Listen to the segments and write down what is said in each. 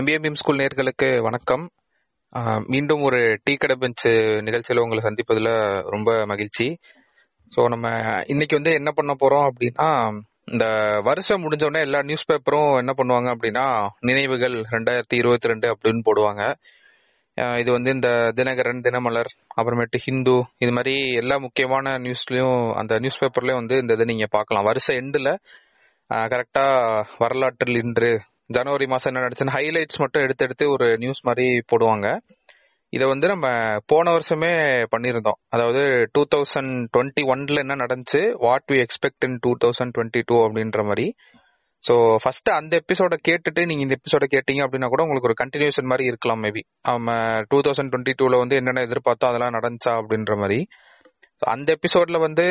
MBMP school நேயர்களுக்கு வணக்கம். மீண்டும் ஒரு டீ கடை பெஞ்ச் நிகழ்ச்சியில் உங்களை சந்திப்பதில் ரொம்ப மகிழ்ச்சி. ஸோ நம்ம இன்னைக்கு வந்து என்ன பண்ண போகிறோம் அப்படின்னா, இந்த வருஷம் முடிஞ்சோடனே எல்லா நியூஸ் பேப்பரும் என்ன பண்ணுவாங்க அப்படின்னா நினைவுகள் 2022 அப்படின்னு போடுவாங்க. இது வந்து இந்த தினகரன், தினமலர், அப்புறமேட்டு ஹிந்து, இது மாதிரி எல்லா முக்கியமான நியூஸ்லையும் அந்த நியூஸ் பேப்பர்லேயும் வந்து இந்த இதை நீங்கள் பார்க்கலாம். வருஷம் எண்டில் கரெக்டாக வரலாற்றில் இன்று ஜனவரி மாதம் என்ன நடந்துச்சுன்னு ஹைலைட்ஸ் மட்டும் எடுத்து ஒரு நியூஸ் மாதிரி போடுவாங்க. இதை வந்து நம்ம போன வருஷமே பண்ணியிருந்தோம். அதாவது 2021 என்ன நடந்துச்சு, வாட் வி எக்ஸ்பெக்ட் இன் 2022 அப்படின்ற மாதிரி. ஸோ ஃபர்ஸ்ட் அந்த எபிசோட கேட்டுட்டு நீங்கள் இந்த எபிசோட கேட்டீங்க அப்படின்னா கூட உங்களுக்கு ஒரு கண்டினியூஷன் மாதிரி இருக்கலாம். மேபி நம்ம 2022 வந்து என்னென்ன எதிர்பார்த்தோம் அதெல்லாம் நடந்துச்சா அப்படின்ற மாதிரி. அந்த எபிசோட்ல வந்து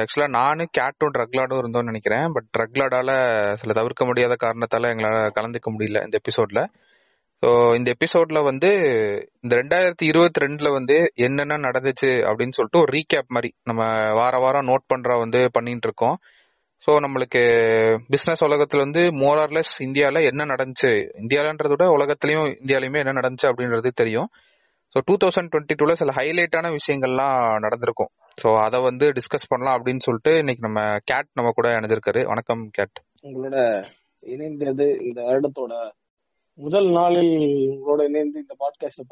ஆக்சுவலா நானும் கேட்டும் ட்ரக்லாடும் இருந்தோம்னு நினைக்கிறேன். பட் ட்ரக்லாடால சில தவிர்க்க முடியாத காரணத்தால எங்களால் கலந்துக்க முடியல இந்த எபிசோட்ல. ஸோ இந்த எபிசோட்ல வந்து இந்த 2022 வந்து என்னென்ன நடந்துச்சு அப்படின்னு சொல்லிட்டு ஒரு ரீகேப் மாதிரி நம்ம வார வாரம் நோட் பண்ற வந்து பண்ணிட்டு இருக்கோம். ஸோ நம்மளுக்கு பிசினஸ் உலகத்துல வந்து மோரார்லெஸ் இந்தியாவில என்ன நடந்துச்சு, இந்தியாவிலன்றத விட உலகத்திலயும் இந்தியாலையுமே என்ன நடந்துச்சு அப்படின்றது தெரியும். ஸோ 2022 சில ஹைலைட்டான விஷயங்கள்லாம் நடந்திருக்கும். ஸோ அதை வந்து டிஸ்கஸ் பண்ணலாம் அப்படின்னு சொல்லிட்டு இன்னைக்கு நம்ம கேட் நம்ம கூட இணைஞ்சிருக்காரு. வணக்கம் கேட். உங்களோட இணைந்தது இந்த வருடத்தோட முதல் நாளில் உங்களோட இணைந்து இந்த பாட்காஸ்ட்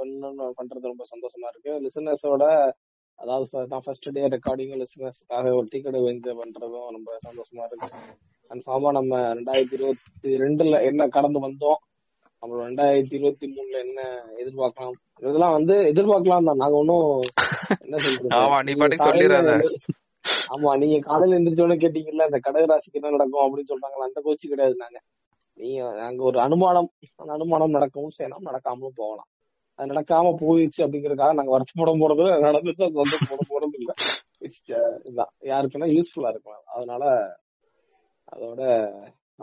பண்றது ரொம்ப சந்தோஷமா இருக்கு. லிசனர்ஸோட, அதாவது நான் ஃபர்ஸ்ட் டே ரெக்கார்டிங் லிசனர்ஸ்க்காக ஒரு டிக்கெட் வந்து பண்றதும் ரொம்ப சந்தோஷமா இருக்கு. கன்ஃபார்மா நம்ம 2022 என்ன கடந்து வந்தோம், நம்மளோட 2023 என்ன எதிர்பார்க்கலாம், இதெல்லாம் வந்து எதிர்பார்க்கலாம் தான். நாங்க ஒன்னும் என்ன சொல்றோம், ஆமா நீங்க காலையில எந்திரிச்சோன்னு கேட்டீங்கல்ல இந்த கடகராசிக்கு என்ன நடக்கும் அப்படின்னு சொல்றாங்களா, அந்த கோச்சி கிடையாது. நாங்க ஒரு அனுமானம், அந்த அனுமானம் நடக்கவும் செய்யலாம், நடக்காமலும் போகலாம். அது நடக்காம போயிடுச்சு அப்படிங்கறதுக்காக நாங்க வருத்தப்பட போறது நடந்துச்சு, அது வந்து போட போறது இல்லை. இதுதான் யாருக்குன்னா யூஸ்ஃபுல்லா இருக்கலாம். அதனால அதோட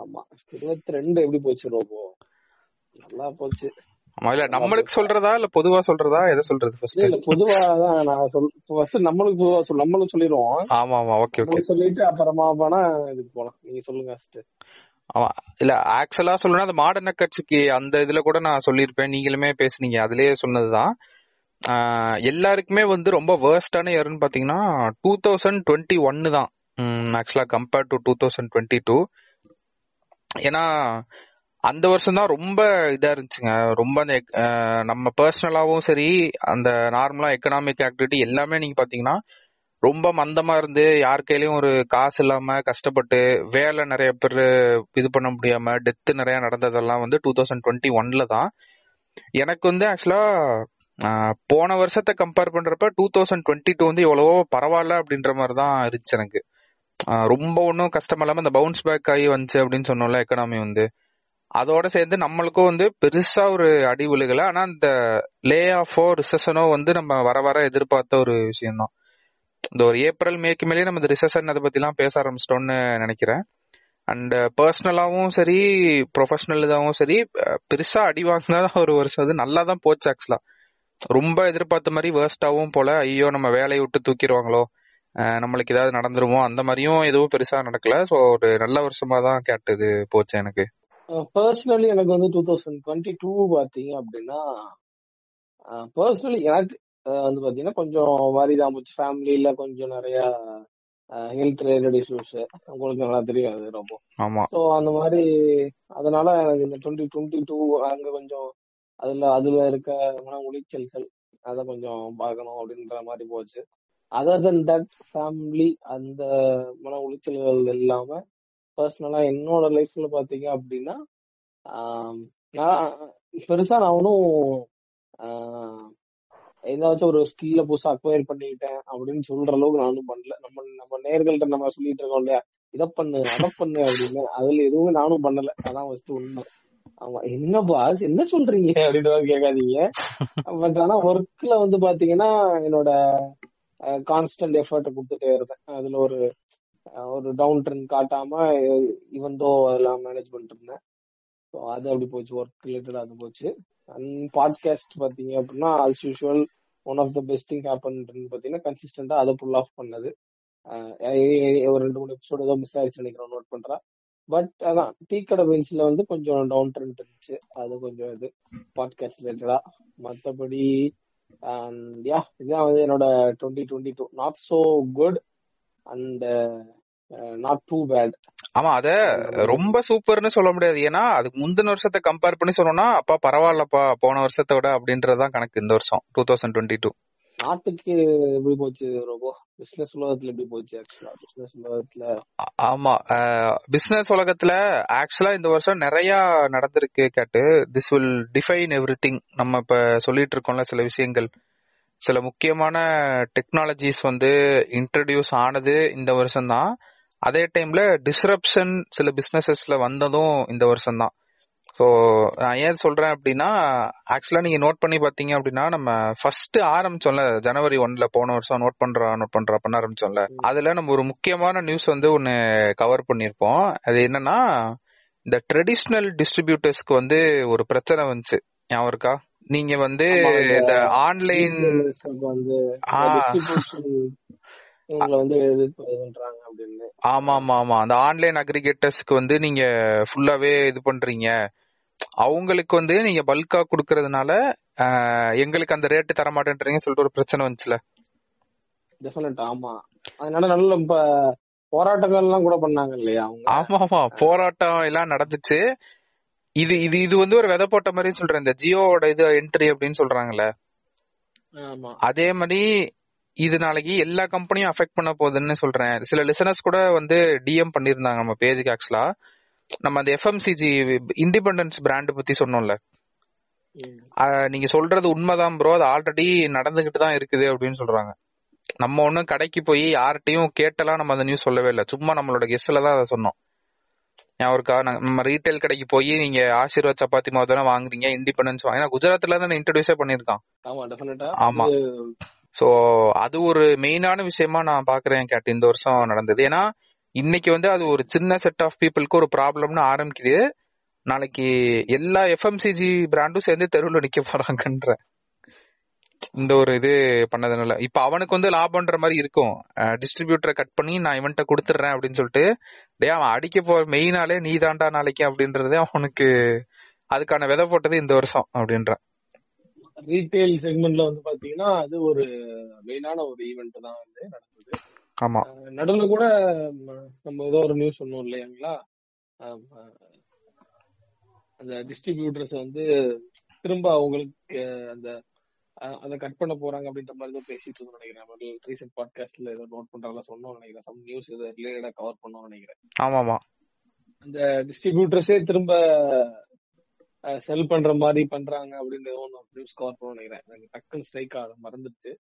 ஆமா 2022 எப்படி போச்சு, ரோபோ நல்லா போச்சு. நம்மளுக்கு சொல்றதா இல்ல பொதுவா சொல்றதா, எதை சொல்றது? பொதுவாதான் நான் நம்மளுக்கு பொதுவா நம்மளும் சொல்லிடுவோம். ஆமா ஆமா ஓகே ஓகே சொல்லிட்டு அப்புறமா போனா இதுக்கு போலாம். நீங்க சொல்லுங்க. ஆமா இல்ல ஆக்சுவலா சொல்லணும்னா அந்த மாடர்ன கட்சிக்கு அந்த இதுல கூட நான் சொல்லியிருப்பேன், நீங்களுமே பேசுனீங்க, அதுலயே சொன்னதுதான். எல்லாருக்குமே வந்து ரொம்ப வேர்ஸ்டான இயர்னு பாத்தீங்கன்னா 2021 தான் ஆக்சுவலா கம்பேர்ட் டு 2022. ஏன்னா அந்த வருஷம் தான் ரொம்ப இதா இருந்துச்சுங்க. ரொம்ப நம்ம பர்சனலாவும் சரி, அந்த நார்மலா எக்கனாமிக் ஆக்டிவிட்டி எல்லாமே நீங்க பாத்தீங்கன்னா ரொம்ப மந்தமா இருந்து, யார் கையிலயும் ஒரு காசு இல்லாம கஷ்டப்பட்டு, வேலை நிறைய பேர் இது பண்ண முடியாம, டெத்து நிறைய நடந்ததெல்லாம் வந்து 2021 தான். எனக்கு வந்து ஆக்சுவலா போன வருஷத்தை கம்பேர் பண்றப்ப 2022 வந்து எவ்வளவோ பரவாயில்ல அப்படின்ற மாதிரி தான் இருந்துச்சு எனக்கு. ரொம்ப ஒன்றும் கஷ்டம் இல்லாம அந்த பவுன்ஸ் பேக் ஆகி வந்துச்சு அப்படின்னு சொன்னோம்ல எக்கனாமி வந்து. அதோட சேர்ந்து நம்மளுக்கும் வந்து பெருசா ஒரு அடி விழுகல. ஆனா இந்த லே ஆஃபோ ரிசெஷனோ வந்து நம்ம வர வர எதிர்பார்த்த ஒரு விஷயம்தான். இந்த ஒரு ஏப்ரல் மேக்கு மேலேயே நம்ம இந்த ரிசெஷன் அதை பத்திலாம் பேச ஆரம்பிச்சிட்டோம்னு நினைக்கிறேன். அண்ட் பர்சனலாவும் சரி, ப்ரொஃபஷனல் இதாகவும் சரி, பெருசா அடி வாங்கினா ஒரு வருஷம் அது நல்லா தான் போச்சு. ஆக்சுவலா ரொம்ப எதிர்பார்த்த மாதிரி வேர்ஸ்டாவும் போல, ஐயோ நம்ம வேலையை விட்டு தூக்கிடுவாங்களோ, நம்மளுக்கு ஏதாவது நடந்துருவோம், அந்த மாதிரியும் எதுவும் பெருசா நடக்கல. ஸோ ஒரு நல்ல வருஷமா தான் கேட்டது போச்சு எனக்கு. பர்சனலி எனக்கு வந்து 2022 பாத்தீங்க அப்படின்னா பர்சனலி எனக்கு வந்து பாத்தீங்கன்னா கொஞ்சம் மாதிரிதான் போச்சு. ஃபேமிலியில கொஞ்சம் நிறைய ஹெல்த் ரிலேட்டட் இஷ்யூஸ் உங்களுக்கு நல்லா தெரியும், அது ரொம்ப. ஆமா ஸோ அந்த மாதிரி அதனால எனக்கு இந்த 2022 அங்க கொஞ்சம் அதுல இருக்க மன உளைச்சல்கள் அதை கொஞ்சம் பார்க்கணும் அப்படின்ற மாதிரி போச்சு. அதர் தென் தட் ஃபேமிலி அந்த மன உளைச்சல்கள் இல்லாம பர்சனலா என்னோட லைஃப்ல பாத்தீங்க அப்படின்னா பெருசா நான் ஒன்னும் ஏதாச்சும் ஒரு ஸ்கில்ல புதுசா அக்வயர் பண்ணிக்கிட்டேன் அப்படின்னு சொல்ற அளவுக்கு நானும் பண்ணல. நம்ம நேர்கள்ட்ட நம்ம சொல்லிட்டு இருக்கோம் இல்லையா, இதை பண்ணு அதை பண்ணு அப்படின்னு, அதுல எதுவுமே நானும் பண்ணல. அதான் ஃபர்ஸ்ட் உண்மை. ஆமா என்ன பாஸ் என்ன சொல்றீங்க அப்படின்னு கேட்காதீங்க. பட் ஆனா ஒர்க்ல வந்து பாத்தீங்கன்னா என்னோட கான்ஸ்டன்ட் எஃபர்ட் கொடுத்துட்டே இருந்தேன். அதுல ஒரு டவுன் ட்ரெண்ட் காட்டாம இவன்தோ அதெல்லாம் மேனேஜ் பண்ணிட்டு இருந்தேன். ஸோ அது அப்படி போச்சு, ஒர்க் ரிலேட்டட் அது போச்சு. அண்ட் பாட்காஸ்ட் பார்த்தீங்க அப்படின்னா as usual one of the best thing happen பார்த்தீங்கன்னா கன்சிஸ்டண்டாக அதை புல் ஆஃப் பண்ணது. ஒரு 2-3 எபிசோடு ஏதோ மிஸ் ஆயிடுச்சு நினைக்கிறோம், நோட் பண்றா. பட் அதான் டீ கடை மீன்ஸ்ல வந்து கொஞ்சம் டவுன் ட்ரெண்ட் இருந்துச்சு. அது கொஞ்சம் இது பாட்காஸ்ட் ரிலேட்டடா. மற்றபடி இதுதான் வந்து என்னோட 2022 not so good and not too bad. ஆமா, அத ரொம்ப சூப்பர்னு சொல்ல முடியாது. ஏன்னா அதுக்கு முந்தின வருஷத்தை கம்பேர் பண்ணி சொன்னோம்னா அப்பா பரவாயில்லப்பா போன வருஷத்தை விட அப்படின்றதுதான் கணக்கு. இந்த வருஷம் 2022 நாட்டுக்கு எப்படி போச்சு ரோபோ? பிசினஸ் உலகத்துல எப்படி போச்சு? ஆக்சுவலா பிசினஸ் உலகத்துல, ஆமா பிசினஸ் உலகத்துல ஆக்சுவலா இந்த வருஷம் நிறைய நடந்திருக்கு. கேட்டு திஸ் வில் டிஃபைன் எவ்ரிதிங். நம்ம இப்ப சொல்லிட்டு இருக்கோம்ல சில விஷயங்கள், சில முக்கியமான டெக்னாலஜிஸ் வந்து இன்ட்ரடியூஸ் ஆனது இந்த வருஷம்தான். அதே டைம்ல டிஸ்ரப்ஷன் சில பிசினஸஸ்ல வந்ததும் இந்த வருஷம் தான். ஸோ நான் ஏன் சொல்றேன் அப்படின்னா, ஆக்சுவலா நீங்க நோட் பண்ணி பாத்தீங்க அப்படின்னா நம்ம ஃபர்ஸ்ட் ஆரம்பிச்சோம்ல ஜனவரி 1 போன வருஷம் நோட் பண்ண ஆரம்பிச்சோம்ல, அதுல நம்ம ஒரு முக்கியமான நியூஸ் வந்து ஒன்னு கவர் பண்ணிருப்போம். அது என்னன்னா, இந்த ட்ரெடிஷ்னல் டிஸ்ட்ரிபியூட்டர்ஸ்க்கு வந்து ஒரு பிரச்சனை வந்துச்சு. ஞாபகம் இருக்கா? நீங்க வந்து இந்த ஆன்லைன் அக்ரிகேட்டர்ஸ்க்கு வந்து நீங்க ஃபுல்லாவே இது பண்றீங்க, அவங்களுக்கு வந்து நீங்க பல்கா குடுக்கறதுனால எங்களுக்கு அந்த ரேட் தர மாட்டேன்றீங்க சொல்லிட்டு ஒரு பிரச்சனை வந்துச்சுல. டெஃபினட். ஆமா, அதனால நல்ல போராட்டங்கள் எல்லாம் கூட பண்ணாங்க இல்லையா? ஆமா ஆமா, போராட்டம் எல்லாம் நடந்துச்சு. இது இது இது வந்து ஒரு விதை போட்ட மாதிரி சொல்றேன். இந்த ஜியோட இது என்ட்ரி அப்படின்னு சொல்றாங்கல்ல, அதே மாதிரி இது நாளைக்கு எல்லா கம்பெனியும் அஃபெக்ட் பண்ண போகுதுன்னு சொல்றேன். சில லிசனர்ஸ் கூட வந்து டிஎம் பண்ணிருந்தாங்க நம்ம பேஜுக்கு. ஆக்சுவலா நம்ம அந்த எஃப்எம்சிஜி இண்டிபெண்டன்ஸ் பிராண்ட் பத்தி சொன்னோம்ல, நீங்க சொல்றது உண்மைதான் ப்ரோ, அது ஆல்ரெடி நடந்துகிட்டு தான் இருக்குது அப்படின்னு சொல்றாங்க. நம்ம ஒன்னும் கடைக்கு போய் யார்கிட்டையும் கேட்டலாம் நம்ம அந்த நியூஸ் சொல்லவே இல்லை, சும்மா நம்மளோட கெஸ்ட்ல தான் அதை சொன்னோம். அவருக்கா நம்ம ரீட்டைல் கடைக்கு போய் நீங்க ஆசீர்வாத் சப்பாத்தி மாவு வாங்குறீங்க, இண்டிபெண்டன்ஸ் வாங்கினா குஜராத்ல தான் இன்ட்ரோடியூஸே பண்ணிருக்கான். சோ அது ஒரு மெயினான விஷயமா நான் பாக்குறேன் கேட்டு இந்த வருஷம் நடந்தது. ஏன்னா இன்னைக்கு வந்து அது ஒரு சின்ன செட் ஆஃப் பீப்புளுக்கு ஒரு ப்ராப்ளம்னு ஆரம்பிக்குது, நாளைக்கு எல்லா எஃப்எம்சிஜி பிராண்டும் சேர்ந்து தெருவில் நிக்க போறாங்கன்ற இந்த ஒரு இது பண்ணதுனால இப்ப அவனுக்கு வந்து லாபம்ன்ற மாதிரி இருக்கும். டிஸ்ட்ரிபியூட்டரை கட் பண்ணி நான் இவன்ட்ட கொடுத்துடுறேன் அப்படின்னு சொல்லிட்டு, டே அவன் அடிக்க போற மெயினாலே நீ தாண்டா நாளைக்கு அப்படின்றதே அவனுக்கு அதுக்கான விதை போட்டது இந்த வருஷம் அப்படின்ற. ரீட்டைல் செக்மெண்ட்ல வந்து பாத்தீங்கன்னா அது ஒரு மெயினான ஒரு ஈவென்ட் தான் வந்து நடந்தது. ஆமா, நடுவில் கூட நம்ம ஏதோ ஒரு நியூஸ் சொன்னோம் இல்லையாங்களா, அந்த டிஸ்ட்ரிபியூட்டர்ஸ் வந்து திரும்ப அவங்களுக்கு அந்த அதை கட் பண்ண போறாங்க அப்படின்ற மாதிரி தான் பேசிட்டு இருக்கோம் நினைக்கிறேன். ரீசெண்ட் பாட்காஸ்ட்ல ஏதோ நோட் பண்றதெல்லாம் சொன்னோம் நினைக்கிறேன். சம் நியூஸ் இதை ரிலேட்டடா கவர் பண்ணோம் நினைக்கிறேன். ஆமாமா, அந்த டிஸ்ட்ரிபியூட்டர்ஸே திரும்ப செல் பண்ற மாதிரி பண்றாங்க அப்படின்னு நியூஸ் கவர் பண்ண நினைக்கிறேன். எனக்கு டக்குன்னு ஸ்ட்ரைக் ஆக மறந்துருச்சு.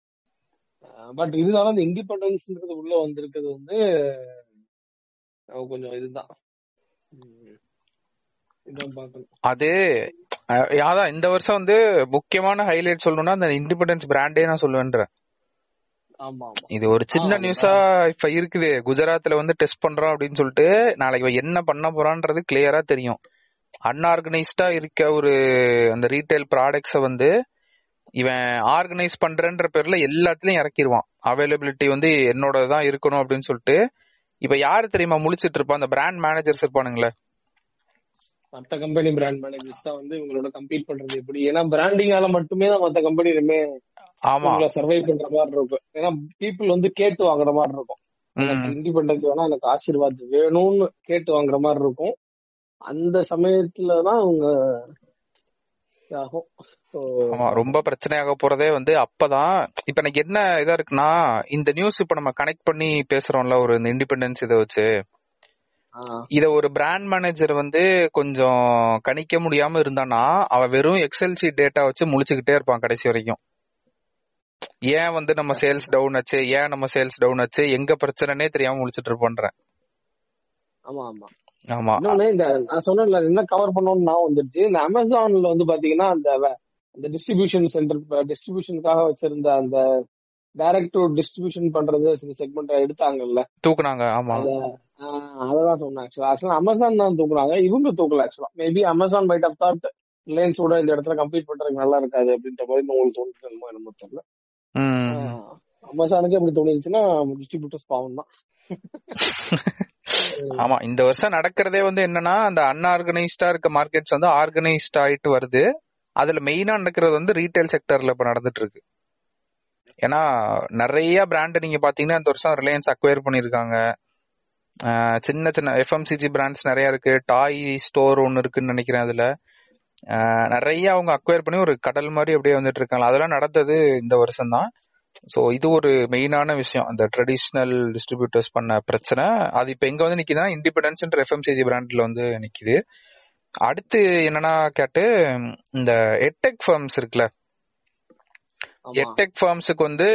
பட் இதனால அந்த இண்டிபெண்டன்ஸ்ங்கிறது உள்ள வந்திருக்கிறது வந்து கொஞ்சம் இதுதான் அது. அதான் இந்த வருஷம் வந்து முக்கியமான ஹைலைட் சொல்லணும்னா அந்த இண்டிபெண்டன்ஸ் பிராண்டே நான் சொல்லுவேன்றேன். இது ஒரு சின்ன நியூஸா இப்ப இருக்குது. குஜராத்ல வந்து டெஸ்ட் பண்றோம் அப்படின்னு சொல்லிட்டு நாளைக்கு என்ன பண்ண போறான்றது கிளியரா தெரியும். அன்ஆர்கனைஸ்டா இருக்க ஒரு அந்த ரீட்டைல் ப்ராடக்ட்ஸ வந்து இவன் ஆர்கனைஸ் பண்றன்ற பேர்ல எல்லாத்துலயும் இறக்கிடுவான். அவைலபிலிட்டி வந்து என்னோடதான் இருக்கணும் அப்படின்னு சொல்லிட்டு இப்ப யாரு தெரியுமா முழிச்சிட்டு இருப்பான்? அந்த பிராண்ட் மேனேஜர்ஸ் இருப்பானுங்களே. மற்ற கம்பெனி பிராண்ட் மேனேஜர்ஸ் தான் வந்து இவங்களோட கம்பீட் பண்றது எப்படி? ஏன்னா பிராண்டிங்கால மட்டுமே தான் மற்ற கம்பெனி இனிமே சர்வை பண்ற மாதிரி இருக்கும். ஏன்னா பீப்புள் வந்து கேட்டு வாங்குற மாதிரி இருக்கும். இண்டிபெண்டன்ஸ் வேணா, எனக்கு ஆசீர்வாத் வேணும்னு கேட்டு வாங்குற மாதிரி இருக்கும். அந்த சமயத்துலதான் அவங்க ரொம்ப பிரச்சனையாக போறதே வந்து அப்பதான். இப்ப எனக்கு என்ன இதா இருக்குன்னா, இந்த நியூஸ் இப்ப நம்ம கனெக்ட் பண்ணி பேசுறோம்ல ஒரு இந்த இண்டிபெண்டன்ஸ் இதை வச்சு, இத ஒரு பிராண்ட் மேனேஜர் வந்து கொஞ்சம் கணிக்க முடியாம இருந்தானா அவன் வெறும் எக்ஸல் ஷீட் டேட்டா வச்சு முழிச்சுக்கிட்டே இருப்பான் கடைசி வரைக்கும். ஏன் வந்து நம்ம சேல்ஸ் டவுன் ஆச்சு, ஏன் நம்ம சேல்ஸ் டவுன் ஆச்சு, எங்க பிரச்சனைனே தெரியாம முழிச்சிட்டு இருப்பான். ஆமா ஆமா ஆமா, இந்த நான் சொன்ன என்ன கவர் பண்ணணும்னு நான் வந்துருச்சு. இந்த அமேசான்ல வந்து பாத்தீங்கன்னா அந்த டிஸ்ட்ரிபியூஷன் சென்டர் டிஸ்ட்ரிபியூஷனுக்காக வச்சிருந்த அந்த டைரக்ட் டு டிஸ்ட்ரிபியூஷன் பண்றது செக்மெண்ட் எடுத்தாங்கல்ல, தூக்குனாங்க. ஆமா, அததான் சொன்னேன். ஆக்சுவலா அமேசான் தான் தூக்குறாங்க, இவங்க தூக்கல. ஆக்சுவலா maybe Amazon might of thought Reliance கூட இந்த இடத்துல கம்ப்ளீட் பண்றதுக்கு நல்லா இருக்காது அப்படின்ற மாதிரி உங்களுக்கு தோணுச்சு. நம்ம தெரியல, அமேசானுக்கு அப்படி தோணிருச்சுன்னா டிஸ்ட்ரிபியூட்டர்ஸ் பாவம் தான். ஆமா, இந்த வருஷம் நடக்கிறதே வந்து என்னன்னா, அந்த அன்ஆர்கனைஸ்டா இருக்க மார்க்கெட்ஸ் வந்து ஆர்கனைஸ்ட் ஆயிட்டு வருது. அதுல மெயினா நடக்கிறது வந்து ரீட்டைல் செக்டர்ல இப்ப நடந்துட்டு இருக்கு. ஏன்னா நிறைய பிராண்ட் நீங்க பாத்தீங்கன்னா இந்த வருஷம் ரிலையன்ஸ் அக்வயர் பண்ணிருக்காங்க. சின்ன சின்ன எஃப்எம்சிஜி பிராண்ட்ஸ் நிறைய இருக்கு. டாய் ஸ்டோர் ஒன்னு இருக்குன்னு நினைக்கிறேன். அதுல நிறைய அவங்க அக்வயர் பண்ணி ஒரு கடல் மாதிரி அப்படியே வந்துட்டு இருக்காங்க. அதெல்லாம் நடந்தது இந்த வருஷம் தான். சோ இது ஒரு மெயினான விஷயம், அந்த ட்ரெடிஷ்னல் டிஸ்ட்ரிபியூட்டர்ஸ் பண்ண பிரச்சனை. அது இப்ப எங்க வந்து நிக்குதுன்னா இண்டிபெண்டன்ஸ்ன்ற எஃப்எம்சிஜி பிராண்ட்ல வந்து நிக்குது. அடுத்து என்னன்னா கேட்டு, இந்த எட்டெக் ஃபார்ம்ஸ் இருக்குல்ல, எட்டெக் ஃபார்ம்ஸுக்கு வந்து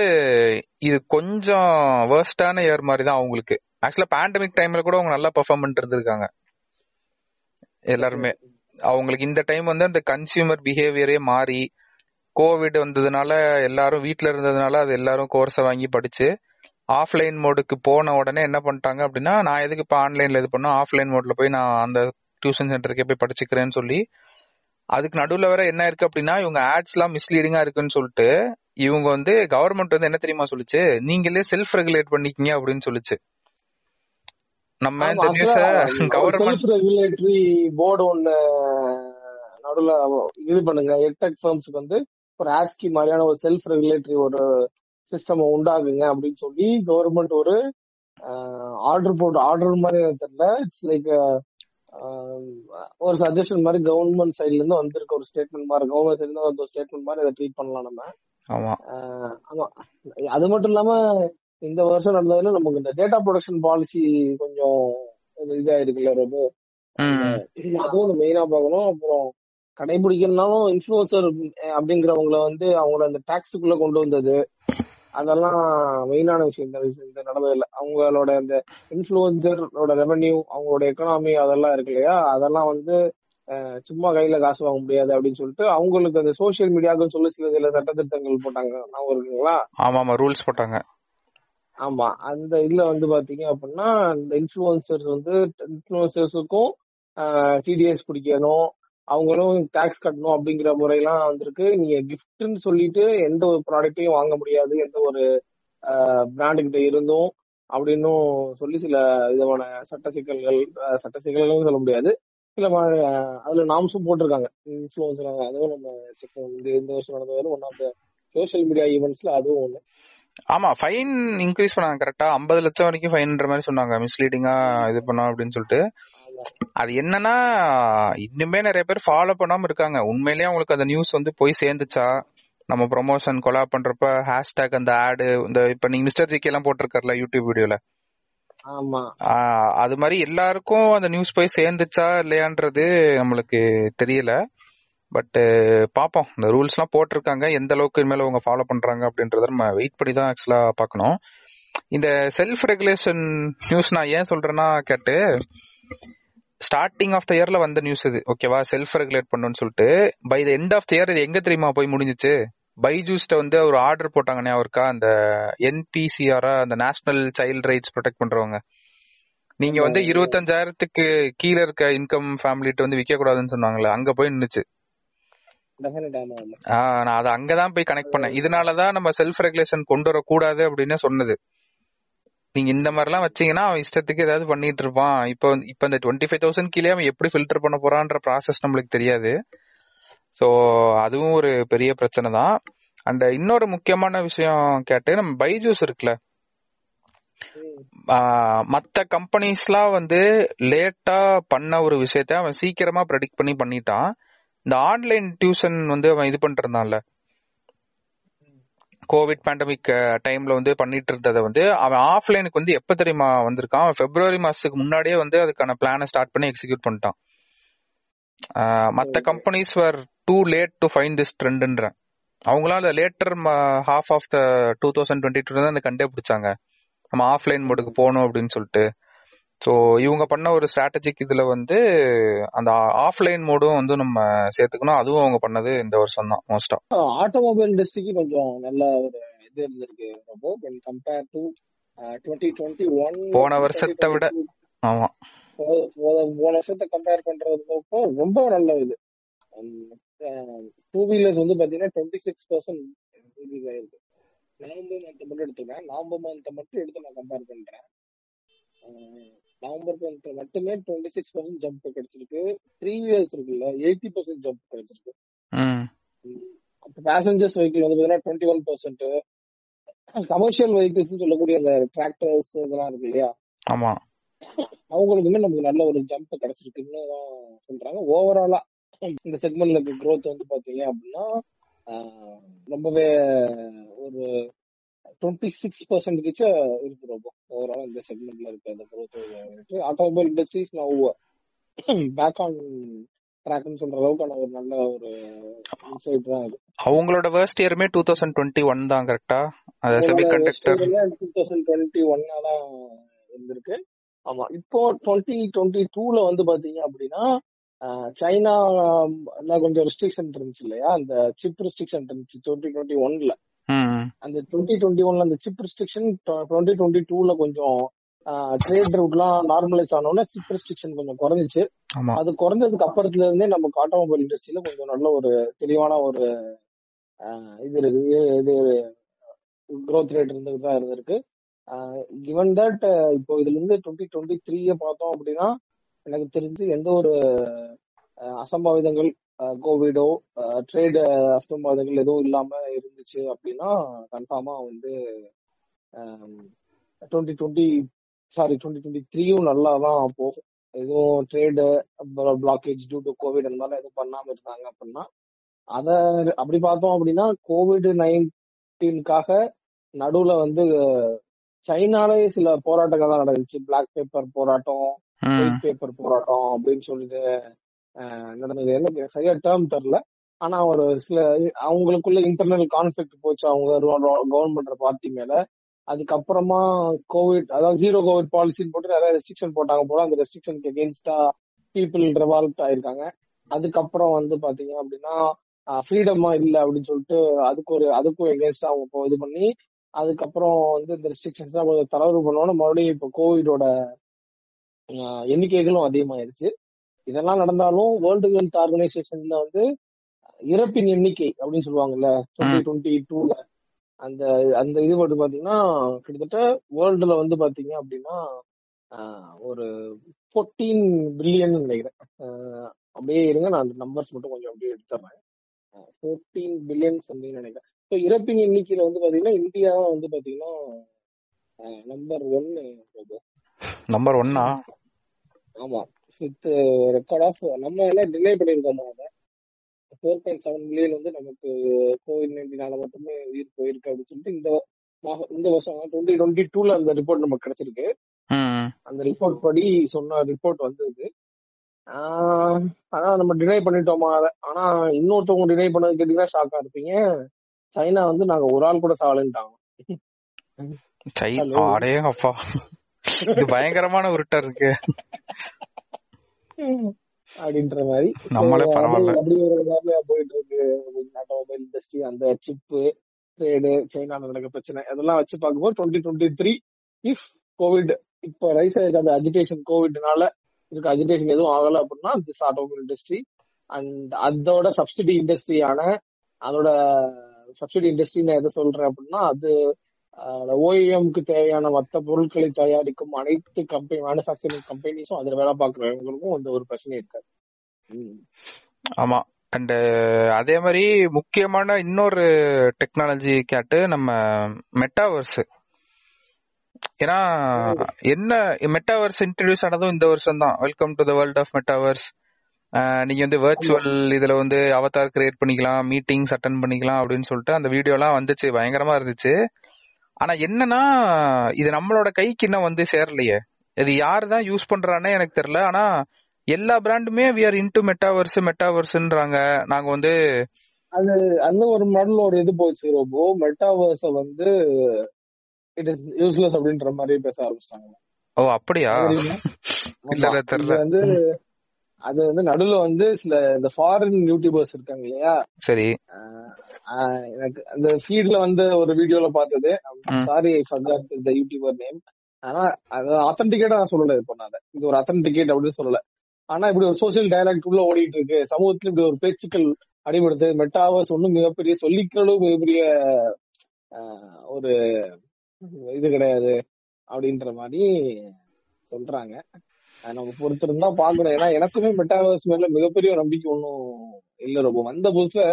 இது கொஞ்சம் வேர்ஸ்டான இயர் மாதிரி தான் அவங்களுக்கு. ஆக்சுவலா பேண்டமிக் டைம்ல கூட அவங்க நல்லா பெர்ஃபார்ம் பண்ணிட்டு இருந்திருக்காங்க எல்லாருமே. அவங்களுக்கு இந்த டைம் வந்து அந்த கன்சியூமர் பிஹேவியரே மாறி, கோவிட் வந்ததுனால எல்லாரும் வீட்டுல இருந்ததுனால அது எல்லாரும் கோர்ஸை வாங்கி படிச்சு ஆஃப்லைன் மோடுக்கு போன உடனே என்ன பண்ணிட்டாங்க அப்படின்னா, நான் எதுக்கு இப்போ ஆன்லைன்ல இது பண்ணோம், ஆஃப்லைன் மோட்ல போய் நான் அந்த டியூஷன் சென்டருக்கே போய் படிச்சுக்கிறேன்னு சொல்லி, அதுக்கு நடுவில் வேற என்ன இருக்கு அப்படின்னா இவங்க ஆட்ஸ் எல்லாம் மிஸ்லீடிங்கா இருக்குன்னு சொல்லிட்டு இவங்க வந்து கவர்மெண்ட் வந்து என்ன தெரியுமா சொல்லிச்சு, நீங்களே செல்ஃப் ரெகுலேட் பண்ணிக்கீங்க அப்படின்னு சொல்லிச்சு. நம்ம இந்த நியூஸ கவர்மெண்ட் ரெகுலேட்டரி போர்டு ஒண்ண நடுவுல இது பண்ணுங்க, எட்டெக் ஃபார்ம்ஸ்க்கு வந்து ஒரு ஆஸ்கி மாதிரியான ஒரு செல்ஃப் ரெகுலேட்டரி ஒரு சிஸ்டம் உண்டாகுங்க அப்படின்னு சொல்லி கவர்மெண்ட் ஒரு ஆர்டர் போட்டு, ஆர்டர் மாதிரி தெரியல, இட்ஸ் லைக் ஒரு சஜஷன் மாதிரி கவர்மெண்ட் சைட்ல இருந்து வந்திருக்க ஒரு ஸ்டேட்மெண்ட் மாதிரி, கவர்மெண்ட் சைட்ல இருந்து ஒரு ஸ்டேட்மெண்ட் மாதிரி அதை ட்ரீட் பண்ணலாம் நம்ம. ஆமா, அது மட்டும் இல்லாம இந்த வருஷம் நடந்ததுல நமக்கு இந்த டேட்டா ப்ரொடக்ஷன் பாலிசி கொஞ்சம் இதா இருக்குல்ல, ரொம்ப அதுவும் மெயினா பார்க்கணும். அப்புறம் கடைபிடிக்கலனாலும் இன்ஃப்ளூயன்சர் அப்படிங்கிறவங்கள வந்து அவங்கள அந்த டாக்ஸுக்குள்ள கொண்டு வந்தது, அதெல்லாம் மெயினான விஷயம் இந்த நடந்ததில்ல. அவங்களோட அந்த இன்ஃப்ளூயன்சரோட ரெவன்யூ, அவங்களோட எக்கனாமி அதெல்லாம் இருக்கு இல்லையா, அதெல்லாம் வந்து சும்மா கையில காசு வாங்க முடியாது அப்படின்னு சொல்லிட்டு அவங்களுக்கு அந்த சோசியல் மீடியாவுக்குன்னு சொல்லி சில சில சட்டத்திட்டங்கள் போட்டாங்க. அவங்க இருக்குங்களா? ஆமா ஆமா, ரூல்ஸ் போட்டாங்க. ஆமா, அந்த இதுல வந்து பாத்தீங்க அப்படின்னா இந்த இன்ஃப்ளூயன்சர்ஸ் வந்து இன்ஃப்ளூயன்சர்ஸுக்கும் டிடிஎஸ் பிடிக்கணும், அவங்களும் டாக்ஸ் கட்டணும் அப்படிங்கிற முறையெல்லாம் வந்துருக்கு. நீங்க கிஃப்ட்ன்னு சொல்லிட்டு எந்த ஒரு ப்ராடக்டையும் வாங்க முடியாது எந்த ஒரு பிராண்டுகிட்ட இருந்தும் அப்படின்னும் சொல்லி சில விதமான சட்ட சிக்கல்கள் சொல்ல முடியாது, சில அதுல நாம்ஸும் போட்டிருக்காங்க இன்ஃப்ளூயன்சர். அதுவும் நம்ம செக் பண்ணி இந்த வருஷம் நடந்தது one of the social media ஈவெண்ட்ஸ்ல அதுவும் ஒண்ணு. ஆமா, ஃபைன் இன்க்ரீஸ் பண்ணாங்க கரெக்டா, 50 லட்சம் வரைக்கும் ஃபைன்ற மாதிரி சொன்னாங்க மிஸ்லீடிங்கா இது பண்ணோம் அப்படின்னு சொல்லிட்டு. அது என்னன்னா இன்னுமே நிறைய பேர் ஃபாலோ பண்ணாம இருக்காங்க. உண்மையிலேயே அவங்களுக்கு அந்த நியூஸ் வந்து போய் சேர்ந்துச்சா, நம்ம ப்ரொமோஷன் கொலாப் பண்றப்ப ஹேஷ்டாக் அந்த ஆடு, இந்த இப்ப நீங்க மிஸ்டர் ஜிகே எல்லாம் போட்டிருக்காருல யூடியூப் வீடியோல, அது மாதிரி எல்லாருக்கும் அந்த நியூஸ் போய் சேர்ந்துச்சா இல்லையான்றது நம்மளுக்கு தெரியல. பட் பாப்போம், இந்த ரூல்ஸ் எல்லாம் போட்டிருக்காங்க, எந்த அளவுக்கு மேல அவங்க ஃபாலோ பண்றாங்க அப்படின்றத நம்ம வெயிட் பண்ணி தான் ஆக்சுவலா பாக்கணும். இந்த செல்ஃப் ரெகுலேஷன் நியூஸ் நான் ஏன் சொல்றேன்னா கேட்டு, ஸ்டார்டிங் ஆஃப் த இயர்ல வந்த நியூஸ் இது, ஓகேவா, செல்ஃப் ரெகுலேட் பண்ணுன்னு சொல்லிட்டு. By the end of the year இது எங்க தெரியுமா போய் முடிஞ்சிச்சு, பைஜூஸ்ட வந்து ஒரு ஆர்டர் போட்டாங்கண்ணே அவருக்கா, அந்த NPCR, அந்த நேஷனல் சைல்ட் ரைட்ஸ் ப்ரொடெக்ட் பண்றவங்க, நீங்க வந்து 25,000 கீழே இருக்க இன்கம் ஃபேமிலிட்டு வந்து விற்க கூடாதுன்னு சொன்னாங்களே, அங்க போய் நின்னுச்சு. நான் அதை அங்கதான் போய் கனெக்ட் பண்ணேன். இதனாலதான் நம்ம செல்ஃப் ரெகுலேஷன் கொண்டு வரக்கூடாது அப்படின்னு சொன்னது. நீங்க இந்த மாதிரி எல்லாம் வச்சீங்கன்னா அவன் இஷ்டத்துக்கு ஏதாவது பண்ணிட்டு இருப்பான். இப்ப இந்த 25,000 கீழே அவன் எப்படி ஃபில்டர் பண்ண போறான்ற ப்ராசஸ் நம்மளுக்கு தெரியாது. ஸோ அதுவும் ஒரு பெரிய பிரச்சனை தான். அண்ட் இன்னொரு முக்கியமான விஷயம் கேட்டு, நம்ம பைஜூஸ் இருக்குல்ல, மற்ற கம்பெனிஸ்லாம் வந்து லேட்டா பண்ண ஒரு விஷயத்த அவன் சீக்கிரமா ப்ரெடிக்ட் பண்ணி பண்ணிட்டான். இந்த ஆன்லைன் டியூஷன் வந்து அவன் இது பண்ணிட்டு இருந்தான்ல கோவிட் பேண்டமிக் டைம்ல வந்து பண்ணிட்டு இருந்ததை வந்து அவன் ஆஃப்லைனுக்கு வந்து எப்ப தெரியுமா வந்திருக்கான், அவன் பிப்ரவரி மாசத்துக்கு முன்னாடியே வந்து அதுக்கான பிளானை ஸ்டார்ட் பண்ணி எக்ஸிக்யூட் பண்ணிட்டான். மற்ற companies were too late to find this ட்ரெண்ட்ன்ற, அவங்களால லேட்டர் ஹாஃப் ஆஃப் த 2022 தான் அந்த கண்டே பிடிச்சாங்க, நம்ம ஆஃப்லைன் மோடுக்கு போகணும் அப்படின்னு சொல்லிட்டு. ஸோ இவங்க பண்ண ஒரு ஸ்ட்ராட்டஜிக் இதுல வந்து அந்த ஆஃப்லைன் மோடும் வந்து நம்ம சேர்த்துக்கணும். அதுவும் அவங்க பண்ணது இந்த வருஷம் தான் மோஸ்டா. ஆட்டோமொபைல் இண்டஸ்ட்ரிக்கு கொஞ்சம் நல்ல ஒரு இது இருந்திருக்கு கம்பேர் டு 2021. போன வருஷத்தை விட ஆமா, போன வருஷத்தை கம்பேர் பண்றதுக்கு ரொம்ப நல்ல இது. டூ வீலர்ஸ் வந்து பாத்தீங்கன்னா 26% இன்க்ரீஸ் ஆயிருக்கு. நவம்பர் மந்த் மட்டும் எடுத்துக்கலாம், நவம்பர் மந்த் மட்டும் எடுத்து நான் கம்பேர் பண்றேன். நவம்பர் 10th மட்டுமே 26% ஜம்ப் கிடைச்சிருக்கு. 3 இயர்ஸ் இருக்குல்ல 80% ஜம்ப் கிடைச்சிருக்கு. பேசஞ்சர்ஸ் வெஹிக்கிள் வந்து பாத்தீங்கன்னா 21%. கமர்ஷியல் வெஹிக்கிள்ஸ் சொல்லக்கூடிய அந்த டிராக்டர்ஸ் இதெல்லாம் இருக்கு இல்லையா, ஆமா, அவங்களுக்கு வந்து நமக்கு நல்ல ஒரு ஜம்ப் கிடைச்சிருக்குன்னு தான் சொல்றாங்க. ஓவராலா இந்த செக்மெண்ட்ல இருக்க க்ரோத் வந்து பாத்தீங்க அப்படின்னா ரொம்பவே ஒரு 26% இருக்கு. ரொம்ப ஓவராலா இந்த செக்மெண்ட்ல இருக்க அந்த க்ரோத் இருக்கு. ஆட்டோமொபைல் இண்டஸ்ட்ரீஸ் நான் பேக் ஆன் ட்ராக்னு சொல்ற அளவுக்கான ஒரு நல்ல ஒரு இன்சைட் தான் இது. அவங்களோட ஃபர்ஸ்ட் இயருமே 2021 தான் கரெக்டா? அது செமி கண்டக்டர் 2021 ஆல இருந்திருக்கு. ஆமா, இப்போ 2022ல வந்து பாத்தீங்க அப்படின்னா சைனா கொஞ்சம் ரெஸ்ட்ரிக்ஷன் இருந்துச்சு இல்லையா, அந்த சிப் ரெஸ்ட்ரிக்ஷன் இருந்துச்சு 2021ல. அந்த 2021ல அந்த சிப் ரெஸ்ட்ரிக்ஷன் 2022ல கொஞ்சம் ட்ரேட் ரூட்லாம் நார்மலைஸ் ஆனோட சிப் ரெஸ்ட்ரிக்ஷன் கொஞ்சம் குறைஞ்சிச்சு. அது குறைஞ்சதுக்கு அப்புறத்துல இருந்தே நமக்கு ஆட்டோமொபைல் இண்டஸ்ட்ரியில கொஞ்சம் நல்ல ஒரு தெளிவான ஒரு இது இருக்கு, இது க்ரோத் ரேட் இருந்துதான் இருந்திருக்கு. கிவன் தட் இப்போ இதுல இருந்து 2023 பார்த்தோம் அப்படின்னா எனக்கு தெரிஞ்சு எந்த ஒரு அசம்பாவிதங்கள் கோவிடோ ட்ரேட் அசம்பாவிதங்கள் எதுவும் இல்லாம இருந்துச்சு அப்படின்னா கன்ஃபார்மா வந்து 2023யும் நல்லா தான் போகும். எதுவும் trade blockage due to covid அந்த மாதிரிலாம் எதுவும் பண்ணாம இருந்தாங்க அப்படின்னா அதை அப்படி பார்த்தோம் அப்படின்னா COVID-19க்காக நடுவுல வந்து சைனாலேயே சில போராட்டங்கள் தான் நடந்துச்சு. பிளாக் பேப்பர் போராட்டம், ஒயிட் பேப்பர் போராட்டம் அப்படின்னு சொல்லிட்டு நடந்தது. என்ன சரியா டேர்ம் தெரியல, ஆனா ஒரு சில அவங்களுக்குள்ள இன்டர்னல் கான்ஃபிளிக்ட் போச்சு அவங்க கவர்மெண்ட் பார்ட்டி மேல. அதுக்கப்புறமா கோவிட், அதாவது ஜீரோ கோவிட் பாலிசின்னு போட்டு நிறைய ரெஸ்ட்ரிக்ஷன் போட்டாங்க போல. அந்த ரெஸ்ட்ரிக்ஷனுக்கு எகெயின்ஸ்டா பீப்புள் ரெவால்ட் ஆயிருக்காங்க. அதுக்கப்புறம் வந்து பாத்தீங்க அப்படின்னா ஃப்ரீடமா இல்லை அப்படின்னு சொல்லிட்டு அதுக்கும் எகெயின்ஸ்டா அவங்க இது பண்ணி அதுக்கப்புறம் வந்து இந்த ரெஸ்ட்ரிக்ஷன்ஸ் தான் கொஞ்சம் தளர்வு பண்ணோம்னா மறுபடியும் இப்போ கோவிடோட எண்ணிக்கைகளும் அதிகமாயிருச்சு. இதெல்லாம் நடந்தாலும் வேர்ல்டு ஹெல்த் ஆர்கனைசேஷன்ல வந்து இறப்பின் எண்ணிக்கை அப்படின்னு சொல்லுவாங்கல்ல 2022ல அந்த அந்த இது போட்டு பாத்தீங்கன்னா கிட்டத்தட்ட வேர்ல்டுல வந்து பாத்தீங்க அப்படின்னா ஒரு 14 பில்லியன் நினைக்கிறேன். அப்படியே இருங்க, நான் அந்த நம்பர்ஸ் மட்டும் கொஞ்சம் அப்படியே எடுத்துறேன். 14 பில்லியன்ஸ் அப்படின்னு நினைக்கிறேன். இறப்பின் எண்ணிக்கையில வந்து பாத்தீங்கன்னா இந்தியா வந்து பாத்தீங்கன்னா நம்பர் ஒன்னா. ஆமா, 5th ரெக்கார்ட் ஆஃப் நம்ம எல்லாம் டிலே பண்ணிருக்கோமா அதை. 4.7 மில்லியன் வந்து நமக்கு COVID-19 மட்டுமே உயிர் போயிருக்கு அப்படின்னு சொல்லிட்டு இந்த வருஷம் 2022ல அந்த ரிப்போர்ட் நமக்கு கிடைச்சிருக்கு. அந்த ரிப்போர்ட் படி சொன்ன ரிப்போர்ட் வந்தது. அதான் நம்ம டிலே பண்ணிட்டோமா அதை. ஆனா இன்னொருத்தவங்க டிலே பண்ணது கேட்டீங்கன்னா ஷாக்கா இருப்பீங்க. சைனா வந்து நாங்க ஒரு ஆள் கூட சாவலன்ட்டாங்க. பயங்கரமான உருட்டா இருக்கு அப்படின்ற மாதிரி போயிட்டு இருக்கு. ஆட்டோமொபைல் இண்டஸ்ட்ரி, அந்த சிப்பு ட்ரேடு, சைனால நடக்க பிரச்சனை, அதெல்லாம் வச்சு பார்க்கும்போது 2023 இஃப் கோவிட் இப்ப ரைஸ் ஆயிருக்க அந்த அஜிடேஷன், கோவிட்னால இருக்க அஜிடேஷன் எதுவும் ஆகல அப்படின்னா திஸ் ஆட்டோமொபைல் இண்டஸ்ட்ரி அண்ட் அதோட சப்சிடி இண்டஸ்ட்ரியான அதோட சப்சிடி இண்டஸ்ட்ரி நான் எதை சொல்றேன் அப்படின்னா அது OEM-க்கு தேவையான மற்ற பொருட்களை தயாரிக்கும் அனைத்து கம்பெனி மேனுஃபேக்சரிங் கம்பெனிஸும் அதுல வேலை பார்க்கறவங்களுக்கும் அந்த ஒரு பிரச்சனை இருக்காது. ஆமா, அண்ட் அதே மாதிரி முக்கியமான இன்னொரு டெக்னாலஜி கேட்டு நம்ம மெட்டாவர்ஸ். ஏன்னா என்ன மெட்டாவர்ஸ் இன்ட்ரோடியூஸ் ஆனதும் இந்த வருஷம் தான். Welcome to the world of metaverse. நீங்க வந்து வெர்ச்சுவல் இதுல வந்து அவதார் கிரியேட் பண்ணிக்கலாம், மீட்டிங்ஸ் அட்டெண்ட் பண்ணிக்கலாம் அப்படின்னு சொல்லிட்டு அந்த வீடியோ எல்லாம் வந்துச்சு, பயங்கரமா இருந்துச்சு. ஆனா என்னன்னா இது நம்மளோட கைக்கு இன்னும் வந்து சேரலையே. இது யாருதான் யூஸ் பண்றானே எனக்கு தெரியல. ஆனா எல்லா பிராண்டுமே வி ஆர் இன்டு மெட்டாவர்ஸ் மெட்டாவர்ஸ்ன்றாங்க. நாங்க வந்து அது அந்த ஒரு மாடல் ஒரு இது போச்சு ரொம்ப. மெட்டாவர்ஸ் வந்து இட் இஸ் யூஸ்லெஸ் அப்படின்ற மாதிரி பேச ஆரம்பிச்சாங்க. ஓ அப்படியா? தெரியல. வந்து அது வந்து நடுவுல வந்து சில இந்த ஃபாரின் யூடியூபர்ஸ் இருக்காங்க இல்லையா, சரி, எனக்கு அந்த ஃபீட்ல வந்து ஒரு வீடியோல பார்த்தது. Sorry I forgot the YouTuber name. ஆனா அது ஆத்தென்டிகேட்டா நான் சொல்லல, இது பண்ணாத இது ஒரு ஆத்தென்டிகேட் அப்படின்னு சொல்லல. ஆனா இப்படி ஒரு சோசியல் டயலாக் உள்ள ஓடிட்டு இருக்கு சமூகத்துல. இப்படி ஒரு பேச்சுக்கள் அடிபடுத்து மெட்டாவர்ஸ் ஒன்னும் மிகப்பெரிய சொல்லிக்கிற அளவு மிகப்பெரிய ஒரு இது கிடையாது அப்படின்ற மாதிரி சொல்றாங்க. நம்ம பொறுத்திருந்தா பாக்கணும். ஏன்னா எனக்குமே மெட்டாவர்ஸ் மேல மிகப்பெரிய நம்பிக்கை ஒன்னும் இல்ல. ரொம்ப வந்த புதுசுல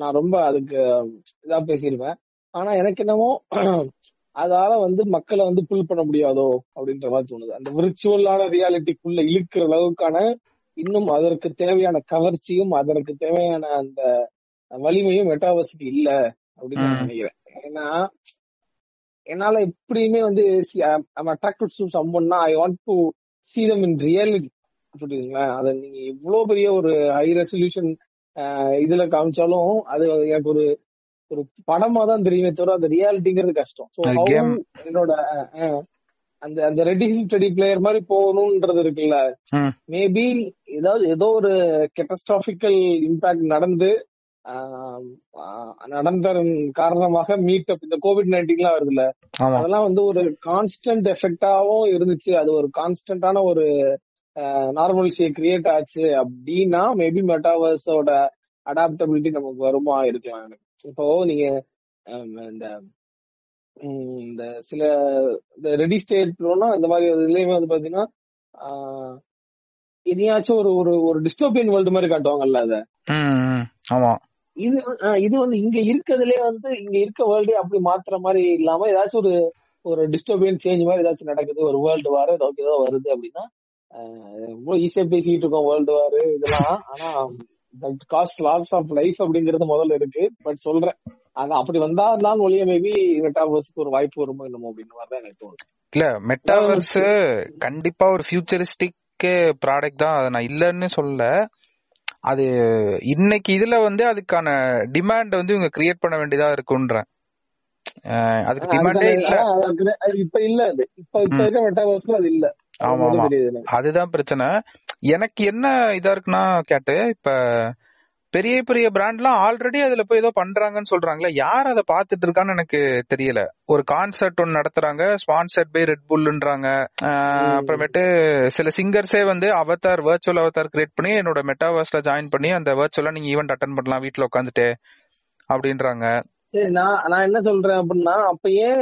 நான் ரொம்ப அதுக்கு இதா பேசிடுவேன். ஆனா எனக்கு என்னமோ அதால வந்து மக்களை வந்து புல் பண்ண முடியாதோ அப்படின்ற மாதிரி தோணுது. அந்த விர்ச்சுவலான ரியாலிட்டிக்குள்ள இழுக்கிற அளவுக்கான இன்னும் அதற்கு தேவையான கவர்ச்சியும் அதற்கு தேவையான அந்த வலிமையும் மெட்டாவர்ஸுக்கு இல்ல அப்படின்னு நான் நினைக்கிறேன். ஏன்னா என்னால எப்படியுமே வந்து I want to see them in reality. அத நீங்க எவ்வளவு பெரிய ஒரு ஹை ரெசல்யூஷன் இதுல காமிச்சாலும் அது எனக்கு ஒரு ஒரு படமா தான் தெரியுமே தவிர அந்த ரியாலிட்டிங்கிறது கஷ்டம். என்னோட அந்த அந்த ரெடி ஸ்டடி பிளேயர் மாதிரி போகணும்ன்றது இருக்குல்ல. மேபி ஏதாவது ஏதோ ஒரு கேட்டஸ்ட்ராபிக்கல் இம்பாக்ட் நடந்ததன் காரணமாக மீட் அப் இந்த கோவிட்-19லாம் வருதுல்ல, அதெல்லாம் வந்து ஒரு கான்ஸ்டன்ட் எஃபெக்டாவும் இருந்துச்சு. அது ஒரு கான்ஸ்டன்டான ஒரு நார்மல்சியை கிரியேட் ஆச்சு அப்படின்னா மேபி மெட்டாவர்ஸோட அடாப்டபிலிட்டி நமக்கு வருமா இருக்கலாம். எனக்கு இப்போ நீங்க இந்த சில இந்த ரெடி ஸ்டேட்னா இந்த மாதிரி இதுலயுமே வந்து பாத்தீங்கன்னா எதையாச்சும் ஒரு ஒரு ஒரு டிஸ்டோபியன் வேர்ல்டு மாதிரி காட்டுவாங்கல்ல. அத இது இது வந்து இங்க இருக்கிறதுலே வந்து இங்க இருக்க வேர்ல்டே அப்படி மாத்துற மாதிரி இல்லாம ஏதாச்சும் ஒரு ஒரு டிஸ்டர்பியன் சேஞ்ச் மாதிரி ஏதாச்சும் நடக்குது. ஒரு வேர்ல்டு வார் ஏதோ வருது அப்படின்னா ரொம்ப ஈஸியா பேசிட்டு இருக்கோம் வேர்ல்டு வார் இதெல்லாம். ஆனா that cost loss of life அப்படிங்கறது முதல்ல இருக்கு. பட் சொல்றேன் அதான் அப்படி வந்தா தான் ஒளிய மேபி மெட்டாவர்ஸ்க்கு ஒரு வாய்ப்பு வருமோ என்னமோ அப்படின்னு மாதிரி தான் எனக்கு தோணுது. இல்ல மெட்டாவர்ஸ் கண்டிப்பா ஒரு ஃபியூச்சரிஸ்டிக் ப்ராடக்ட் தான், அதை நான் இல்லன்னு சொல்லல. அது இன்னைக்கு இதுல வந்து அதுக்கான டிமாண்ட் வந்து இவங்க கிரியேட் பண்ண வேண்டியதா இருக்குன்ற அதுக்கு டிமாண்டே இல்ல. இப்ப இல்ல அது இப்ப இருக்க மெட்டாவர்ஸ்ல அது இல்ல. ஆமா அதுதான் பிரச்சனை. எனக்கு என்ன இதா இருக்குன்னா கேட்டு இப்ப பெரிய பெரிய பிராண்ட்லாம் ஆல்ரெடி அதுல போய் ஏதோ பண்றாங்கன்னு சொல்றாங்களே, யார் அதை பாத்துட்டு இருக்கான்னு எனக்கு தெரியல. ஒரு கான்சர்ட் ஒன்னு நடத்துறாங்க, ஸ்பான்சர்ட் பை ரெட் புல்ன்றாங்க. அப்புறமேட்டு சில சிங்கர்ஸே வந்து அவதார் வர்ச்சுவல் அவதார் கிரியேட் பண்ணி என்னோட மெட்டாவர்ஸ்ல ஜாயின் பண்ணி அந்த வர்ச்சுவலா நீங்க ஈவென்ட் அட்டெண்ட் பண்ணலாம் வீட்டுல உட்காந்துட்டு அப்படின்றாங்க. சரி நான் என்ன சொல்றேன் அப்படின்னா அப்பயே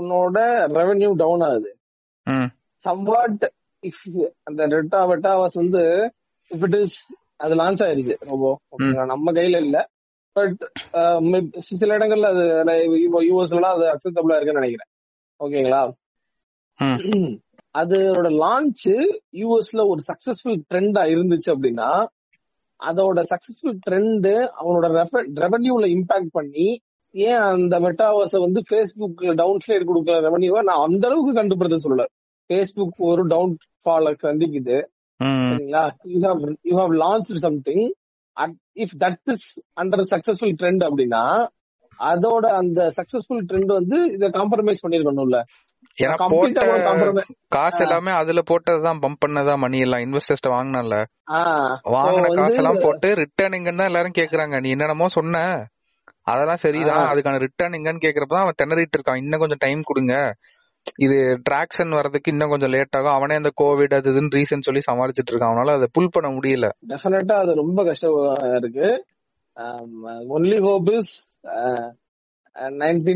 உன்னோட ரெவென்யூ டவுன் ஆகுது. சம்வாட் இஃப் அந்த மெட்டாவர்ஸ் வந்து இஃப் இட் இஸ் அது லான்ச் ஆயிருச்சு ரொம்ப நம்ம கையில இல்ல. பட் சில இடங்கள்ல அது யூஎஸ்ல அது அக்செப்டபிளா இருக்குன்னு நினைக்கிறேன். ஓகேங்களா, அதோட லான்ச் யூஎஸ்ல ஒரு சக்சஸ்ஃபுல் ட்ரெண்டா இருந்துச்சு அப்படின்னா அதோட சக்சஸ்ஃபுல் ட்ரெண்ட் அவனோட ரெவன்யூல இம்பாக்ட் பண்ணி ஏன் அந்த மெட்டாவர்ஸ வந்து பேஸ்புக் டவுன் ஸ்லைட் கொடுக்குற ரெவன்யூவை நான் அந்த அளவுக்கு கண்டுபிடித்து சொல்லல. பேஸ்புக் ஒரு டவுன் ஃபால் சந்திக்குது. You have launched something and if that is under successful trend அப்படினா அதோட அந்த சக்சஸ்ஃபுல் ட்ரெண்ட் வந்து இத காம்ப்ரமைஸ் பண்ணிருக்கணும்ல. ஏனா போட்ட காசு எல்லாமே அதுல போட்டதுதான் பம்ப் பண்ணதா மணி எல்லாம் இன்வெஸ்டர்ஸ்ட வாங்குனல. வாங்குன காசு எல்லாம் போட்டு ரிட்டர்னிங் தான் எல்லாரும் கேக்குறாங்க. நீ என்னமோ சொன்ன அதெல்லாம் சரிதான், அதுக்கான ரிட்டர்னிங்னு கேக்குறப்ப தான் அவன் திணறிட்டு இருக்கான். இன்னும் கொஞ்சம் டைம் கொடுங்க, இது டிராக்ஷன் வர்றதுக்கு இன்னும் கொஞ்சம் லேட் ஆகும். அவனே அந்த கோவிட் அது இதுன்னு ரீசன் சொல்லி சமாளிச்சுட்டு இருக்கான். அவனால அதை புல் பண்ண முடியல. டெஃபினட்டா அது ரொம்ப கஷ்டமா இருக்கு. Only hope is 19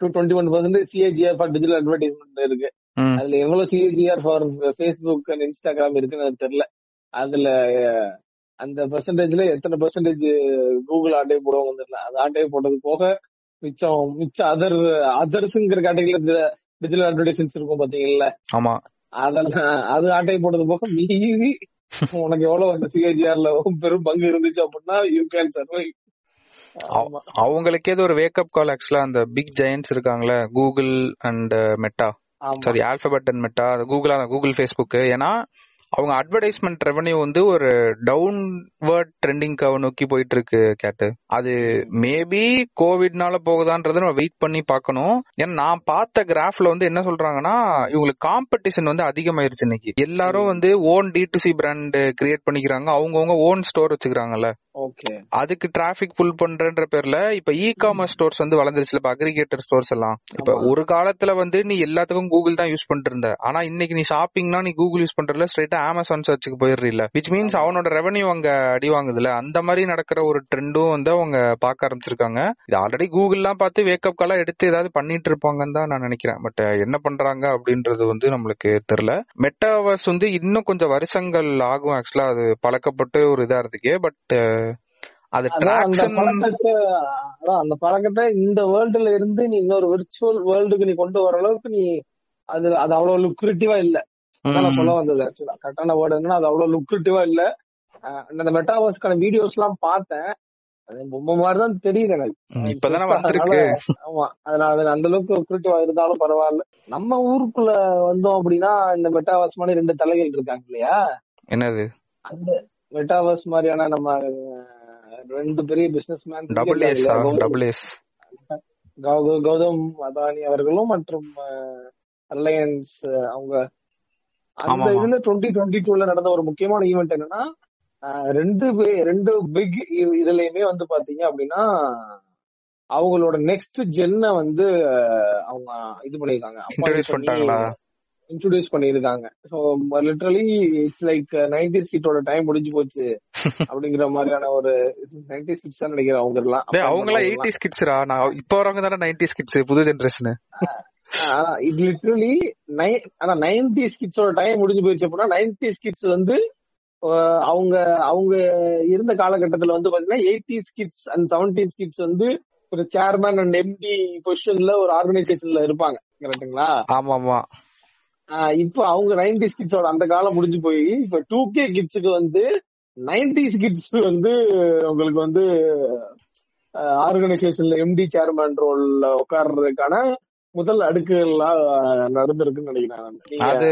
to 21% CAGR for digital advertisement இருக்கு. அதுல எவ்வளவு CAGR for Facebook and Instagram இருக்குன்னு தெரியல. அதுல அந்த பெர்சன்டேஜ்ல எத்தனை பெர்சன்டேஜ் கூகுள் ஆட்டே போடுவாங்கன்னு தெரியல. அது ஆட்டே போட்டது போக மிச்சம் அதர்ஸ்ங்கிற கேட்டகரியில டிஜிட்டல் அட்வர்டைஸ்மென்ட்ஸ் இருக்கும் பாத்தீங்கல்ல. ஆமா அதெல்லாம் அது ஆட்டை போட்டது போக மீதி உனக்கு எவ்வளவு அந்த சிஏஜிஆர்ல பெரும் பங்கு இருந்துச்சு அப்படின்னா யூ கேன் சர்வைவ். அவங்களுக்கே ஒரு வேக்அப் கால். ஆக்சுவலா அந்த பிக் ஜெயன்ட்ஸ் இருக்காங்களே Google and Meta, sorry Alphabet and Meta, Google Facebook. ஏன்னா அவங்க அட்வர்டைஸ்மெண்ட் ரெவன்யூ வந்து ஒரு டவுன்வர்ட் ட்ரெண்டிங் நோக்கி போயிட்டு இருக்கு கேட்டு. அது மேபி கோவிட்னால போகுதான்றத நம்ம வெயிட் பண்ணி பார்க்கணும். ஏன்னா நான் பார்த்த கிராஃப்ல வந்து என்ன சொல்றாங்கன்னா இவங்களுக்கு காம்படிஷன் வந்து அதிகமாயிருச்சு. இன்னைக்கு எல்லாரும் வந்து ஓன் D2C பிராண்ட் கிரியேட் பண்ணிக்கிறாங்க, அவங்கவுங்க ஓன் ஸ்டோர் வச்சுக்கிறாங்கல்ல. அதுக்கு டிராபிக் புல் பண்றன்ற பேர்ல இப்ப இ-காமர்ஸ் ஸ்டோர்ஸ் வந்து வளர்ந்துருச்சு. இப்ப அக்ரிகேட்டர் ஸ்டோர்ஸ் எல்லாம் இப்ப ஒரு காலத்துல வந்து நீ எல்லாத்துக்கும் கூகுள் தான் யூஸ் பண்ணிட்டு இருந்த. ஆனா இன்னைக்கு நீ ஷாப்பிங்னா நீ கூகுள் யூஸ் பண்றதுல ஸ்ட்ரைட்டா அமேசான் சர்ச்சுக்கு போயிடுறீல்ல, விச் மீன்ஸ் அவனோட ரெவன்யூ அங்க அடி வாங்குதுல. அந்த மாதிரி நடக்கிற ஒரு ட்ரெண்டும் வந்து அவங்க பாக்க ஆரம்பிச்சிருக்காங்க. இது ஆல்ரெடி கூகுள் எல்லாம் பார்த்து வேக்கப் காலா எடுத்து ஏதாவது பண்ணிட்டு இருப்பாங்கன்னு தான் நான் நினைக்கிறேன். பட் என்ன பண்றாங்க அப்படின்றது வந்து நம்மளுக்கு தெரியல. மெட்டாவர்ஸ் வந்து இன்னும் கொஞ்சம் வருஷங்கள் ஆகும் ஆக்சுவலா அது பழக்கப்பட்டு ஒரு இதா இருக்கு. பட் அது அந்த பழக்கத்தை இந்த வேர்ல்டுல இருந்து நீ இன்னொரு விர்ச்சுவல் வேர்ல்டுக்கு நீ கொண்டு வர அளவுக்கு நீ அது அது அவ்வளவு லுக்ரேட்டிவா இல்ல. நான் சொல்ல வந்தது ஆக்சுவலா கரெக்டான வேர்டு என்னன்னா அது அவ்வளவு லுக்ரேட்டிவா இல்ல. அந்த மெட்டாவர்ஸ்க்கான வீடியோஸ் எல்லாம் பார்த்தேன், அது பொம்மை மாதிரிதான் தெரியுது எனக்கு இப்பதான் வந்திருக்கு. ஆமா, அதனால அந்த அளவுக்கு லுக்ரேட்டிவா இருந்தாலும் பரவாயில்ல. நம்ம ஊருக்குள்ள வந்தோம் அப்படின்னா இந்த மெட்டாவர்ஸ் மாதிரி ரெண்டு தலைகள் இருக்காங்க இல்லையா, என்னது அந்த மெட்டாவர்ஸ் மாதிரியான நம்ம ரெண்டு பெரிய பிசினஸ் மேன் கௌதம் அதானி அவர்களும் மற்றும் ரிலையன்ஸ் அவங்க அந்த இதுல 2022ல நடந்த ஒரு முக்கியமான ஈவென்ட் என்னன்னா ரெண்டு பிக் இதுலயுமே வந்து பாத்தீங்க அப்படின்னா அவங்களோட நெக்ஸ்ட் ஜென்னை வந்து அவங்க இது பண்ணிருக்காங்க, இன்ட்ரோடியூஸ் பண்ணிருக்காங்க. So literally it's like 90s கிட்டோட டைம் முடிஞ்சு போச்சு அப்படிங்கிற மாதிரியான ஒரு 90s கிட்ஸ் தான் நினைக்கிறேன். அவங்க எல்லாம் அவங்களா 80s கிட்ஸ்ரா, நான் இப்ப வரவங்க தான 90s கிட்ஸ், புது ஜெனரேஷன். இது லிட்டரலி ஆனா 90s கிட்ஸோட டைம் முடிஞ்சு போயிடுச்சு அப்படின்னா 90s கிட்ஸ் வந்து அவங்க அவங்க இருந்த காலகட்டத்துல வந்து பாத்தீங்கன்னா 80s kids and 70s kids வந்து ஒரு சேர்மேன் அண்ட் எம்டி பொசிஷன்ல ஒரு ஆர்கனைசேஷன்ல இருப்பாங்க. கரெக்ட்டுங்களா? ஆமா ஆமா. இப்ப அவங்க 90s கிட்ஸோட அந்த காலம் முடிஞ்சு போய் இப்ப 2K கிட்ஸுக்கு வந்து 90s கிட்ஸ் வந்து உங்களுக்கு வந்து ஆர்கனைசேஷன்ல எம்டி சேர்மேன் ரோல்ல உட்கார்றதுக்கான முதல் அடுக்குலாம் நடந்திருக்குன்னு நினைக்கிறேன். அது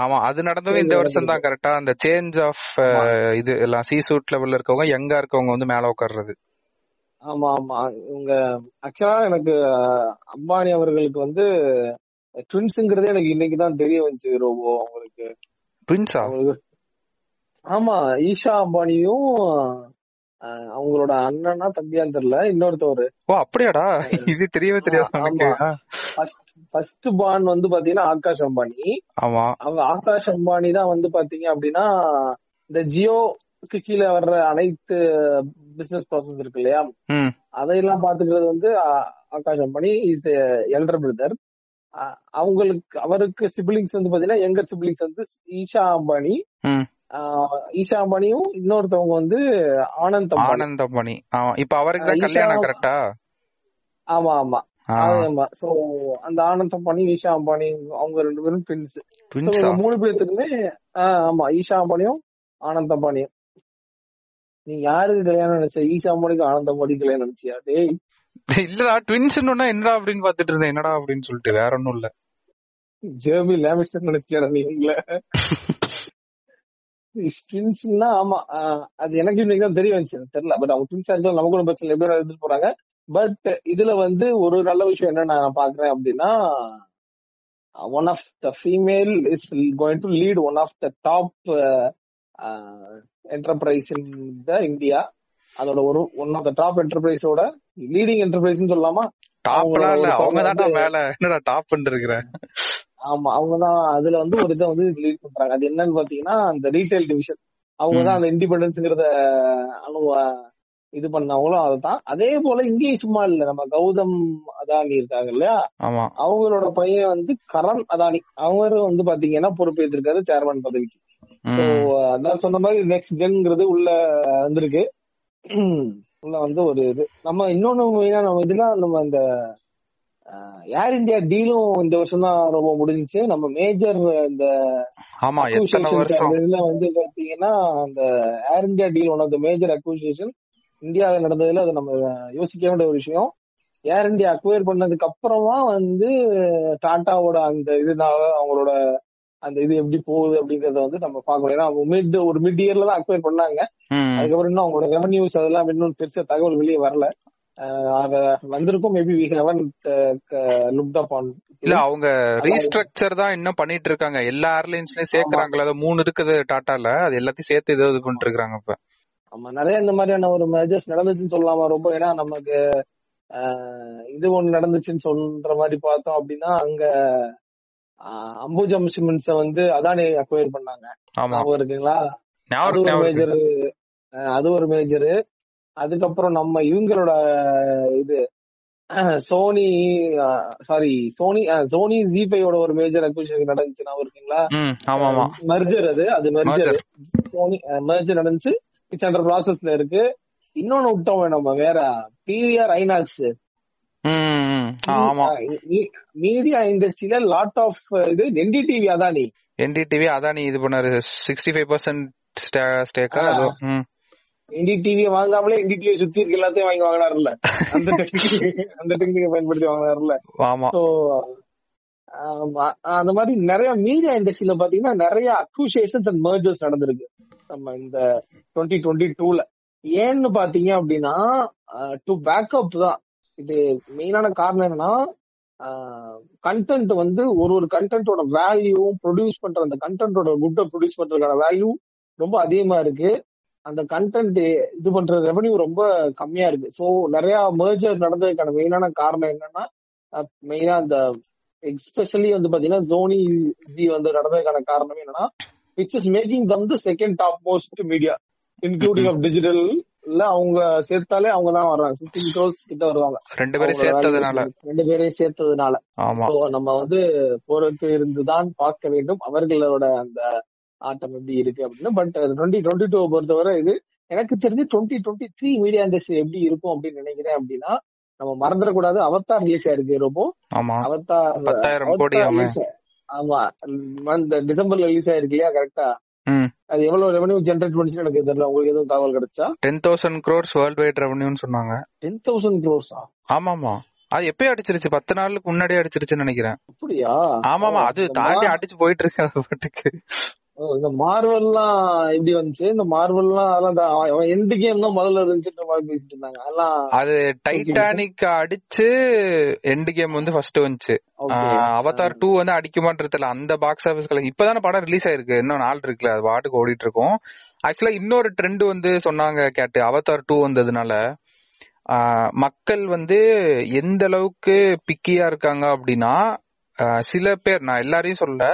ஆமா, அது நடந்தது இந்த வருஷம் தான். கரெக்டா, அந்த சேஞ்ச் ஆஃப் இது எல்லாம் சீசூட் லெவல்ல இருக்கவங்க யங்கா இருக்கவங்க வந்து மேல உட்கார்றது. ஆமா ஆமா. இவங்க ஆக்சுவலா எனக்கு அம்பானி அவர்களுக்கு வந்து ட்வின்ஸ்ங்கிறதே எனக்கு இன்னைக்குதான் தெரிய வந்துச்சு. ரோபோ அவங்களுக்கு ட்வின்ஸா? ஆமா, ஈஷா அம்பானியும் அவங்களோட அண்ணனா தம்பியான்னு தெரியல இன்னொருத்தவரு. ஓ அப்படியாடா, இது தெரியவே தெரியாது. ஃபர்ஸ்ட் பான் வந்து பாத்தீங்கன்னா ஆகாஷ் அம்பானி. ஆமா, அவங்க ஆகாஷ் அம்பானி தான் வந்து பாத்தீங்க அப்படின்னா இந்த ஜியோக்கு கீழே வர்ற அனைத்து பிசினஸ் ப்ராசஸ் இருக்கு இல்லையா, அதையெல்லாம் பாத்துக்கிறது வந்து Akash Ambani is the elder brother. அவங்களுக்கு அவருக்கு சிப்ளிங்ஸ் வந்து பாத்தீங்கன்னா யங்கர் சிப்ளிங்ஸ் வந்து ஈஷா அம்பானி, ஈஷா அம்பானியும் இன்னொருத்தவங்க வந்து ஆனந்த் அம்பானி. இப்ப அவருக்கு தான் கல்யாணம். கரெக்டா? ஆமா ஆமா ஆமா. சோ அந்த ஆனந்த் அம்பானி ஈஷா அம்பானி அவங்க ரெண்டு பேரும் ட்வின்ஸ். மூணு பேருக்குமே ஆமா, ஈஷா அம்பானியும் ஆனந்த் அம்பானியும். நீ யாருக்கு கல்யாணம் நினைச்ச? ஈஷா அம்பானிக்கு ஆனந்த் அம்பானிக்கு கல்யாணம் நினைச்சியா? டேய் இல்லடா, ட்வின்ஸ் என்னடா அப்படின்னு பாத்துட்டு இருந்தேன். என்னடா அப்படின்னு சொல்லிட்டு வேற ஒண்ணும் இல்ல. ஜேபி லேமிஷன் நினைச்சியா நீங்களே ட்வின்ஸ்னா? ஆமா, அது எனக்கு இன்னைக்கு தான் தெரிய வந்துச்சு. தெரியல, பட் அவங்க ட்வின்ஸா இருந்தாலும் நமக்கு ஒன்றும் பிரச்சனை எப்படியும் எடுத்துட்டு போறாங்க. பட் இதுல வந்து ஒரு நல்ல விஷயம் என்ன நான் பாக்குறேன் அப்படின்னா one of the female is going to lead one of the top enterprise in the India. அதோட ஒரு ஒன் ஆஃப் த டாப் என்டர்பிரைஸோட லீடிங் என்டர்பிரைஸ் சொல்லாமா? ஆமா, அவங்கதான் அதுல வந்து ஒரு இதை வந்து லீட் பண்றாங்க. அது என்னன்னு பாத்தீங்கன்னா அந்த ரீட்டைல் டிவிஷன். அவங்கதான் அந்த இண்டிபெண்டன்ஸ்ங்கிறத இது பண்ணவங்களோ அதுதான். அதே போல இங்கேயும் சும்மா இல்ல, நம்ம கௌதம் அதானி இருக்காங்க இல்லையா, அவங்களோட பையன் வந்து கரண் அதானி. அவரும் வந்து பாத்தீங்கன்னா பொறுப்பேற்றிருக்காரு சேர்மேன் பதவிக்கு. அதான் சொன்ன மாதிரி நெக்ஸ்ட் ஜென்ங்கிறது உள்ள வந்திருக்கு. உள்ள வந்து ஒரு இது நம்ம இன்னொன்னு மெயினா நம்ம இதுல நம்ம இந்த ஏர் இந்தியா டீலும் இந்த வருஷம் தான் ரொம்ப முடிஞ்சிச்சு. நம்ம மேஜர் இந்த இதுல வந்து பாத்தீங்கன்னா அந்த Air India deal one of the major acquisition இந்தியாவில நடந்ததுல அது நம்ம யோசிக்க வேண்டிய ஒரு விஷயம். ஏர் இந்தியா அக்வயர் பண்ணதுக்கு அப்புறமா வந்து டாட்டாவோட அந்த இதனால அவங்களோட அந்த இது எப்படி போகுது அப்படிங்கறத வந்து நம்ம பாக்கணும். ஏன்னா ஒரு மிட் இயர்ல தான் அக்வயர் பண்ணாங்க. அதுக்கப்புறம் இன்னும் அவங்களோட ரெவன்யூஸ் அதெல்லாம் இன்னும் பெருசா தகவல் வெளியே வரல. வந்திருக்கும் maybe we haven't looked up on. இல்ல அவங்க ரீஸ்ட்ரக்சர் தான் இன்னும் பண்ணிட்டு இருக்காங்க. எல்லா ஏர்லைன்ஸ்லயும் சேர்க்கறாங்களா? அது மூணு இருக்குது டாட்டால, அது எல்லாத்தையும் சேர்த்து ஏதோ இது பண்ணிட்டு இருக்காங்க இப்ப. ஆமா, நிறைய இந்த மாதிரியான ஒரு மேஜஸ் நடந்துச்சுன்னு சொல்லலாமா ரொம்ப. ஏன்னா நமக்கு இது ஒண்ணு நடந்துச்சுன்னு சொல்ற மாதிரி பார்த்தோம் அப்படின்னா, அங்க அம்புஜம் சிமெண்ட்ஸ வந்து அதானி அக்வயர் பண்ணாங்க, ஞாபகம் இருக்குங்களா? அது ஒரு மேஜரு. அதுக்கப்புறம் நம்ம இவங்களோட இது சோனி Z5 ஓட ஒரு மேஜர் அக்விசிஷன் நடந்துச்சு, ஞாபகம் இருக்குங்களா? மெர்ஜர், அது மெர்ஜர் சோனி மெர்ஜர் நடந்துச்சு, இட்ஸ் அண்டர் ப்ராசஸ்ல இருக்கு. இன்னொன்னு விட்டோம் நம்ம வேற, PVR ஐநாக்ஸ் மீடியா இண்டஸ்ட்ரியில லாட் ஆஃப் இது. NDTV அதானி இது பண்ணாரு, 65% ஸ்டேக்கா. NDTV வாங்காமலே NDTV சுத்தி இருக்க எல்லாத்தையும் வாங்கி வாங்கினாருல்ல, அந்த டெக்னிக்கை பயன்படுத்தி வாங்கினாருல்ல. சோ அந்த மாதிரி நிறைய மீடியா இண்டஸ்ட்ரியில பாத்தீங்கன்னா நிறைய அக்யூசேஷன்ஸ் அண்ட் மர்ஜர்ஸ் நடந்திருக்கு நம்ம இந்த 2022ல. ஏன்னு பாத்தீங்க அப்படின்னா டு பேக்கப் தான் இது மெயினான காரணம். என்னன்னா கண்டென்ட் வந்து ஒரு கண்டென்ட்டோட வேல்யூ ப்ரொடியூஸ் பண்ற அந்த கண்டென்ட்டோட குட்டை ப்ரொடியூஸ் பண்றதுக்கான வேல்யூ ரொம்ப அதிகமா இருக்கு, அந்த கண்டென்ட் இது பண்ற ரெவன்யூ ரொம்ப கம்மியா இருக்கு. ஸோ நிறைய மர்ஜர் நடந்ததுக்கான மெயினான காரணம் என்னன்னா, மெயினா அந்த எஸ்பெஷலி வந்து பாத்தீங்கன்னா சோனி ஜி வந்து நடந்ததுக்கான காரணம் என்னன்னா, which is making them the second top most media including of digital la. avanga serthale avanga dhaan varanga 15 crores kitta varuvanga rendu pere serthadunala. so nama vandu porathu irundhaan paaka vendum avargaloda and aatam eppadi irukku appadina. but 2022 porathuvara idu enakku therinju 2023 media industry eppadi irukum appdi nenaikiren appadina nama marandra koodadhu. avatar release a irukku robo. avatar 10000 crore ஆமா அந்த டிசம்பர்ல release ஆயிருக்கு இல்லையா? கரெக்டா. அது எவ்வளவு revenue generate பண்ணுச்சுன்னு எனக்கு தெரியல, உங்களுக்கு எதுவும் தகவல் கிடைச்சா? 10,000 crores வேர்ல்ட் வைட் ரெவென்யூன்னு சொன்னாங்க. 10,000 crores ஆ? ஆமாமா, அது எப்பயே அடிச்சிருச்சு, 10 நாளுக்கு முன்னாடி அடிச்சிருச்சுன்னு நினைக்கிறேன். அப்படியா? ஆமாமா, அது தாண்டி அடிச்சு போயிட்டு இருக்கு அந்த பாட்டுக்கு. இந்த மார்வெல்லாம் எப்படி வந்துச்சு, இந்த மார்வெல்லாம் அதெல்லாம் எந்த கேம் தான் முதல்ல இருந்துச்சுன்ற மாதிரி பேசிட்டு இருந்தாங்க. அதெல்லாம் அது டைட்டானிக் அடிச்சு எண்ட் கேம் வந்து ஃபர்ஸ்ட் வந்துச்சு. அவதார் 2 வந்து அடிக்குமான்றதுல அந்த பாக்ஸ் ஆபீஸ்ல இப்பதான படம் ரிலீஸ் ஆயிருக்கு, இன்னும் நாள் இருக்குல்ல, அது பாட்டுக்கு ஓடிட்டு இருக்கும். ஆக்சுவலா இன்னொரு ட்ரெண்ட் வந்து சொன்னாங்க கேட்டு, அவதார் 2 வந்ததுனால மக்கள் வந்து எந்த அளவுக்கு பிக்கியா இருக்காங்க அப்படின்னா, சில பேர், நான் எல்லாரையும் சொல்ல,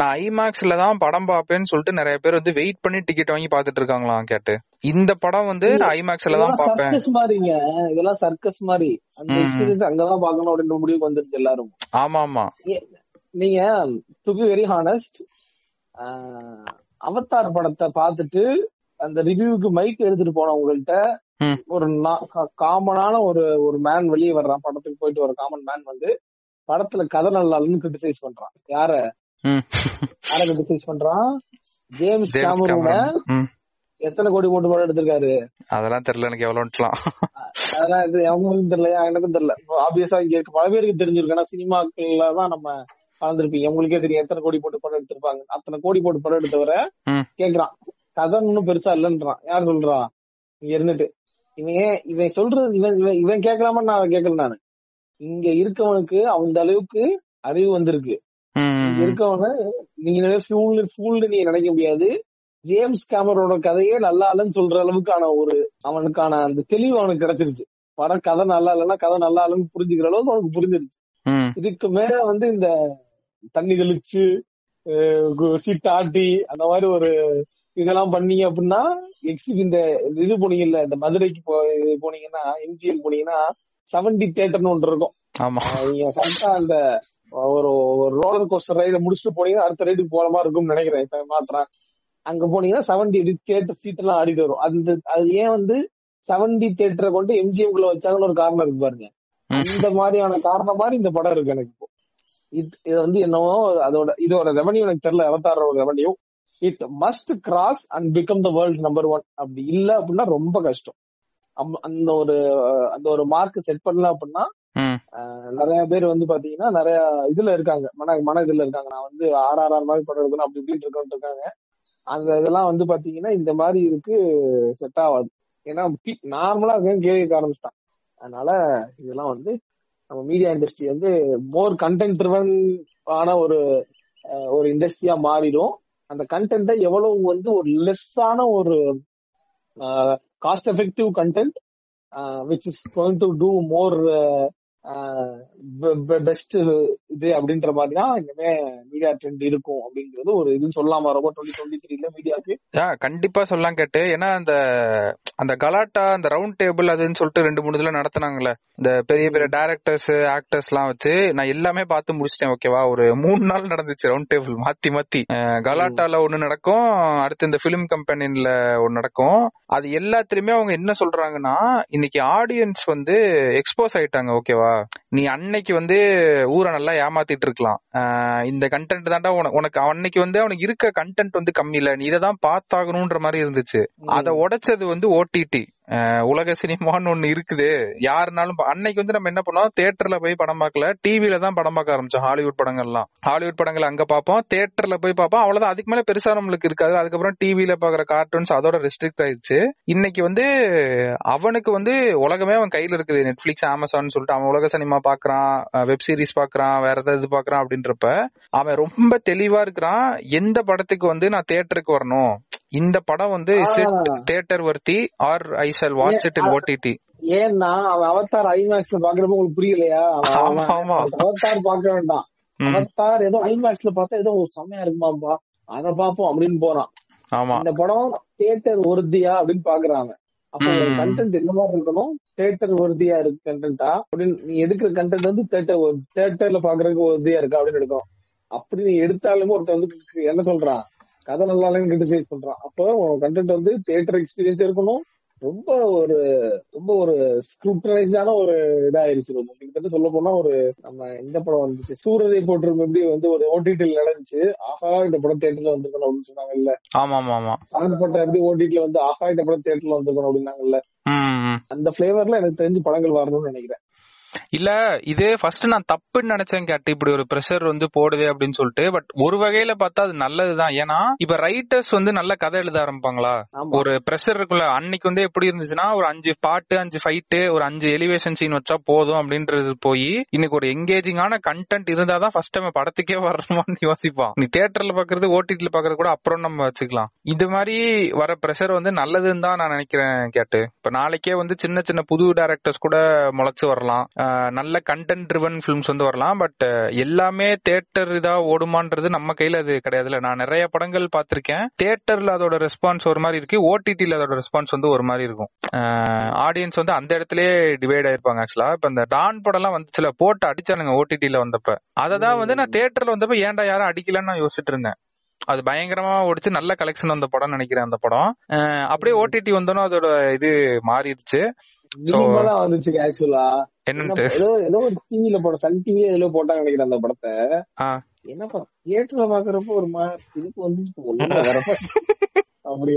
நான் ஐமேக்ஸ்ல தான் படம் பாப்பேன்னு சொல்லிட்டு நிறைய பேர் வந்து வெயிட் பண்ணி டிக்கெட் வாங்கி பாத்துட்டு இருக்காங்களாம் கேட்டு. இந்த படம் வந்து ஐமேக்ஸ்ல தான் பாப்பேன், இதெல்லாம் சர்க்கஸ் மாதிரி, அந்த எக்ஸ்பீரியன்ஸ் அங்கதான் பாக்கணும் அப்படின்ற முடிவுக்கு வந்துருச்சு எல்லாரும். ஆமாமா, நீங்க to be very honest, Avatar படத்தை பாத்துட்டு அந்த ரிவ்யூக்கு மைக் எடுத்துட்டு போனவங்கள்ட்ட ஒரு காமனான ஒரு மேன் வெளியே வர்றான், படத்துக்கு போயிட்டு ஒரு காமன் மேன் வந்து படத்துல கதை நல்லா இல்லைன்னு கிரிட்டிசைஸ் பண்றான். யார கிரிட்டிசைஸ் பண்றான்? ஜேம்ஸ் கேமரூனை. எத்தனை கோடி போட்டு படம் எடுத்திருக்காரு அதெல்லாம் தெரியல எனக்கு, எவ்வளவுலாம் அதெல்லாம் அவங்களுக்கும் தெரியல, எனக்கும் தெரியல. ஆப்வியஸா இங்க பல பேருக்கு தெரிஞ்சிருக்கேன்னா, சினிமாக்கள்ல தான் நம்ம கலந்துருப்பீங்க, உங்களுக்கே தெரியும் எத்தனை கோடி போட்டு படம் எடுத்திருப்பாங்க. அத்தனை கோடி போட்டு படம் எடுத்தவரை கேக்குறான், கதை இன்னும் பெருசா இல்லைன்றான். யார் சொல்றான்? இங்க இருந்துட்டு இவன் சொல்றது, இவன் கேட்கலாமான்னு நான் அதை கேட்கல. நானு இங்க இருக்கவனுக்கு அந்த அளவுக்கு அறிவு வந்திருக்கு, இருக்கவன நீங்க நினைக்க முடியாது. ஜேம்ஸ் கேமரோட கதையே நல்லா இல்லைன்னு சொல்ற அளவுக்கான ஒரு அவனுக்கான அந்த தெளிவு அவனுக்கு கிடைச்சிருச்சு. படம் கதை நல்லா இல்லைன்னா கதை நல்லா இல்லைன்னு புரிஞ்சுக்கிற அளவுக்கு அவனுக்கு புரிஞ்சிருச்சு. இதுக்கு மேல வந்து இந்த தண்ணி தெளிச்சு சீட் ஆட்டி அந்த மாதிரி ஒரு இதெல்லாம் பண்ணீங்க அப்படின்னா, இந்த இது போனீங்கல்ல, இந்த மதுரைக்கு போனீங்கன்னா MGM போனீங்கன்னா 70 தியேட்டர்னு ஒன்று இருக்கும். ஆமா, நீங்க கரெக்டா அந்த ஒரு ரோலர் கோஸ்டர் ரைட முடிச்சுட்டு போனீங்கன்னா அடுத்த ரைடுக்கு போற மாதிரி இருக்கும்னு நினைக்கிறேன் இப்ப மாத்திரம். அங்க போனீங்கன்னா 70 தியேட்டர் சீட் எல்லாம் ஆடிட்டு வரும். அது ஏன் வந்து 70 தியேட்டரை கொண்டு MGM குள்ள வச்சாங்கன்னு ஒரு காரணம் இருக்கு பாருங்க. இந்த மாதிரியான காரணம் மாதிரி இந்த படம் இருக்கு. எனக்கு இப்போ இது வந்து என்னவோ அதோட இதோட ரெவன்யூ எனக்கு தெரியல. அவதாரோட revenue it must cross and become the world number 1. அப்படி இல்ல அப்படின்னா ரொம்ப கஷ்டம். அந்த ஒரு மார்க் செட் பண்ணலாம் அப்படின்னா நிறைய பேர் வந்து பாத்தீங்கன்னா நிறைய இதுல இருக்காங்க, மன இதுல இருக்காங்க. நான் வந்து RRR மாதிரி படம் எடுக்கணும் அப்படி இப்படின்னு இருக்கணும் இருக்காங்க. அந்த இதெல்லாம் வந்து பாத்தீங்கன்னா இந்த மாதிரி இதுக்கு செட் ஆகாது. ஏன்னா நார்மலா கேட்க ஆரம்பிச்சிட்டான். அதனால இதெல்லாம் வந்து நம்ம மீடியா இண்டஸ்ட்ரி வந்து மோர் கண்டென்ட் ட்ரிவன் ஆன ஒரு இண்டஸ்ட்ரியா மாறிடும். அந்த கண்டென்ட்டை எவ்வளவு வந்து ஒரு லெஸ்ஸான ஒரு cost effective content which is going to do more best இது அப்படின்ற மாதிரினா இனிமே மீடியா ட்ரெண்ட் இருக்கும் அப்படிங்கிறது ஒரு இதுன்னு சொல்லலாமா? ரொம்ப 2023ல மீடியாக்கு கண்டிப்பா சொல்லலாம் கேட்டு. ஏன்னா அந்த அந்த கலாட்டா அந்த ரவுண்ட் டேபிள் அதுன்னு சொல்லிட்டு 2-3 இதுல நடத்தினாங்களே, இந்த பெரிய பெரிய டைரக்டர்ஸ் ஆக்டர்ஸ் எல்லாம் வச்சு. நான் எல்லாமே பார்த்து முடிச்சிட்டேன் ஓகேவா. ஒரு 3 நாள் நடந்துச்சு ரவுண்ட் டேபிள் மாத்தி மாத்தி. கலாட்டால ஒண்ணு நடக்கும், அடுத்து இந்த பிலிம் கம்பெனில ஒண்ணு நடக்கும். அது எல்லாத்துலயுமே அவங்க என்ன சொல்றாங்கன்னா, இன்னைக்கு ஆடியன்ஸ் வந்து எக்ஸ்போஸ் ஆயிட்டாங்க ஓகேவா. நீ அன்னைக்கு வந்து ஊரை நல்லா ஏமாத்திட்டு இருக்கலாம், இந்த கண்டென்ட் தாண்டா உனக்கு அன்னைக்கு வந்து அவனுக்கு இருக்க கண்டென்ட் வந்து கம்மி இல்ல, நீ இதான் பார்த்தாகணும்ன்ற மாதிரி இருந்துச்சு. அதை உடைச்சது வந்து ஓடிடி உலக சினிமான்னு ஒண்ணு இருக்குது. யாருனாலும் அன்னைக்கு வந்து நம்ம என்ன பண்ணோம், தியேட்டர்ல போய் படம் பார்க்கல, டிவில தான் படம் பார்க்க ஆரம்பிச்சோம். ஹாலிவுட் படங்கள்லாம் ஹாலிவுட் படங்கள் அங்க பார்ப்போம், தியேட்டர்ல போய் பார்ப்போம், அவ்வளவுதான். அதுக்கு மேல பெருசா நம்மளுக்கு இருக்காது. அதுக்கப்புறம் டிவில பாக்குற கார்ட்டூன்ஸ் அதோட ரெஸ்ட்ரிக்ட் ஆயிடுச்சு. இன்னைக்கு வந்து அவனுக்கு வந்து உலகமே அவன் கையில இருக்குது, நெட்ஃபிளிக்ஸ் அமேசான் சொல்லிட்டு. அவன் உலக சினிமா பாக்குறான், வெப் சீரிஸ் பாக்குறான், வேற ஏதாவது பாக்குறான். அப்படின்றப்ப அவன் ரொம்ப தெளிவா இருக்கிறான், எந்த படத்துக்கு வந்து நான் தியேட்டருக்கு வரணும், இந்த படம் வந்து theatre worthy or I shall watch it in OTT. ஏன்னா அவன் அவதார் ஐமேக்ஸ்ல பாக்குறப்ப உங்களுக்கு புரியலையா? அவதார் பார்க்க வேண்டாம், அவதார் ஏதோ ஐமேக்ஸ்ல பார்த்தா ஏதோ செமையா இருக்குமாப்பா, அதை பார்ப்போம் அப்படின்னு போறான். ஆமா, இந்த படம் தியேட்டர் வர்த்தியா அப்படின்னு பாக்குறாங்க. அப்ப கண்டென்ட் இந்த மாதிரி இருக்கணும், தியேட்டர் வர்த்தியா இருக்கு கண்டென்ட்டா அப்படின்னு. நீ எடுக்கிற கண்டென்ட் வந்து தியேட்டர்ல பாக்குறதுக்கு வர்த்தியா இருக்கா அப்படின்னு எடுக்கணும். அப்படி நீ எடுத்தாலுமே ஒருத்தர் வந்து என்ன சொல்றான், கதை நல்லா இல்லைன்னு கிரிட்டிசைஸ் பண்றான். அப்போ கண்டென்ட் வந்து தியேட்டர் எக்ஸ்பீரியன்ஸ் இருக்கணும். ரொம்ப ஒரு ஸ்கிரிப்டரைஸ்டான ஒரு இதாயிருச்சு. கிட்டத்தட்ட சொல்ல போனா ஒரு நம்ம இந்த படம் வந்துச்சு சூரரை போட்டிருக்கும், எப்படி வந்து ஒரு ஓடிடில நடந்துச்சு, ஆஹா இந்த படம் தியேட்டர்ல வந்துருக்கணும் அப்படின்னு சொன்னாங்க இல்ல. ஆமா ஆமா, சாங் பண்ற எப்படி ஓடிடில வந்து ஆஹா இந்த படம் தியேட்டர்ல வந்துருக்கணும் அப்படின்னாங்கல்ல. அந்த பிளேவர்ல எனக்கு தெரிஞ்சு படங்கள் வரணும்னு நினைக்கிறேன். இல்ல இது ஃபர்ஸ்ட் நான் தப்புன்னு நினைச்சேன் கேட்டு, இப்படி ஒரு பிரஷர் வந்து போடுது அப்படின்னு சொல்லிட்டு. பட் ஒரு வகையில பார்த்தா அது நல்லதுதான். ஏன்னா இப்ப ரைட்டர்ஸ் வந்து நல்ல கதை எழுத ஆரம்பிப்பாங்களா, ஒரு பிரஷர் இருக்குல்ல. அன்னைக்கு வந்து எப்படி இருந்துச்சுன்னா, ஒரு 5 பாட்டு, 5 ஃபைட்டு, ஒரு 5 எலிவேஷன் சீன் வச்சா போதும் அப்படின்றது போய், இன்னைக்கு ஒரு எங்கேஜிங்கான கண்டென்ட் இருந்தாதான் ஃபர்ஸ்ட் டைம் படத்துக்கே வரணுமான்னு யோசிப்பான். நீ தியேட்டர்ல பாக்குறது ஓடிடில பாக்குறது கூட அப்புறம் நம்ம வச்சுக்கலாம். இது மாதிரி வர பிரஷர் வந்து நல்லதுன்னு தான் நான் நினைக்கிறேன் கேட்டு. இப்ப நாளைக்கே வந்து சின்ன சின்ன புது டைரக்டர்ஸ் கூட முளைச்சு வரலாம், நல்ல கண்டென்ட் ட்ரிவன் ஃபிலிம்ஸ் வந்து வரலாம். பட் எல்லாமே தியேட்டர் இதா ஓடுமான்றது நம்ம கையில அது கிடையாதுல. நான் நிறைய படங்கள் பார்த்திருக்கேன், தியேட்டர்ல அதோட ரெஸ்பான்ஸ் ஒரு மாதிரி இருக்கு, ஓடிடில அதோட ரெஸ்பான்ஸ் வந்து ஒரு மாதிரி இருக்கும். ஆடியன்ஸ் வந்து அந்த இடத்துலயே டிவைட் ஆயிருப்பாங்க ஆக்சுவலா. இப்ப இந்த டான் படம் எல்லாம் வந்து சில போட்டு அடிச்சானுங்க ஓடிடில வந்தப்ப. அததான் வந்து நான் தியேட்டர்ல வந்தப்ப ஏன்டா யாரும் அடிக்கலன்னு நான் யோசிச்சுட்டு இருந்தேன். அது பயங்கரமா ஓடிச்சு, நல்ல கலெக்ஷன் வந்த படம் நினைக்கிறேன் அந்த படம். அப்படியே ஓடிடி வந்தோன்னா அதோட இது மாறிடுச்சு. என்னன்னு ஏதோ டிவில போட சன் டிவில ஏதோ போட்டாங்க நினைக்கிறேன் அந்த படத்தை. என்னப்பா தியேட்டர்ல பாக்குறப்ப ஒரு திருப்பி வந்து அப்படி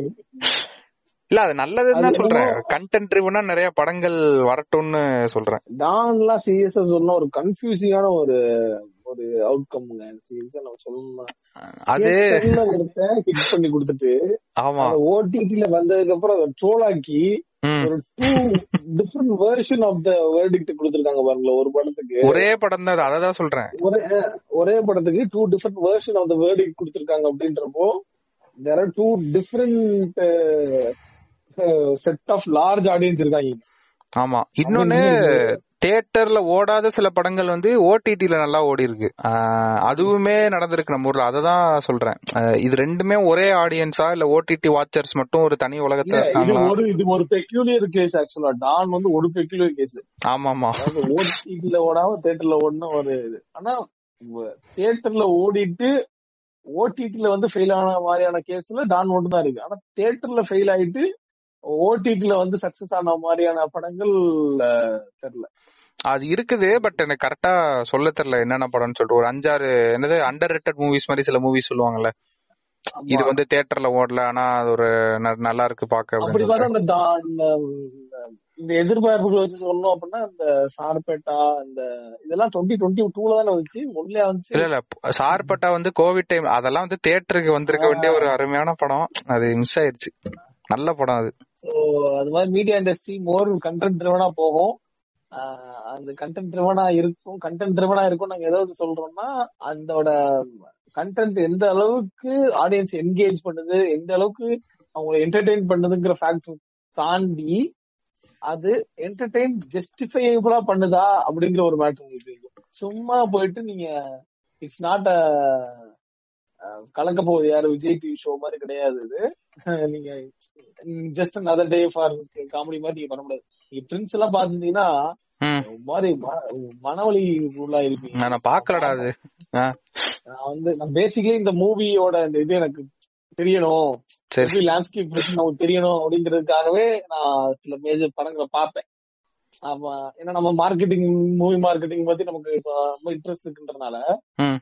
இல்ல. அது நல்லதுன்னு தான் சொல்றேன், கண்டென்ட் ட்ரிவனா நிறைய படங்கள் வரட்டும்னு சொல்றேன். டான்லாம் சீரியஸா சொல்லணும், ஒரு கன்ஃபியூசிங்கான ஒரு ஒரு அவுட்கம்ங்க. சீரியஸா நம்ம சொல்லணும், அது ஹிட் பண்ணி கொடுத்துட்டு ஓடிடில வந்ததுக்கு அப்புறம் அதை ட்ரோலாக்கி ஒரு 2 different version of the verdict கொடுத்திருக்காங்க பாருங்க. ஒரு படத்துக்கு ஒரே படம் தான், அத தான் சொல்றேன், ஒரே படத்துக்கு 2 different version of the verdict கொடுத்திருக்காங்க. அப்படின்றப்போ there are 2 different set of large audience இருக்காங்க. ஆமா, இன்னொன்னு தியேட்டர்ல ஓடாத சில படங்கள் வந்து ஓடிடில நல்லா ஓடி இருக்கு, அதுவுமே நடந்திருக்கு நம்ம ஊர்ல. அததான் சொல்றேன், இது ரெண்டுமே ஒரே ஆடியன்ஸா இல்ல ஓடிடி வாட்சர்ஸ் மட்டும் ஒரு தனி உலகத்துல இருக்காங்களா? இது ஒரு பெக்யூலியர் கேஸ் ஆக்சுவலா. டான் வந்து ஒரு பெக்யூலியர் கேஸ். ஆமா ஆமா, ஓடிடில ஓடாம தியேட்டர்ல ஓடுன ஒரு இது. ஆனா தியேட்டர்ல ஓடிட்டு ஓடிடில வந்து ஃபெயில் ஆன மாதிரியான கேஸ்ல டான் மட்டும் தான் இருக்கு. ஆனா தியேட்டர்ல ஃபெயில் ஆயிட்டு ஓடிடில வந்து சக்சஸ் ஆன மாதிரியான படங்கள் தெரியல. அது இருக்குது, பட் எனக்கு கரெக்டா சொல்ல தெரியல என்னென்ன படம்னு சொல்லிட்டு. ஒரு 5-6 என்னது அண்டர் ரேட்டட் மூவிஸ் மாதிரி சில மூவிஸ் சொல்லுவாங்கல்ல, இது வந்து தியேட்டர்ல ஓடல ஆனா அது ஒரு நல்லா இருக்கு பாக்க. அப்படி பார்த்தா இந்த எதிர்பார்ப்புகள் வச்சு சொல்லணும் அப்படின்னா இந்த சார்பேட்டா இந்த இதெல்லாம் 2022ல தானே வந்துச்சு, ஒன்லயே வந்துச்சு. இல்ல இல்ல, சார்பேட்டா வந்து கோவிட் டைம், அதெல்லாம் வந்து தியேட்டருக்கு வந்திருக்க வேண்டிய ஒரு அருமையான படம், அது மிஸ் ஆயிருச்சு. நல்ல படம் அது. சோ அது மாதிரி மீடியா இண்டஸ்ட்ரி மோர் கண்டென்ட் ட்ரிவனா போகும். அந்த கண்டென்ட் ட்ரிவனா இருக்கும், கண்டென்ட் ட்ரிவனா இருக்கும். நாங்க ஏதாவது சொல்றோம்னா அதோட கண்டென்ட் எந்த அளவுக்கு ஆடியன்ஸ் என்கேஜ் பண்ணுது, எந்த அளவுக்கு அவங்களை என்டர்டெயின் பண்ணதுங்கிற ஃபேக்டர் தாண்டி அது என்டர்டெயின் ஜஸ்டிஃபைபிளா பண்ணுதா அப்படிங்கிற ஒரு மேட்டர். சும்மா போயிட்டு நீங்க இட்ஸ் நாட் கலக்க போகுது யாரு விஜய் டிவி ஷோ மாதிரி கிடையாது. இது நீங்க just another day for comedy மாதிரி நீங்க பண்ண முடியாது. நீங்க பிரின்ஸ் எல்லாம் பாத்தீங்கன்னா மாதிரி மனவலி உள்ள இருப்பீங்க. நான் பாக்கலடா அது. நான் வந்து நான் பேசிக்கலி இந்த மூவியோட இந்த இது எனக்கு தெரியணும், சரி லேண்ட்ஸ்கேப் பத்தி நமக்கு தெரியணும் அப்படிங்கிறதுக்காகவே நான் சில மேஜர் படங்களை பார்ப்பேன். அப்ப ஏன்னா நம்ம மார்க்கெட்டிங் மூவி மார்க்கெட்டிங் பத்தி நமக்கு ரொம்ப இன்ட்ரெஸ்ட் இருக்குன்றதுனால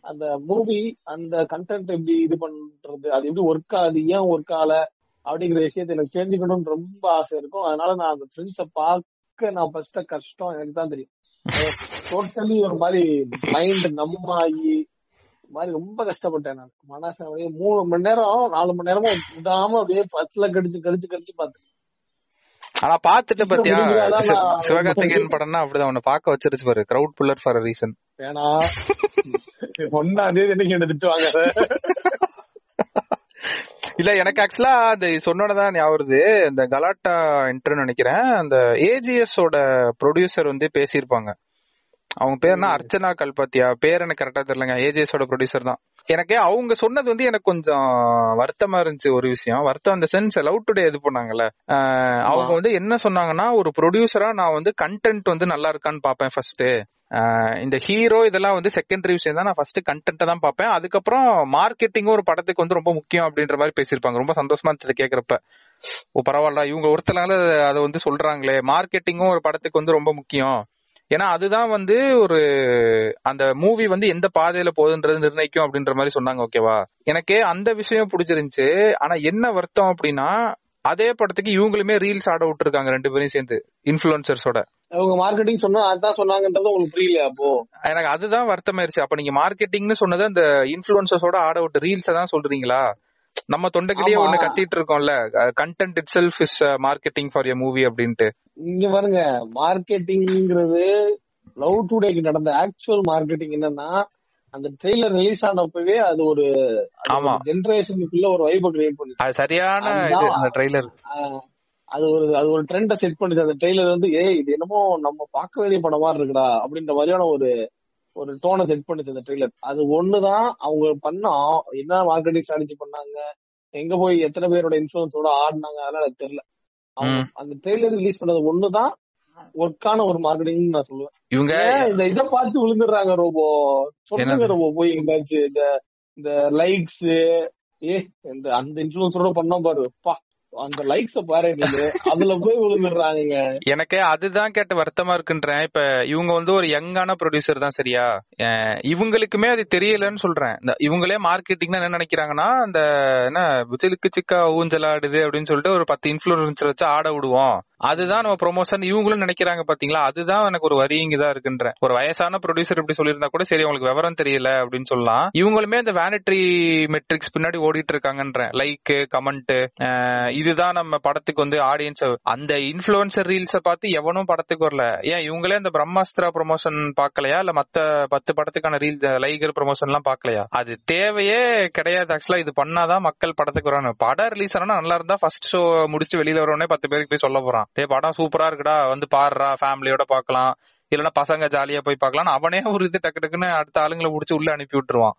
அந்த மூவி அந்த கண்டென்ட் எப்படி இது பண்றது, அது எப்படி ஒர்க் ஆகுது, ஏன் ஒர்க் ஆகல அப்படிங்கிற விஷயத்த எனக்கு தெரிஞ்சுக்கணும்னு ரொம்ப ஆசை இருக்கும். அதனால நான் அந்த ஃப்ரெண்ட்ஸை பார்க்க நான் ஃபர்ஸ்ட் கஷ்டம் எனக்கு தான் தெரியும். டோட்டலி ஒரு மாதிரி மைண்ட் நம்ம ஆகி மாதிரி ரொம்ப கஷ்டப்பட்டேன் நான். மனசு அப்படியே 3 மணி நேரம் 4 மணி நேரமா விடாம அப்படியே பஸ்ல கடிச்சு பார்த்தேன். ஆனா பாத்துட்டு பாத்தியா சிவகார்த்திகேயன் படம்னா அப்படிதான் உன்னை பாக்க வச்சிருச்சு பாரு. Crowd puller for a reason. ஏனா 1ஆம் தேதி என்ன திட்டுவாங்க இல்ல எனக்கு ஆக்சுவலா அது சொன்னோடதான் ஞாபகம். இந்த கலாட்டா இன்டர்வியூ நினைக்கிறேன் அந்த ஏஜிஎஸ் ஓட ப்ரொடியூசர் வந்து பேசியிருப்பாங்க. அவங்க பேர்னா அர்ச்சனா கல்பாத்தியா, பேர் எனக்கு கரெக்டா தெரியலங்க. ஏஜிஎஸ் ஓட ப்ரொடியூசர் தான். எனக்கு அவங்க சொன்னது வந்து எனக்கு கொஞ்சம் வருத்தமா இருந்துச்சு. ஒரு விஷயம் வருத்தம் அந்த சென்ஸ் லவ் டுடே இது பண்ணாங்கல்ல, அவங்க வந்து என்ன சொன்னாங்கன்னா ஒரு ப்ரொடியூசரா நான் வந்து கண்டென்ட் வந்து நல்லா இருக்கான்னு பாப்பேன் ஃபர்ஸ்ட். இந்த ஹீரோ இதெல்லாம் வந்து செகண்டரி விஷயம் தான், நான் ஃபர்ஸ்ட் கண்டென்ட்டை தான் பாப்பேன். அதுக்கப்புறம் மார்க்கெட்டிங்கும் ஒரு படத்துக்கு வந்து ரொம்ப முக்கியம் அப்படின்ற மாதிரி பேசியிருப்பாங்க. ரொம்ப சந்தோஷமா இருந்துச்சு கேட்கறப்ப. ஓ பரவாயில்ல இவங்க ஒருத்தனால அதை வந்து சொல்றாங்களே, மார்க்கெட்டிங்கும் ஒரு படத்துக்கு வந்து ரொம்ப முக்கியம். ஏன்னா அதுதான் வந்து ஒரு அந்த மூவி வந்து எந்த பாதையில போகுதுன்றது நிர்ணயிக்கும் அப்படின்ற மாதிரி சொன்னாங்க. ஓகேவா, எனக்கே அந்த விஷயம் பிடிச்சிருந்துச்சு. ஆனா என்ன வருத்தம் அப்படின்னா அதே படத்துக்கு இவங்களுமே ரீல்ஸ் ஆட விட்டு இருக்காங்க ரெண்டு பேரும் சேர்ந்து இன்ஃபுளுசர்ஸோட. அவங்க மார்க்கெட்டிங் சொன்னா அதான் சொன்னாங்கன்றது உங்களுக்கு புரியலையா? அப்போ எனக்கு அதுதான் வருத்தமாயிருச்சு. அப்ப நீங்க மார்க்கெட்டிங்னு சொன்னது அந்த இன்ஃபுளுசர்ஸோட ஆட விட்டு ரீல்ஸ் தான் சொல்றீங்களா? நம்ம தொண்டைக்கிட்டே ஒண்ணு கத்திட்டு இருக்கோம்ல, content itself is marketing for a movie அப்படின்ட்டு. இங்க பாருங்க, மார்க்கெட்டிங்ங்கிறது லவ் டுடேக்கு நடந்த ஆக்சுவல் மார்க்கெட்டிங் என்னன்னா அந்த ட்ரெய்லர் ரிலீஸ் ஆனப்பவே அது ஒரு ஜெனரேஷனுக்குள்ள ஒரு வைபை கிரியேட் பண்ணுச்சு. அது சரியான இது அந்த ட்ரெய்லர். அது ஒரு ட்ரெண்ட செட் பண்ணுச்சு அந்த ட்ரெய்லர் வந்து. ஏய் இது என்னமோ நம்ம பார்க்க வேண்டிய படம் மாதிரி இருக்குடா அப்படின்ற மாதிரியான ஒரு டோனை செட் பண்ணுச்சு அந்த ட்ரெய்லர். அது ஒண்ணுதான் அவங்க பண்ண என்ன மார்க்கெட்டிங் ஸ்ட்ராட்டஜி பண்ணாங்க, எங்க போய் எத்தனை பேரோட இன்ஃப்ளூயன்ஸோட ஆடினாங்க அதெல்லாம் எனக்கு தெரியல. அந்த ட்ரெய்லர் ரிலீஸ் பண்ணது ஒண்ணுதான் ஒர்க்கான ஒரு மார்க்கெட்டிங் நான் சொல்லுவேன். இவங்க இந்த இதை பார்த்து விழுந்துடுறாங்க. ரோபோ சொல்லுங்க, ரோபோ போய் எங்கேயாச்சு இந்த லைக்ஸ் அந்த இன்ஃப்ளூயன்ஸோட பண்ண பாருப்பா அந்த லைக்ஸ் பாரு அதுல போய் விழுந்துடுறாங்க. எனக்கு அதுதான் கேட்ட வருத்தமா இருக்குன்றேன். இப்ப இவங்க வந்து ஒரு யங்கான ப்ரொடியூசர் தான், சரியா? இவங்களுக்குமே அது தெரியலன்னு சொல்றேன். இவங்களே மார்க்கெட்டிங்னா என்ன நினைக்கிறாங்கன்னா அந்த என்ன விஜலுக்கு சிக்கா ஊஞ்சலாடுது அப்படின்னு சொல்லிட்டு ஒரு 10 இன்ஃபுளுசர் வச்சு ஆட விடுவோம், அதுதான் நம்ம ப்ரொமோஷன் இவங்களும் நினைக்கிறாங்க. பாத்தீங்களா, அதுதான் எனக்கு ஒரு வரிங்கதா இருக்குன்ற. ஒரு வயசான ப்ரொடியூசர் இப்படி சொல்லியிருந்தா கூட சரி உங்களுக்கு விவரம் தெரியல அப்படின்னு சொல்லலாம். இவங்களுமே அந்த வேனிட்ரி மெட்ரிக்ஸ் பின்னாடி ஓடிட்டு இருக்காங்கன்ற. லைக், கமெண்ட், இதுதான் நம்ம படத்துக்கு வந்து ஆடியன்ஸ். அந்த இன்ஃபுளுசர் ரீல்ஸ பார்த்து எவனும் படத்துக்கு வரல. ஏன் இவங்களே அந்த பிரம்மாஸ்திரா ப்ரொமோஷன் பாக்கலையா, இல்ல மத்த 10 படத்துக்கான ரீல்ஸ் லைகர் ப்ரொமோஷன் எல்லாம் பாக்கலையா? அது தேவையே கிடையாது. ஆக்சுவலா இது பண்ணாதான் மக்கள் படத்துக்கு வராங்க. படம் ரிலீஸ் ஆனா நல்லா இருந்தா ஃபர்ஸ்ட் ஷோ முடிச்சு வெளியில வரவனே 10 பேருக்கு போய் சொல்ல போறான், படம் சூப்பரா இருக்குடா வந்து பாடுறா, ஃபேமிலியோட பாக்கலாம், இல்லன்னா பசங்க ஜாலியா போய் பாக்கலாம். அவனே ஒரு இது டக்கு டக்குன்னு அடுத்த ஆளுங்களை முடிச்சு உள்ள அனுப்பி விட்டுருவான்.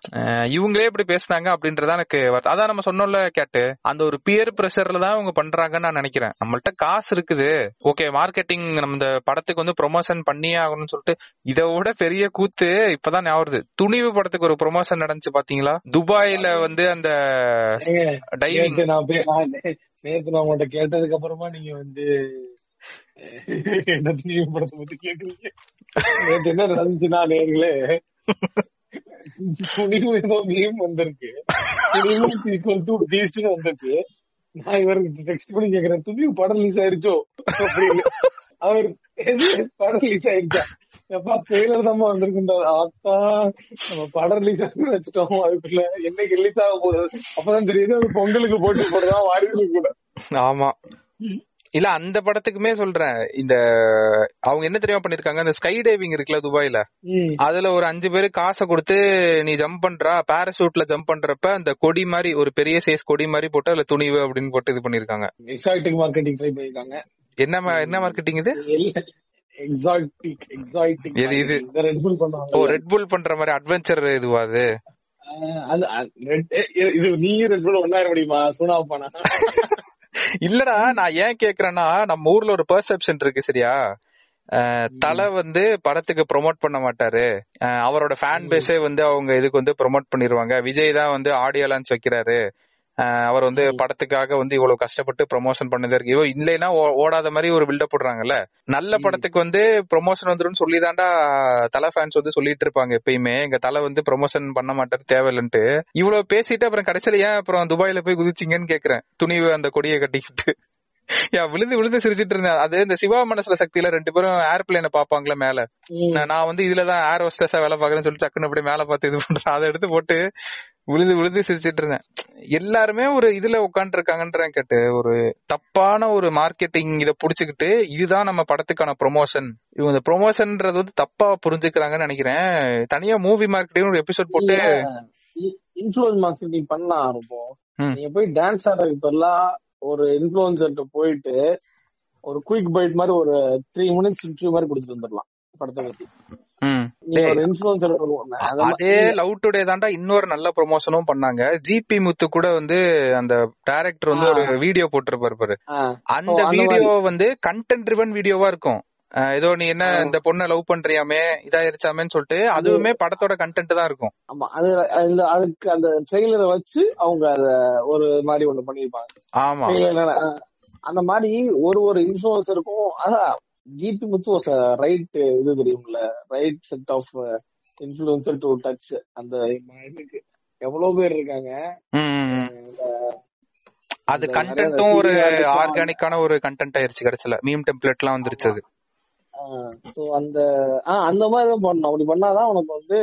இவங்களே இப்படி பேசினாங்க அப்படின்றத எனக்கு அதான் நம்ம சொன்னோம்ல கேட்டு, அந்த ஒரு பியர் பிரஷர்ல தான் இவங்க பண்றாங்கன்னு நான் நினைக்கிறேன். நம்மள்ட்ட காசு இருக்குது, ஓகே, மார்க்கெட்டிங் நம்ம இந்த படத்துக்கு வந்து ப்ரொமோஷன் பண்ணியே ஆகணும்னு சொல்லிட்டு இதை விட பெரிய கூத்து இப்பதான் ஞாபகம் வருது. துணிவு படத்துக்கு ஒரு ப்ரொமோஷன் நடந்துச்சு பாத்தீங்களா துபாயில வந்து அந்த டைவிங். நேத்து நான் உங்கள்கிட்ட கேட்டதுக்கு அப்புறமா நீங்க வந்து என்ன துணிவு படத்தை பத்தி கேக்குறீங்க. நேற்று என்ன நடந்துச்சுன்னா நேர்களே, துணிவு ஏதோ மீம் வந்திருக்கு, துணிவு ஈக்குவல் டு பீஸ்ட்னு வந்துச்சு. நான் இவருக்கு டெக்ஸ்ட் பண்ணி கேக்குறேன், துணிவு படம் ரிலீஸ் ஆயிருச்சோ அப்படின்னு. அவர் படம் ரிலீஸ் ஆயிருச்சா எப்பா ட்ரெய்லர் தான் வந்திருக்குன்றாரு. அப்பா நம்ம படம் ரிலீஸ் ஆகுன்னு வச்சுட்டோம், அதுக்குள்ள என்னைக்கு ரிலீஸ் ஆக போகுது அப்பதான் தெரியுது. பொங்கலுக்கு போட்டு போடுறதா வாரிசு கூட. ஆமா, இல்ல அந்த படத்துக்குமே சொல்றேன். இந்த அவங்க என்ன தெரியாம பண்ணிருக்காங்க, அந்த ஸ்கை டைவிங் இருக்குல்ல துபாயில, அதுல ஒரு 5 பேர் காசை கொடுத்து நீ ஜம்ப் பண்றா பாராசூட்ல ஜம்ப் பண்றப்ப அந்த கொடி மாதிரி ஒரு பெரிய சைஸ் கொடி மாதிரி போட்டு அதுல துணிவு அப்படின்னு போட்டு இது பண்ணிருக்காங்க. எக்ஸாக்டிக் மார்க்கெட்டிங் ட்ரை பண்ணிருக்காங்க. என்ன மார்க்கெட்டிங் இது? எக்ஸாக்டிக் இது ரெட் புல் பண்ணுவாங்க. ஓ, ரெட் புல் பண்ற மாதிரி அட்வென்ச்சர் இதுவா அது? இது நீயும் ரெட் புல் ஒன்னாயிர முடியுமா சூனா பானா? இல்லடா, நான் ஏன் கேக்குறேன்னா நம்ம ஊர்ல ஒரு பெர்செப்ஷன் இருக்கு சரியா, தலை வந்து படத்துக்கு ப்ரொமோட் பண்ண மாட்டாரு, அவரோட ஃபேன் பேஸே வந்து அவங்க இதுக்கு வந்து ப்ரொமோட் பண்ணிருவாங்க, விஜய் தான் வந்து ஆடியோ லான்ச் வைக்கிறாரு, அவர் வந்து படத்துக்காக வந்து இவ்வளவு கஷ்டப்பட்டு ப்ரொமோஷன் பண்ணதே இருக்கு, இவ இல்லைன்னா ஓடாத மாதிரி ஒரு பில்டப் போடுறாங்கல்ல. நல்ல படத்துக்கு வந்து ப்ரொமோஷன் வந்துடும் சொல்லிதான்டா தலை ஃபேன்ஸ் வந்து சொல்லிட்டு இருப்பாங்க எப்பயுமே, எங்க தலை வந்து ப்ரொமோஷன் பண்ண மாட்டாரு தேவையில்லைன்ட்டு. இவ்வளவு பேசிட்டு அப்புறம் கடைசியில ஏன் அப்புறம் துபாயில போய் குதிச்சிங்கன்னு கேக்குறேன், துணிவு அந்த கொடியை கட்டிக்கிட்டு. விழுந்து விழுந்து சிரிச்சிட்டு இருந்தேன். அது இந்த சிவா மனசுல சக்தியில 2 பேரும் ஏர்பிளைன பாப்பாங்களா மேல, நான் வந்து இதுலதான் ஏர் ஹோஸ்டஸா வேலை பாக்குறேன்னு சொல்லிட்டு டக்குன்னு அப்படியே மேல பார்த்து இது பண்றேன், அதை எடுத்து போட்டு விழுந்து விழுந்து சிரிச்சிட்டு இருந்தேன். எல்லாருமே ஒரு இதுல உட்காந்து இருக்காங்கன்ற கேட்டு ஒரு தப்பான ஒரு மார்க்கெட்டிங் இத புடிச்சுக்கிட்டு இதுதான் நம்ம படத்துக்கான ப்ரொமோஷன், இவங்க ப்ரொமோஷன்றது வந்து தப்பா புரிஞ்சுக்கிறாங்கன்னு நினைக்கிறேன். தனியா மூவி மார்க்கெட்டிங் ஒரு எபிசோட் போட்டு இன்ஃப்ளூயன்ஸ் மார்க்கெட்டிங் பண்ணலாம். ரொம்ப நீங்க போய் டான்ஸ் ஆடுறதுக்கு எல்லாம் ஒரு இன்ஃப்ளூயன்சர்ட்ட போயிட்டு ஒரு குயிக் பைட் மாதிரி ஒரு 3 மினிட்ஸ் இன்டர்வியூ மாதிரி கொடுத்துட்டு வந்துடலாம் படத்தை பத்தி. அதே லவ் டுடே தாண்டா இன்னொரு நல்ல ப்ரொமோஷனும் பண்ணாங்க. ஜிபி முத்து கூட வந்து அந்த டைரக்டர் வந்து ஒரு வீடியோ போட்டிருப்பாரு, அந்த வீடியோ வந்து கண்டென்ட் ட்ரிவன் வீடியோவா இருக்கும். ஏதோ நீ என்ன இந்த பொண்ணை லவ் பண்றியாமே இதாயிருச்சாமேன்னு சொல்லிட்டு அதுவுமே படத்தோட கண்டென்ட் தான் இருக்கும். ஆமா, அது அதுக்கு அந்த ட்ரெய்லரை வச்சு அவங்க அத ஒரு மாதிரி ஒண்ணு பண்ணிருப்பாங்க. ஆமா, அந்த மாதிரி ஒரு இன்ஃப்ளூயன்சருக்கும். அதான் ஜிபி முத்து ரைட் இது தெரியும்ல, right set of influencer to touch. அந்த இதுக்கு எவ்வளவு பேர் இருக்காங்க, அது கண்டென்ட்டும் ஒரு ஆர்கானிக்கான ஒரு கண்டென்ட் ஆயிருச்சு. கடைசில மீம் டெம்ப்ளேட்லாம் வந்துருச்சு. அது சோ அந்த மாதிரி தான் பண்ணணும். அப்படி பண்ணாதான் உனக்கு வந்து,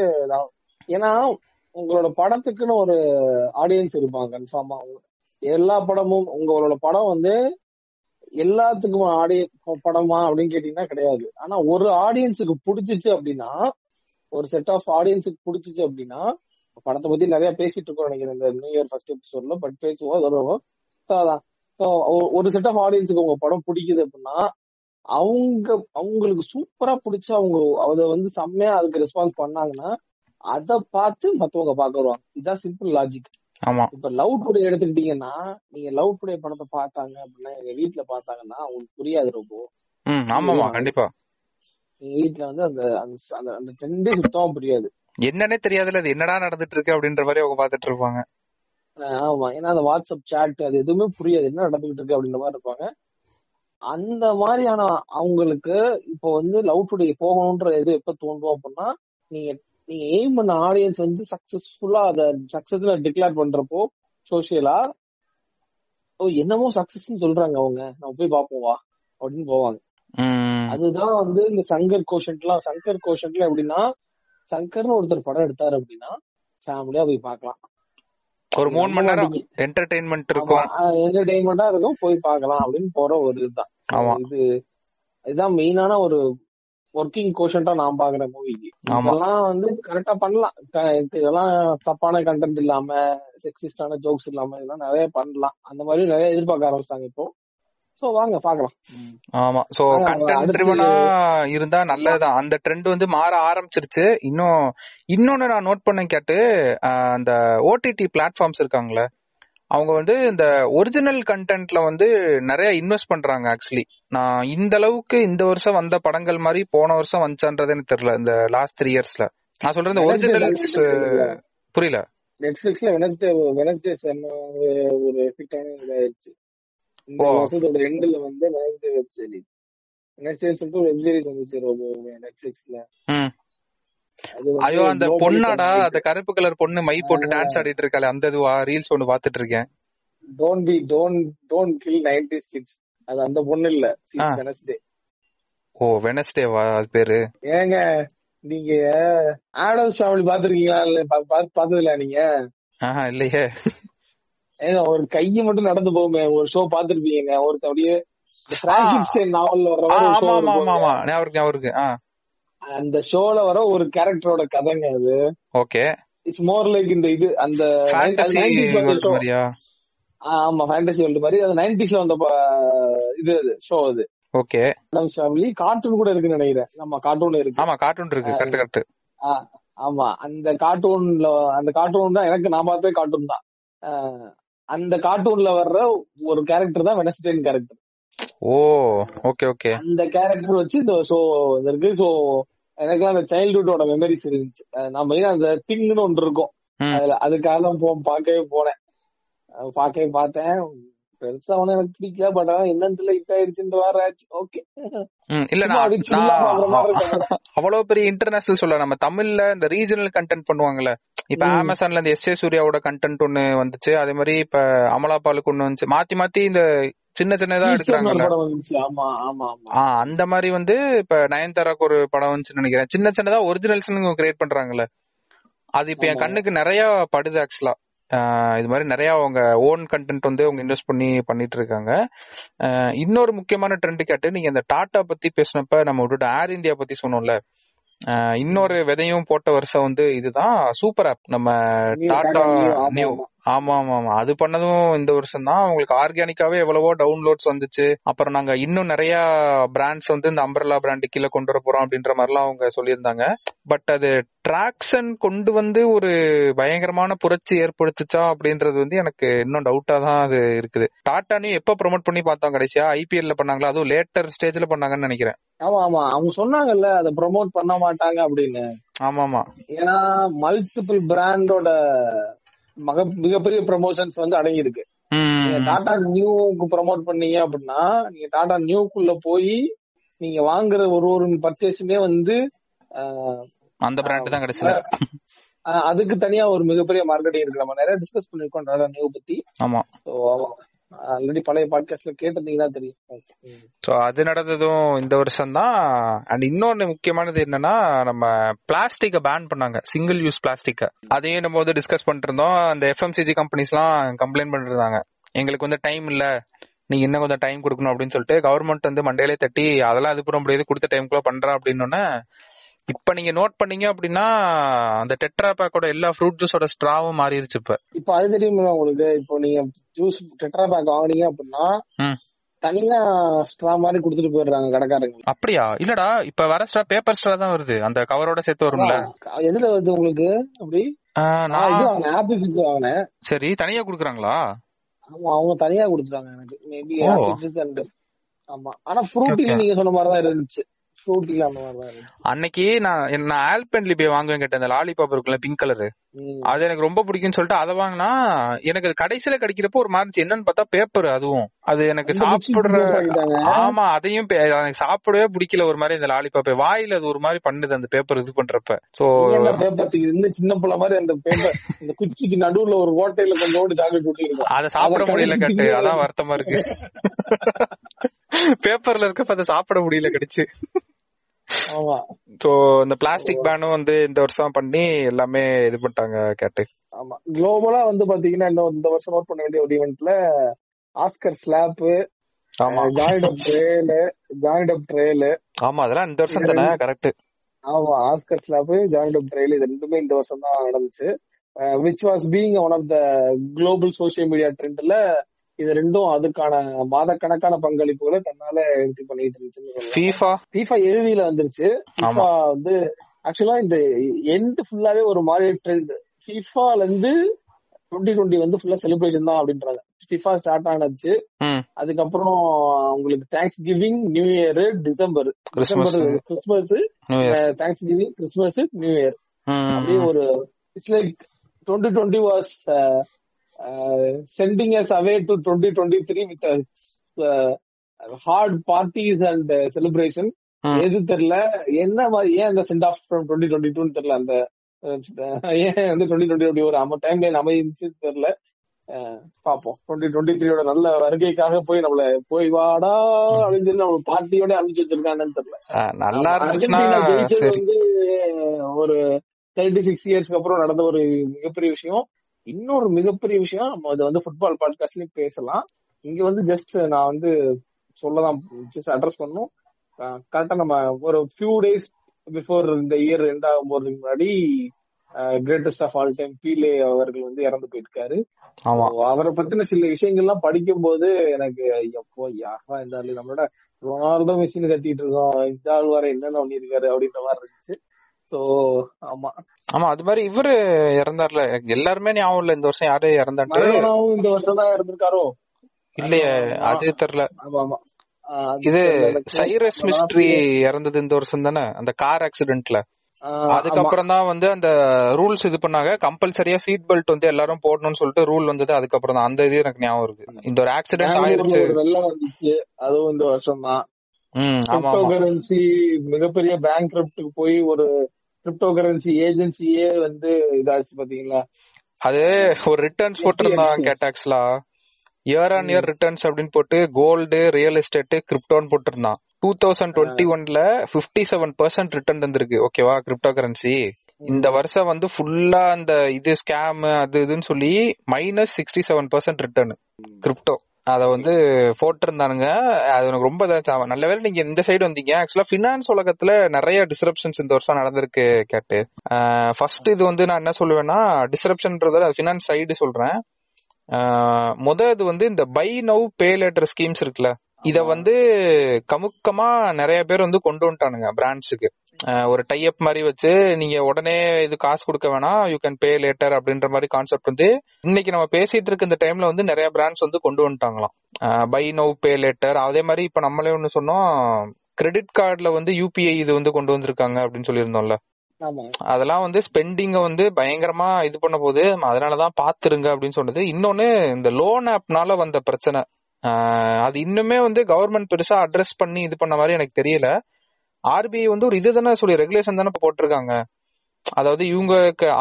ஏன்னா உங்களோட படத்துக்குன்னு ஒரு ஆடியன்ஸ் இருப்பாங்க கன்ஃபார்மா. எல்லா படமும் உங்களோட படம் வந்து எல்லாத்துக்கும் ஆடியன் படமா அப்படின்னு கேட்டீங்கன்னா கிடையாது. ஆனா ஒரு ஆடியன்ஸுக்கு பிடிச்சிச்சு அப்படின்னா, ஒரு செட் ஆஃப் ஆடியன்ஸுக்கு பிடிச்சிச்சு அப்படின்னா, படத்தை பத்தி நிறைய பேசிட்டு இருக்கோம் நினைக்கிறேன் இந்த நியூ இயர் ஃபர்ஸ்ட் எபிசோட்ல, பட் பேசுவோம் வருவோம். ஸோ அதான், ஸோ ஒரு செட் ஆஃப் ஆடியன்ஸுக்கு உங்க படம் பிடிக்குது அப்படின்னா அவங்களுக்கு சூப்பரா பிடிச்சா அவங்க அதை வந்து செம்மையா அதுக்கு ரெஸ்பான்ஸ் பண்ணாங்கன்னா அதை பார்த்து மத்தவங்க பார்க்க வருவாங்க. இதுதான் சிம்பிள் லாஜிக். ஆமா, இப்ப லவ் டுடே எடுத்துக்கிட்டீங்கன்னா, நீங்க லவ் டுடே படத்தை பார்த்தாங்க அப்படின்னா எங்க வீட்டுல பார்த்தாங்கன்னா அவங்களுக்கு புரியாது. ரொம்ப கண்டிப்பா எங்க வீட்டுல வந்து அந்த 10 சுத்தம் புரியாது, என்னன்னே தெரியாதுல, அது என்னடா நடந்துட்டு இருக்கு அப்படின்ற மாதிரி அவங்க பாத்துட்டு இருப்பாங்க. ஆமா, ஏன்னா அந்த வாட்ஸ்அப் சாட் அது எதுவுமே புரியாது, என்ன நடந்துகிட்டு இருக்கு அப்படின்ற மாதிரி இருப்பாங்க. அந்த மாதிரியான அவங்களுக்கு இப்போ வந்து லவ் டுடே போகணும்ன்ற எது எப்ப தோன்றும் அப்படின்னா, நீங்க எய்ம் பண்ண ஆடியன்ஸ் வந்து சக்சஸ்ஃபுல்லா அதை சக்சஸ்ல டிக்ளேர் பண்றப்போ சோசியலா என்னமோ சக்சஸ்ன்னு சொல்றாங்க அவங்க, நம்ம போய் பார்ப்போம் வா அப்படின்னு போவாங்க. அதுதான் வந்து இந்த சங்கர் கோஷன்ட்லாம் எப்படின்னா, சங்கர்னு ஒருத்தர் படம் எடுத்தாரு அப்படின்னா ஃபேமிலியா போய் பார்க்கலாம், ஒரு 3 மணி நேரம் என்டர்டெயின்மெண்ட் இருக்கும், என்டர்டெயின்மெண்டா இருக்கும், போய் பார்க்கலாம் அப்படின்னு போற ஒரு இதுதான். இதுதான் மெயினான ஒரு ஒர்க்கிங் கோஷன்டா நான் பாக்குற மூவிக்கு. இதெல்லாம் வந்து கரெக்டா பண்ணலாம். இதெல்லாம் தப்பான கண்டென்ட் இல்லாம, செக்ஸிஸ்டான ஜோக்ஸ் இல்லாம இதெல்லாம் நிறைய பண்ணலாம். அந்த மாதிரி நிறைய எதிர்பார்க்க ஆரம்பிச்சாங்க இப்போ. சோ வாங்க பாக்கலாம். ஆமா, சோ கண்டென்ட் ட்ரிவனா இருந்தா நல்லதுதான். அந்த ட்ரெண்ட் வந்து மாற ஆரம்பிச்சிருச்சு. இன்னொன்னு நான் நோட் பண்ண கேட்டு, அந்த ஓடிடி பிளாட்ஃபார்ம்ஸ் இருக்காங்களே அவங்க வந்து இந்த ஒரிஜினல் கண்டென்ட்ல வந்து நிறைய இன்வெஸ்ட் பண்றாங்க. ஆக்சுவலி நான் இந்த அளவுக்கு இந்த வருஷம் வந்த படங்கள் மாதிரி போன வருஷம் வந்துச்சான்றது எனக்கு தெரியல. இந்த லாஸ்ட் 3 இயர்ஸ்ல நான் சொல்றேன் இந்த ஒரிஜினல்ஸ் புரியல. நெட்ஃபிளிக்ஸ்ல வெனஸ்டே ஒரு எஃபெக்டான இதாயிருச்சு. இந்த வருஷத்தோட எண்ட்ல வந்து வெனஸ்டே வெப் சீரிஸ், வெனஸ்டேன்னு சொல்லிட்டு ஒரு வெப் சீரிஸ் வந்துச்சு நெட்ஃபிளிக்ஸ்ல. ஐயோ, அந்த பொண்ணாடா, அந்த கருப்பு கலர் பொண்ணு மை போட்டு டான்ஸ் ஆடிட்டு இருக்காளே, அந்த இதுவா ரீல்ஸ் ஒன்னு பாத்துட்டு இருக்கேன். Don't kill 90s kids. அது அந்த பொண்ணு இல்ல, வெனஸ்டே. ஓ, வெனஸ்டேவா அது பேரு? ஏங்க நீங்க ஆடல் ஷாவல் பாத்துருக்கீங்களா? இல்ல பாத்ததுல நீங்க? ஆஹா, இல்லையே. ஏங்க ஒரு கையை மட்டும் நடந்து போகுமே ஒரு ஷோ பாத்துருப்பீங்க, ஒருத்த அப்படியே பிராங்கன்ஸ்டைன் நாவல்ல வர ஆமா ஞாபகம் இருக்கு. அந்த ஷோல வர ஒரு கேரக்டரோட கதைங்க அது. ஓகே, இட்ஸ் மோர் லைக் இந்த இது அந்த ஃபேண்டஸி வேர்ல்ட் மாதிரியா? ஆமா, ஃபேண்டஸி வேர்ல்ட் மாதிரி. அது 90ஸ்ல வந்த இது ஷோ அது. ஓகே, அடம்ஸ் ஃபேமிலி கார்ட்டூன் கூட இருக்குன்னு நினைக்கிறேன். நம்ம கார்ட்டூன்ல இருக்கு. ஆமா, கார்ட்டூன் இருக்கு. கரெக்ட். ஆமா, அந்த கார்ட்டூன்ல அந்த கார்ட்டூன் தான் எனக்கு நான் பார்த்தே கார்ட்டூன் தான். அந்த கார்ட்டூன்ல வர்ற ஒரு கேரக்டர் தான் வெனஸ்டேன் கேரக்டர். ஓ, ஓகே ஓகே. அந்த கேரக்டர் வச்சு இந்த ஷோ இருக்கு. சோ எனக்குலாம் அந்த சைல்ட்ஹுட்டோட மெமரிஸ் இருந்துச்சு. நம்ம அந்த திங்னு ஒன்று இருக்கும் அதுல, அதுக்காக தான் பார்க்கவே பார்த்தேன். பெருசா ஒன்னும் எனக்கு பிடிக்கல, பட் ஆனா என்னன்னு ஹிட் ஆயிடுச்சுன்னு வேற ஆச்சு. ஓகே, அவ்வளவு பெரிய இன்டர்நேஷனல் சொல்ல நம்ம தமிழ்ல இந்த ரீஜனல் கண்டென்ட் பண்ணுவாங்கல்ல. இப்ப அமேசான்ல இந்த எஸ் ஏ சூர்யாவோட கண்டென்ட் ஒண்ணு வந்துச்சு. அதே மாதிரி இப்ப அமலாபாலுக்கு ஒண்ணு வந்துச்சு. மாத்தி மாத்தி இந்த சின்ன சின்னதா எடுக்கிறாங்கல்ல. அந்த மாதிரி வந்து இப்ப நயன்தாராக்கு ஒரு படம் வந்துச்சுன்னு நினைக்கிறேன். சின்ன சின்னதா ஒரிஜினல்ஸ் கிரியேட் பண்றாங்கல்ல. அது இப்ப என் கண்ணுக்கு நிறைய படுது. ஆக்சுவலா இது மாதிரி நிறைய அவங்க ஓன் கண்டென்ட் வந்து அவங்க இன்வெஸ்ட் பண்ணிட்டு இருக்காங்க. இன்னொரு முக்கியமான ட்ரெண்ட் கேட்டு நீங்க இந்த டாடா பத்தி பேசினப்ப நம்ம விட்டுட்டு ஏர் இந்தியா பத்தி சொன்னோம்ல. இன்னொரு விதையும் போட்ட வருஷம் வந்து இதுதான் சூப்பர் ஆப் நம்ம டாடா நியூ. ஆமா ஆமா ஆமா, அது பண்ணதும் இந்த வருஷம் தான். உங்களுக்கு ஆர்கானிக்காவே எவ்வளவோ டவுன்லோட்ஸ் வந்துச்சு. அப்புறம் நாங்க இன்னும் நிறைய பிராண்ட்ஸ் வந்து இந்த அம்பரலா பிராண்ட் கீழே கொண்டு வர போறோம் அப்படின்ற மாதிரிலாம் அவங்க சொல்லியிருந்தாங்க. பட் அது டிராக்ஷன் கொண்டு வந்து ஒரு பயங்கரமான புரட்சி ஏற்படுத்துச்சா அப்படின்றது வந்து எனக்கு இன்னும் டவுட்டா தான் அது இருக்குது. டாடா நியூ எப்ப ப்ரொமோட் பண்ணி பார்த்தோம்? கடைசியா ஐபிஎல்ல பண்ணாங்களா? அதுவும் லேட்டர் ஸ்டேஜ்ல பண்ணாங்கன்னு நினைக்கிறேன். ஆமா ஆமா, அவங்க சொன்னாங்கல்ல அதை ப்ரொமோட் பண்ண மாட்டாங்க அப்படின்னு. ஆமா ஆமா, ஏன்னா மல்டிபிள் பிராண்டோட மிகப்பெரிய ப்ரமோஷன்ஸ் வந்து அடங்கி இருக்கு. டாடா நியூக்கு ப்ரமோட் பண்ணீங்க அப்படின்னா நீங்க டாடா நியூக்குள்ள போய் நீங்க வாங்குற ஒரு பர்ச்சேஸுமே வந்து அந்த பிராண்ட் தான் கிடைச்சது. அதுக்கு தனியா ஒரு மிகப்பெரிய மார்க்கெட்டிங் இருக்கு. நம்ம நிறைய டிஸ்கஸ் பண்ணிருக்கோம் டாடா நியூ பத்தி. ஆமா, ஆல்ரெடி பழைய பாட்காஸ்ட்ல கேட்டிருந்தீங்கன்னா தெரியும். சோ அது நடந்ததும் இந்த வருஷம் தான். அண்ட் இன்னொன்னு முக்கியமானது என்னன்னா நம்ம பிளாஸ்டிக்க பேன் பண்ணாங்க, சிங்கிள் யூஸ் பிளாஸ்டிக்க. அதையும் நம்ம வந்து டிஸ்கஸ் பண்ணிட்டு இருந்தோம். அந்த எஃப்எம்சிஜி கம்பெனிஸ் எல்லாம் கம்ப்ளைண்ட் பண்ணிட்டு இருந்தாங்க, எங்களுக்கு வந்து டைம் இல்ல, நீங்க இன்னும் கொஞ்சம் டைம் கொடுக்கணும் அப்படின்னு சொல்லிட்டு. கவர்மெண்ட் வந்து மண்டையிலே தட்டி அதெல்லாம் அது பண்ண முடியாது, கொடுத்த டைம்குள்ள பண்றா அப்படின்னோன்னு. இப்ப நீங்க நோட் பண்ணீங்க அப்படின்னா அந்த டெட்ரா பேக்கோட எல்லா ஃப்ரூட் ஜூஸோட ஸ்ட்ராவும் மாறிடுச்சு. இப்ப அது தெரியுமா உங்களுக்கு? இப்போ நீங்க ஜூஸ் டெட்ரா பேக் வாங்குனீங்க அப்படின்னா தனியா ஸ்ட்ரா மாதிரி குடுத்துட்டு போயிடுறாங்க கடைக்காரங்க. அப்படியா? இல்லடா, இப்ப வர ஸ்ட்ரா பேப்பர் ஸ்ட்ரா தான் வருது, அந்த கவரோட சேர்த்து வரும்ல. எதுல வருது உங்களுக்கு? அப்படி ஆப்பிள் ஜூஸ் வாங்கினேன். சரி, தனியா குடுக்குறாங்களா? ஆமா, அவங்க தனியா குடுத்துறாங்க எனக்கு. மேபி ஆப்பிள் ஜூஸ் அண்ட் ஆமா. ஆனா ஃப்ரூட் நீங்க சொன்ன மாதிரி தான் இருந்துச்சு. அன்னைக்கு நான் ஆல்பென்லிபே வாங்குவேன் கேட்டேன், அந்த லாலிபாப் இருக்குல்ல பிங்க் கலரு, அது எனக்கு ரொம்ப பிடிக்கும்னு சொல்லிட்டு அதை வாங்கினா. எனக்கு அது கடைசியில கிடைக்கிறப்போ ஒரு மாதிரி என்னன்னு பார்த்தா பேப்பர். அதுவும் அது எனக்கு சாப்பிடுற, ஆமா, அதையும் எனக்கு சாப்பிடவே பிடிக்கல. ஒரு மாதிரி இந்த லாலிபாப்பை வாயில அது ஒரு மாதிரி பண்ணுது அந்த பேப்பர் இது பண்றப்ப. சோ பேப்பர் சின்ன பிள்ளை மாதிரி அந்த பேப்பர் இந்த குச்சிக்கு நடுவுல ஒரு ஓட்டையில கொஞ்சோண்டு சாக்லேட் போட்டுருக்கு. அதை சாப்பிட முடியல கேட்டு, அதான் வருத்தமா இருக்கு. பேப்பர்ல இருக்கப்ப அதை சாப்பிட முடியல கிடைச்சு. ஆமா, சோ இந்த பிளாஸ்டிக் பேனும் வந்து இந்த வருஷம் பண்ணி எல்லாமே இது பண்ணிட்டாங்க கேட்டு. ஆமா, குளோபலா வந்து பாத்தீங்கன்னா இன்னும் இந்த வருஷம் நோட் பண்ண வேண்டிய ஒரு ஈவென்ட்ல ஆஸ்கர் ஸ்லாப். ஆமா, ஜாயிண்ட் அப் ட்ரெயில். ஆமா, அதெல்லாம் இந்த வருஷம் தானே. கரெக்ட். ஆமா, Oscar slap, Johnny Depp trial, இது ரெண்டுமே இந்த வருஷம் தான் நடந்துச்சு. which was being one of the global social media trendல இது ரெண்டும் அதுக்கான மாத கணக்கான பங்களிப்புகளை தன்னால எடுத்து பண்ணிட்டு இருந்துச்சு. FIFA இறுதியில வந்துருச்சு. FIFA வந்து ஆக்சுவலா இந்த எண்ட் ஃபுல்லாவே ஒரு மாதிரி ட்ரெண்ட். FIFAல இருந்து 2020 வந்து ஃபுல்லா செலிப்ரேஷன் தான் அப்படின்றாங்க. FIFA ஸ்டார்ட் ஆனச்சு, அதுக்கப்புறம் உங்களுக்கு Thanksgiving, new year, Christmas, Thanksgiving, Christmas, new year, அப்படியே ஒரு it's like 2020 was sending us away to 2023 with hard parties and celebration. எது தெரியல என்ன மாதிரி, ஏன் அந்த சென்ட் ஆஃப் ஃப்ரம் 2022ன்னு தெரியல. அந்த ஏன் வந்து 2020 ஒரு டைம் லைன் அமைஞ்சுன்னு தெரியல. பாப்போம் 2023 நல்ல வருகைக்காக போய் நம்மள போய் வாடா அப்படின்னு சொல்லி நம்ம பார்ட்டியோட அமைச்சு வச்சிருக்காங்கன்னு தெரியல. நல்லா வந்து ஒரு 36 இயர்ஸ்க்கு அப்புறம் நடந்த ஒரு மிகப்பெரிய விஷயம். இன்னொரு மிகப்பெரிய விஷயம், நம்ம அது வந்து ஃபுட்பால் பாட்காஸ்ட்லயும் பேசலாம். இங்க வந்து ஜஸ்ட் நான் வந்து சொல்லதான் ஜஸ்ட் அட்ரஸ் பண்ணும். கரெக்டா நம்ம ஒரு ஃபியூ டேஸ் பிஃபோர் இந்த இயர் எண்ட் ஆகும் போறதுக்கு முன்னாடி greatest of all time Pele அவர்கள் வந்து இறந்து போயிருக்காரு. அவரை பத்தின சில விஷயங்கள்லாம் படிக்கும் போது எனக்கு எப்போ யாரா இருந்தாலும் நம்மளோட ரொனால்டோ மெஸ்ஸின்னு கத்திட்டு இருக்கோம், இந்த ஆள் வர என்னென்ன பண்ணிருக்காரு அப்படின்ற மாதிரி இருந்துச்சு. சோ ஆமா ஆமா அது மாதிரி இவரு இறந்தாருல, எல்லாருமே ஞாபகம் இல்ல இந்த வருஷம் யாரு இறந்தாரு. இந்த வருஷம் தான் இறந்துருக்காரோ இல்லையே அது தெரியல. இது சைரஸ் மிஸ்ட்ரி இறந்தது இந்த வருஷம் தானே அந்த கார் ஆக்சிடென்ட்ல. அதுக்கப்புறம் தான் வந்து அந்த ரூல்ஸ் இது பண்ணாங்க, கம்பல்சரியா சீட் பெல்ட் வந்து எல்லாரும் போடணும்னு சொல்லிட்டு ரூல் வந்தது. அதுக்கப்புறம் தான் அந்த இது எனக்கு ஞாபகம் இருக்கு. இந்த ஒரு ஆக்சிடென்ட் ஆயிருச்சு, வெள்ளம் வந்துச்சு, அதுவும் இந்த வருஷம் தான். கிரிப்டோகரன்சி மிகப்பெரிய பேங்க்ரப்ட்க்கு போய் ஒரு கிரிப்டோகரன்சி ஏஜென்சியே வந்து இதாச்சு பாத்தீங்களா. அது ஒரு ரிட்டர்ன்ஸ் போட்டிருந்தான் கேட்டாக்ஸ்ல, இயர் ஆன் இயர் ரிட்டர்ன்ஸ் அப்படின்னு போட்டு கோல்டு ரியல் எஸ்டேட் கிரிப்டோன்னு போட்டிருந்தான். 2021ல 57% ரிட்டர்ன் வந்திருக்கு ஓகேவா கிரிப்டோ கரன்சி. இந்த வருஷம் வந்து ஃபுல்லா அந்த இது ஸ்கேம் அது இதுன்னு சொல்லி -67% ரிட்டர்ன் கிரிப்டோ அத வந்து போட்டிருந்தானுங்க. அது எனக்கு ரொம்ப இதாச்சும். நல்ல வேலை நீங்க இந்த சைடு வந்தீங்க. ஆக்சுவலா பினான்ஸ் உலகத்துல நிறைய டிஸ்ரப்ஷன்ஸ் இந்த வருஷம் நடந்திருக்கு கேட்டு. ஃபர்ஸ்ட் இது வந்து நான் என்ன சொல்லுவேன்னா, டிஸ்ரப்ஷன்ன்றத பினான்ஸ் சைடு சொல்றேன். இது வந்து இந்த buy now pay later schemes இருக்குல்ல, இத வந்து கமுக்கமா நிறைய பேர் வந்து கொண்டு வந்துட்டானுங்க பிராண்ட்ஸுக்கு. ஒரு டைப் மாதிரி வச்சு நீங்க உடனே இது காசு கொடுக்க வேணாம், யூ கேன் பே லேட்டர் அப்படின்ற மாதிரி கான்செப்ட் வந்து இன்னைக்கு நம்ம பேசிட்டு இருக்க இந்த டைம்ல வந்து நிறைய பிராண்ட்ஸ் வந்து கொண்டு வந்துட்டாங்களாம் பை நவ் பே லேட்டர். அதே மாதிரி இப்ப நம்மளே ஒண்ணு சொன்னோம், கிரெடிட் கார்டுல வந்து யூபிஐ இது வந்து கொண்டு வந்திருக்காங்க அப்படின்னு சொல்லியிருந்தோம்ல. அதெல்லாம் வந்து ஸ்பெண்டிங்க வந்து பயங்கரமா இது பண்ண போது அதனாலதான் பாத்துருங்க அப்படின்னு சொன்னது. இன்னொன்னு இந்த லோன் ஆப்னால வந்த பிரச்சனை, அது இன்னுமே வந்து கவர்மெண்ட் பெருசா அட்ரஸ் பண்ணி இது பண்ண மாதிரி எனக்கு தெரியல. ஆர்பிஐ வந்து ஒரு இது தானே சொல்லி ரெகுலேஷன் தானே போட்டிருக்காங்க. அதாவது இவங்க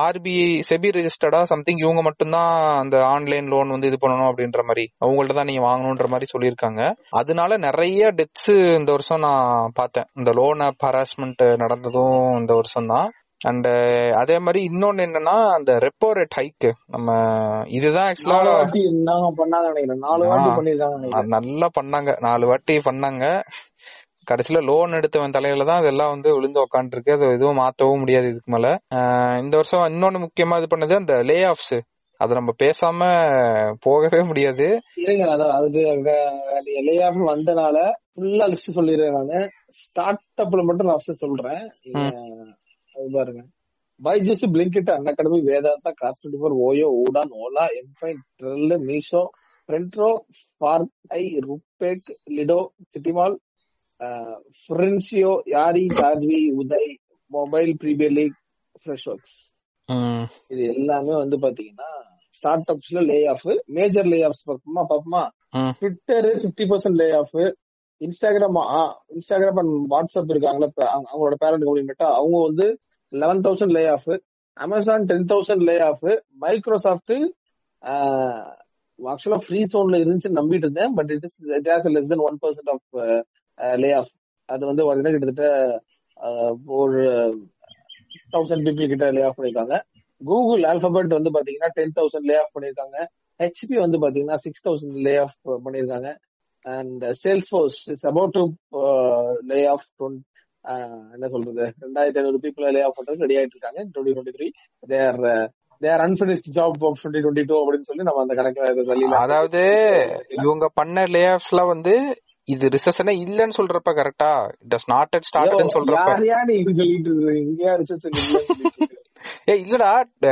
ஆர்பிஐ செபி ரெஜிஸ்டர்டா சம்திங் இவங்க மட்டும்தான் அந்த ஆன்லைன் லோன் வந்து இது பண்ணணும் அப்படின்ற மாதிரி, அவங்கள்ட்ட தான் நீங்க வாங்கணும்ன்ற மாதிரி சொல்லியிருக்காங்க. அதனால நிறைய டெத்ஸ் இந்த வருஷம் நான் பார்த்தேன். இந்த லோன் ஆப் ஹராஸ்மெண்ட் நடந்ததும் இந்த வருஷம் தான். அண்ட் அதே மாதிரி இன்னொன்னு என்னன்னா அந்த ரெப்போ ரேட் ஹைக், நம்ம இதுதான் ஆக்சுவலா நல்லா பண்ணாங்க, 4 வாட்டி பண்ணாங்க. கடைசியில லோன் எடுத்தவன் தலையில தான் அதெல்லாம் வந்து விழுந்து உக்காண்டிருக்கு. அது எதுவும் மாற்றவும் முடியாது இதுக்கு மேல. இந்த வருஷம் இன்னொன்னு முக்கியமா இது பண்ணது அந்த லே ஆஃப்ஸ். அது நம்ம பேசாம போகவே முடியாது. அதுக்கு லே ஆஃப் வந்தனால ஃபுல்லா லிஸ்ட் சொல்லிடுறேன். நான் ஸ்டார்ட் அப்ல மட்டும் நான் சொல்றேன், அது பாருங்க. Byju's, Blinkit, an academy, Vedanta, காஸ்ட்24, ஓயோ, ஊடான், ஓலா, எம்பைன், ட்ரெல், மீஷோ, பிரெண்ட்ரோ, ஃபார்டை, ருபேக், லிடோ, சிட்டிமால், ஃப்ரென்சியோ, யாரி, தாஜ்வி, Uday, mobile, premier league, fresh works, இது எல்லாமே வந்து பாத்தீங்கன்னா ஸ்டார்ட் அப்ஸ்ல lay off. Major lay off பாப்போமா. Twitter 50% lay of. Instagram and WhatsApp இருக்காங்களா அவங்களோட பேரண்ட் கம்பெனி, அவங்க வந்து 11,000 lay of. Amazon 10,000 lay off. Microsoft ஆக்சுவலா ஃப்ரீ சோன்ல இருந்துச்சு நம்பிட்டு இருந்தேன், but it is less than 1% of lay off. அது வந்து உடனே கிட்டத்தட்ட ஒரு 1000 பீப்புள் கிட்ட லே ஆஃப் பண்ணிருக்காங்க. கூகுள், ஆல்பபெட் வந்து பாத்தீங்கன்னா 10,000 லே ஆஃப் பண்ணிருக்காங்க. ஹெச்பி வந்து பாத்தீங்கன்னா 6,000 லே ஆஃப் பண்ணிருக்காங்க. And Salesforce is about to lay off 2,500 people lay off பண்றது ரெடி ஆயிட்டு இருக்காங்க. 2023 they are unfinished job of 2022 அப்படினு சொல்லி நம்ம அந்த கணக்கு. அதாவது இவங்க பண்ண லே ஆஃப்ஸ்லாம் வந்து இது ரிசெஷனே இல்லன்னு சொல்றப்ப கரெக்ட்டா does not it startedன்னு சொல்றப்ப யாரையா நீ சொல்லிட்டு இருக்கீங்க, இங்கயா ரிசெஷன் இல்லன்னு. ஏய் இல்லடா,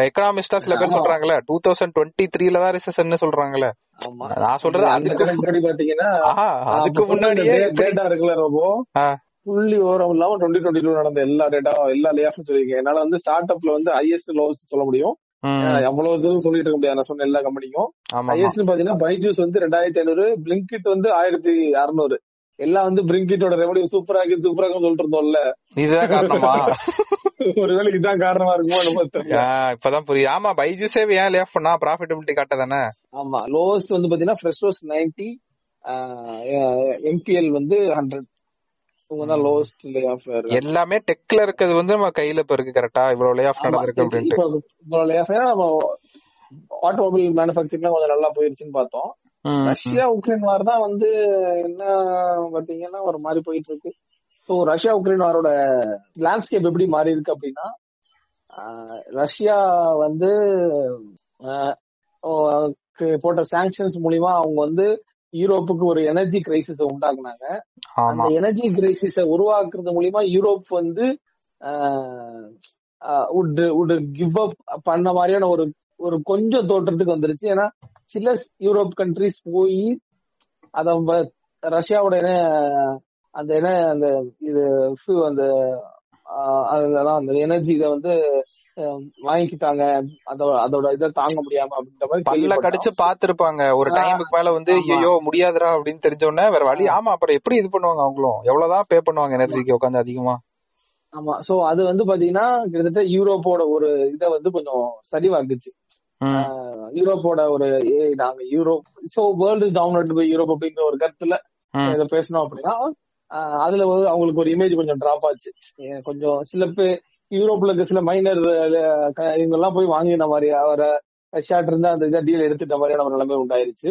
எகனாமிஸ்டா சில பேர் சொல்றாங்கல 2023ல தான் ரிசெஷன் சொல்றாங்கல. நான் சொல்றது அதுக்கு முன்னாடி பாத்தீங்கன்னா அதுக்கு முன்னாடியே டேட்டா இருக்குல ரொம்ப புள்ளி ஓரம் இல்லாம 2022 நடந்த எல்லா டேட்டா எல்லா லேயாஃப் சொல்லிருக்கேன். என்னால வந்து ஸ்டார்ட் அப்ல வந்து ஹையஸ்ட் லோவஸ்ட் சொல்ல முடியும், அவ்வளவு தூரம் சொல்லிட்டு இருக்க முடியாது. நான் சொன்ன எல்லா கம்பெனியும் ஹையஸ்ட் பாத்தீங்கன்னா பைஜூஸ் வந்து 2500, பிளிங்கிட் வந்து 1600. எல்லாம் வந்து பிளிங்கிட்டோட ரெவன்யூ சூப்பராக சொல்லிட்டு இருந்தோம்ல, இதுதான் காரணமா? ஒருவேளை இதுதான் காரணமா இருக்குமோ இப்பதான் புரியுது. ஆமா, பைஜூஸே ஏன் லே ஆஃப் பண்ணா ப்ராஃபிட்டபிலிட்டி காட்டதானே. ஆமா, லோவஸ்ட் வந்து பாத்தீங்கன்னா ஃப்ரெஷர்ஸ் 90, எம்பிஎல் வந்து 100. எல்லாமே டெக்ல இருக்கிறது வந்து நம்ம கையில இப்ப இருக்கு. கரெக்டா, இவ்வளவு லே ஆஃப் நடந்திருக்கு அப்படின்ட்டு. ஆட்டோமொபைல் மேனுஃபேக்சரிங்லாம் கொஞ்சம் நல்லா போயிருச்சுன்னு பார்த்தோம். ரஷ்யா உக்ரைன் வார் தான் வந்து என்ன பாத்தீங்கன்னா ஒரு மாதிரி போயிட்டு இருக்கு. ஸோ ரஷ்யா உக்ரைன் வாரோட லேண்ட்ஸ்கேப் எப்படி மாறி இருக்கு அப்படின்னா, ரஷ்யா வந்து போட்ட சாங்ஷன்ஸ் மூலியமா அவங்க வந்து யூரோப்புக்கு ஒரு எனர்ஜி கிரைசிஸ உண்டாக்குனாங்க. அந்த எனர்ஜி கிரைசிஸ உருவாக்குறது மூலியமா யூரோப் வந்து கிவ் அப் பண்ண மாதிரியான ஒரு ஒரு கொஞ்சம் தோற்றத்துக்கு வந்துருச்சு. ஏன்னா சில யூரோப் கண்ட்ரிஸ் போய் அத ரஷ்யாவோட அந்த என்ன அந்த இது அந்த அதெல்லாம் அந்த எனர்ஜி இதை வந்து வாங்கிக்கிட்டாங்க, அதோட இதை தாங்க முடியாம அப்படின்ற மாதிரி பல்ல கடிச்சு பாத்துருப்பாங்க. ஒரு டைமுக்கு மேல வந்து ஐயோ முடியாதுரா அப்படின்னு தெரிஞ்சோடனே வேற வழி. ஆமா, அப்புறம் எப்படி இது பண்ணுவாங்க, அவங்களும் எவ்வளவுதான் பே பண்ணுவாங்க எனர்ஜிக்கு உட்காந்து அதிகமா. ஆமா, சோ அது வந்து பாத்தீங்கன்னா கிட்டத்தட்ட யூரோப்போட ஒரு இதை வந்து கொஞ்சம் சரிவாக்குச்சு. யூரோப்போட ஒரு நாங்க Europe so world is downward by Europe அப்படிங்கிற ஒரு கருத்துல இதை பேசணும் அப்படின்னா அதுல வந்து அவங்களுக்கு ஒரு இமேஜ் கொஞ்சம் டிராப் ஆச்சு. கொஞ்சம் சில பேர் யூரோப்ல இருக்க சில மைனர் இவங்கெல்லாம் போய் வாங்கின மாதிரி அவரை ரஷ்யாட்டு இருந்தா அந்த இதை டீல் எடுத்துட்ட மாதிரியான ஒரு நிலைமை உண்டாயிருச்சு.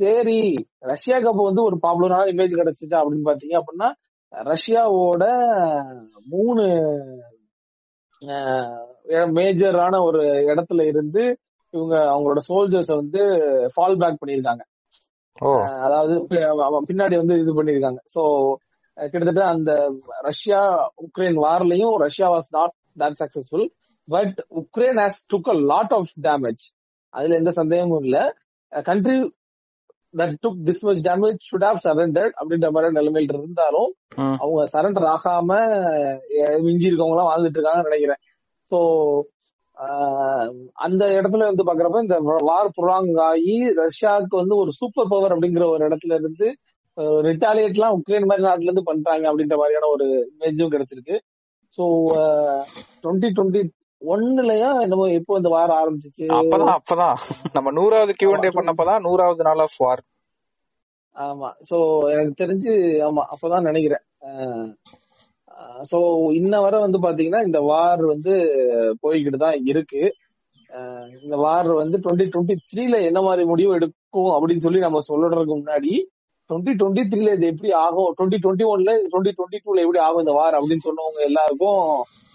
சரி, ரஷ்யா கப் வந்து ஒரு பாப்புலரான இமேஜ் கிடைச்சிச்சா அப்படின்னு பாத்தீங்க அப்படின்னா, ரஷ்யாவோட 3 மேஜரான ஒரு இடத்துல இருந்து இவங்க அவங்களோட சோல்ஜர்ஸ் வந்து ஃபால் பேக் பண்ணிருக்காங்க. அதாவது பின்னாடி வந்து இது பண்ணிருக்காங்க. சோ கிட்டத்தட்ட அந்த ரஷ்யா உக்ரைன் வார்லயும் Russia was not that successful, but Ukraine has took a lot of damage. அதுல எந்த சந்தேகமும் இல்ல. Country that took this much damage should have surrendered அப்படின்ற மாதிரி நிலைமையில இருந்தாலும் அவங்க சரண்டர் ஆகாம மிஞ்சி இருக்கவங்க எல்லாம் வாழ்ந்துட்டு இருக்காங்கன்னு நினைக்கிறேன். சோ அந்த இடத்துல இருந்து பாக்குறப்ப இந்த வார் புராங் ஆகி ரஷ்யாவுக்கு வந்து ஒரு சூப்பர் பவர் அப்படிங்கிற ஒரு இடத்துல இருந்து ரிட்டாலியேட் எல்லாம் உக்ரைன் மாதிரி நாட்டுல இருந்து பண்றாங்க அப்படின்ற மாதிரியான ஒரு இமேஜும் கிடைச்சிருக்கு. சோ 2021 என்னமோ எப்போ இந்த வாரம் ஆரம்பிச்சிச்சு, அப்பதான் நம்ம 100வது Q&A பண்ணப்பதான் 100வது நாள் ஆஃப் வார். ஆமா, சோ எனக்கு தெரிஞ்சு ஆமா அப்பதான் நினைக்கிறேன். சோ இன்ன வரை வந்து பாத்தீங்கன்னா இந்த வார் வந்து போய்கிட்டு தான் இருக்கு. இந்த வார் வந்து 2023 என்ன மாதிரி முடிவு எடுக்கும் அப்படின்னு சொல்லி நம்ம சொல்றதுக்கு முன்னாடி 2023 இது எப்படி ஆகும், 2021 2022 எப்படி ஆகும் இந்த வார் அப்படின்னு சொன்னவங்க எல்லாருக்கும்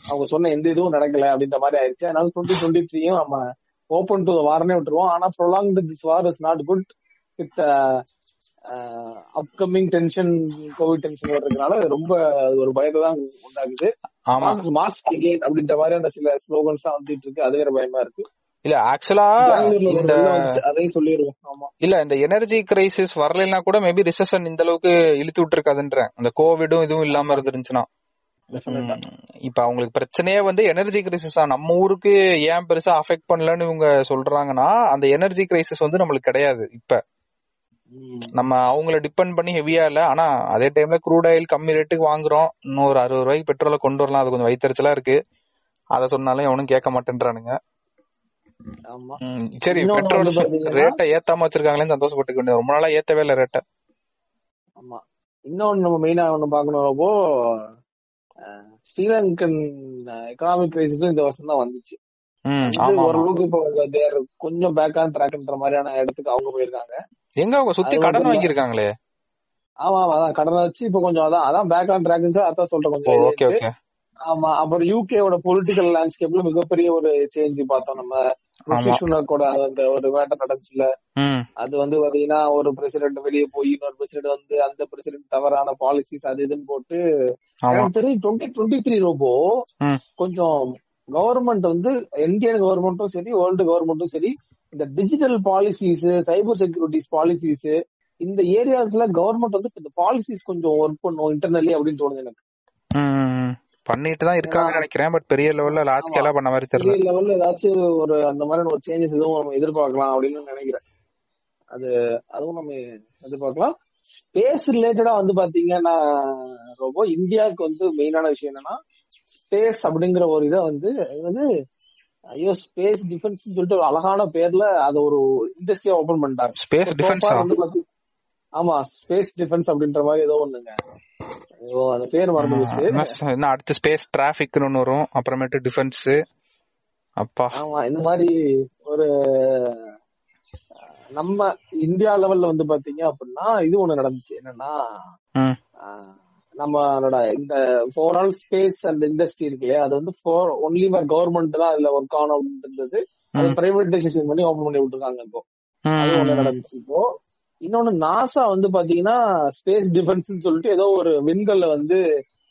அவங்க சொன்ன எந்த இதுவும் நடக்கல அப்படின்ற மாதிரி ஆயிடுச்சு. அதனால 2023 நம்ம ஓபன் டு வார்னே விட்டுருவோம். ஆனா prolonged this war is not good with upcoming tension, Covid tension வர்றதுனால ரொம்ப ஒரு பயத்தை தான் உண்டாகுது. மாஸ்க் அகைன் அப்படின்ற மாதிரியான சில ஸ்லோகன்ஸ் எல்லாம் வந்துட்டு இருக்கு. அது வேற பயமா இருக்கு. இல்ல ஆக்சுவலா அதையும் சொல்லிடுவோம். இல்ல இந்த எனர்ஜி கிரைசிஸ் வரலன்னா கூட மேபி ரிசெஷன் இந்த அளவுக்கு இழுத்து விட்டு இருக்காதுன்ற அந்த கோவிடும் இதுவும் இல்லாம இருந்துருச்சுன்னா. இப்ப அவங்களுக்கு பிரச்சனையே வந்து எனர்ஜி கிரைசிஸ் தான். நம்ம ஊருக்கு ஏன் பெருசா அஃபெக்ட் பண்ணலன்னு இவங்க சொல்றாங்கன்னா அந்த எனர்ஜி கிரைசிஸ் வந்து நம்மளுக்கு கிடையாது. இப்ப நம்ம அவங்களை டிபெண்ட் பண்ணி ஹெவியா இல்ல. ஆனா அதே டைம்ல க்ரூட் ஆயில் கம்மி ரேட்டுக்கு வாங்குறோம், இன்னொரு 60 ரூபாய்க்கு பெட்ரோலை கொண்டு வரலாம். அது கொஞ்சம் வைத்தறிச்சலா இருக்கு. அத சொன்னாலும் எவனும் கேட்க மாட்டேன்றானுங்க. சரி, பெட்ரோல் ரேட்டை ஏத்தாம வச்சிருக்காங்களேன்னு சந்தோஷப்பட்டுக்க வேண்டியது. ரொம்ப நாளா ஏத்தவே இல்ல ரேட்டை. ஆமா, இன்னொன்னு நம்ம மெயினா ஒண்ணு பாக்கணும்ப்போ ஸ்ரீலங்கன் எகனாமிக் கிரைசிஸும் இந்த வருஷம் தான் வந்துச்சு. ஓரளவுக்கு இப்ப கொஞ்சம் பேக் ஆன் ட்ராக்ன்ற மாதிரியான இடத்துக்கு அவங்க போயிருக்காங்க. எங்க அவங்க சுத்தி கடன் வாங்கிருக்காங்களே. ஆமா ஆமா, அதான் கடனை வச்சு இப்ப கொஞ்சம் அதான் பேக் ஆன் ட்ராக்னு அதான் சொல்றேன். கொஞ்சம் ஆமா. அப்புறம் யூகேவோட பொலிட்டிக்கல் லேண்ட்ஸ்கேப்ல மிகப்பெரிய ஒரு சேஞ்ச் பார்த்தோம். நம்ம அந்த ஒரு வேட்டை நடந்துச்சுல, அது வந்து பாத்தீங்கன்னா ஒரு பிரசிடென்ட் வெளியே போய் இன்னொரு பிரசிடென்ட் வந்து அந்த பிரசிடென்ட் தவறான பாலிசிஸ் அது இதுன்னு போட்டு 2023 ரொம்ப கொஞ்சம் கவர்மெண்ட் வந்து இந்தியன் கவர்மெண்ட்டும் சரி வேர்ல்டு கவர்மெண்ட்டும் சரி இந்த digital policies, cyber securities policies இந்த ஏரியாஸ்ல கவர்மெண்ட் வந்து இந்த பாலிசிஸ் கொஞ்சம் ஒர்க் பண்ணுவோம் இன்டர்னலி அப்படின்னு தோணுது எனக்கு. பண்ணிட்டு தான் இருக்காங்கன்னு நினைக்கிறேன். பட் பெரிய லெவல்ல லாஜிக்கலா பண்ண மாதிரி தெரியல. பெரிய லெவல்ல ஏதாச்சும் ஒரு அந்த மாதிரி ஒரு சேஞ்சஸ் எதுவும் நம்ம எதிர்பார்க்கலாம் அப்படின்னு நினைக்கிறேன். அதுவும் நம்ம எதிர்பார்க்கலாம். ஸ்பேஸ் ரிலேட்டடா வந்து பாத்தீங்கன்னா ரொம்ப இந்தியாவுக்கு வந்து மெயினான விஷயம் என்னன்னா ஸ்பேஸ் அப்படிங்கிற ஒரு இதை வந்து ஐயோ ஸ்பேஸ் டிஃபென்ஸ் சொல்லிட்டு ஒரு அழகான பேர்ல அது ஒரு இண்டஸ்ட்ரியா ஓபன் பண்ணிட்டாங்க. ஆமா, ஸ்பேஸ் டிஃபென்ஸ் அப்படின்ற மாதிரி ஏதோ ஒண்ணுங்க. அடுத்து ஸ்பேஸ் டிராபிக் வரும், அப்புறமேட்டு டிஃபென்ஸ். அப்பா ஆமா, இந்த மாதிரி ஒரு நம்ம இந்தியா லெவல்ல வந்து பாத்தீங்க அப்படின்னா இது ஒண்ணு நடந்துச்சு. என்னன்னா நம்மளோட இந்த for all space and industry இருக்கு இல்லையா, அது வந்து ஒன்லி ஃபார் கவர்மெண்ட் தான் அதுல ஒர்க் ஆன் அப்படின்றது அது பிரைவேட்டைசேஷன் பண்ணி ஓபன் பண்ணி விட்டுருக்காங்க. இப்போ அது ஒண்ணு நடந்துச்சு. இப்போ இன்னொன்னு நாசா வந்து பாத்தீங்கன்னா ஸ்பேஸ் டிஃபென்ஸ் சொல்லிட்டு ஏதோ ஒரு விண்கல்ல வந்து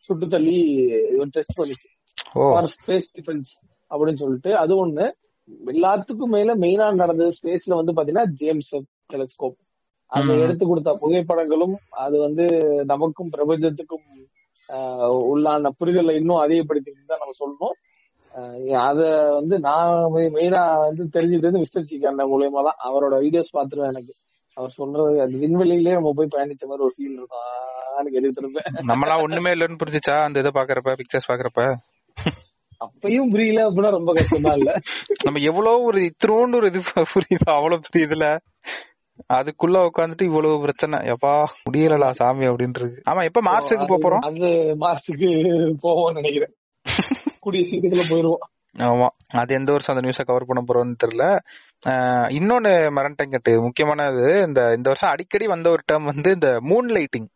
சுட்டு தள்ளி டெஸ்ட் பண்ணிச்சு ஸ்பேஸ் டிஃபென்ஸ் அப்படின்னு சொல்லிட்டு. அது ஒண்ணு. எல்லாத்துக்கும் மேல மெயினா நடந்தது ஸ்பேஸ்ல வந்து பாத்தீங்கன்னா ஜேம்ஸ் வெப் டெலிஸ்கோப், அது எடுத்து கொடுத்த புகைப்படங்களும் அது வந்து நமக்கும் பிரபஞ்சத்துக்கும் உள்ளான புரிதலை இன்னும் அதிகப்படுத்திட்டு தான் நம்ம சொல்லணும். அத வந்து நான் மெயினா வந்து தெரிஞ்சுட்டு விஸ்தரிச்சிருக்கேன் மூலியமா தான், அவரோட வீடியோஸ் பாத்துருவேன். எனக்கு அவர் சொல்றது அந்த விண்வெளியிலேயே நம்ம போய் பயணிச்ச மாதிரி ஒரு ஃபீல் இருக்கும் கேட்டுட்டு இருப்பேன். நம்மளா ஒண்ணுமே இல்லைன்னு புரிஞ்சுச்சா அந்த இதை பாக்குறப்ப, பிக்சர்ஸ் பாக்குறப்ப அப்பயும் புரியல அப்படின்னா ரொம்ப கஷ்டமா இல்ல? நம்ம எவ்வளவு ஒரு இத்திரோன்னு ஒரு இது புரியுது, அவ்வளவு புரியுதுல. அதுக்குள்ள உட்காந்துட்டு இவ்வளவு பிரச்சனை, எப்பா முடியலா சாமி அப்படின்றது. ஆமா, எப்ப மார்ச்சுக்கு போறோம்? அது மார்ச்சுக்கு போவோம்னு நினைக்கிறேன், கூடிய சீக்கிரத்துல போயிருவோம். ஆமா, அது எந்த வருஷம் அந்த நியூஸை கவர் பண்ண போறோம்னு தெரியல. இன்னொன்னு மரண்டங்கட்டு முக்கியமானது, இந்த வருஷம் அடிக்கடி வந்த ஒரு டேர்ம் வந்து இந்த மூன் லைட்டிங்.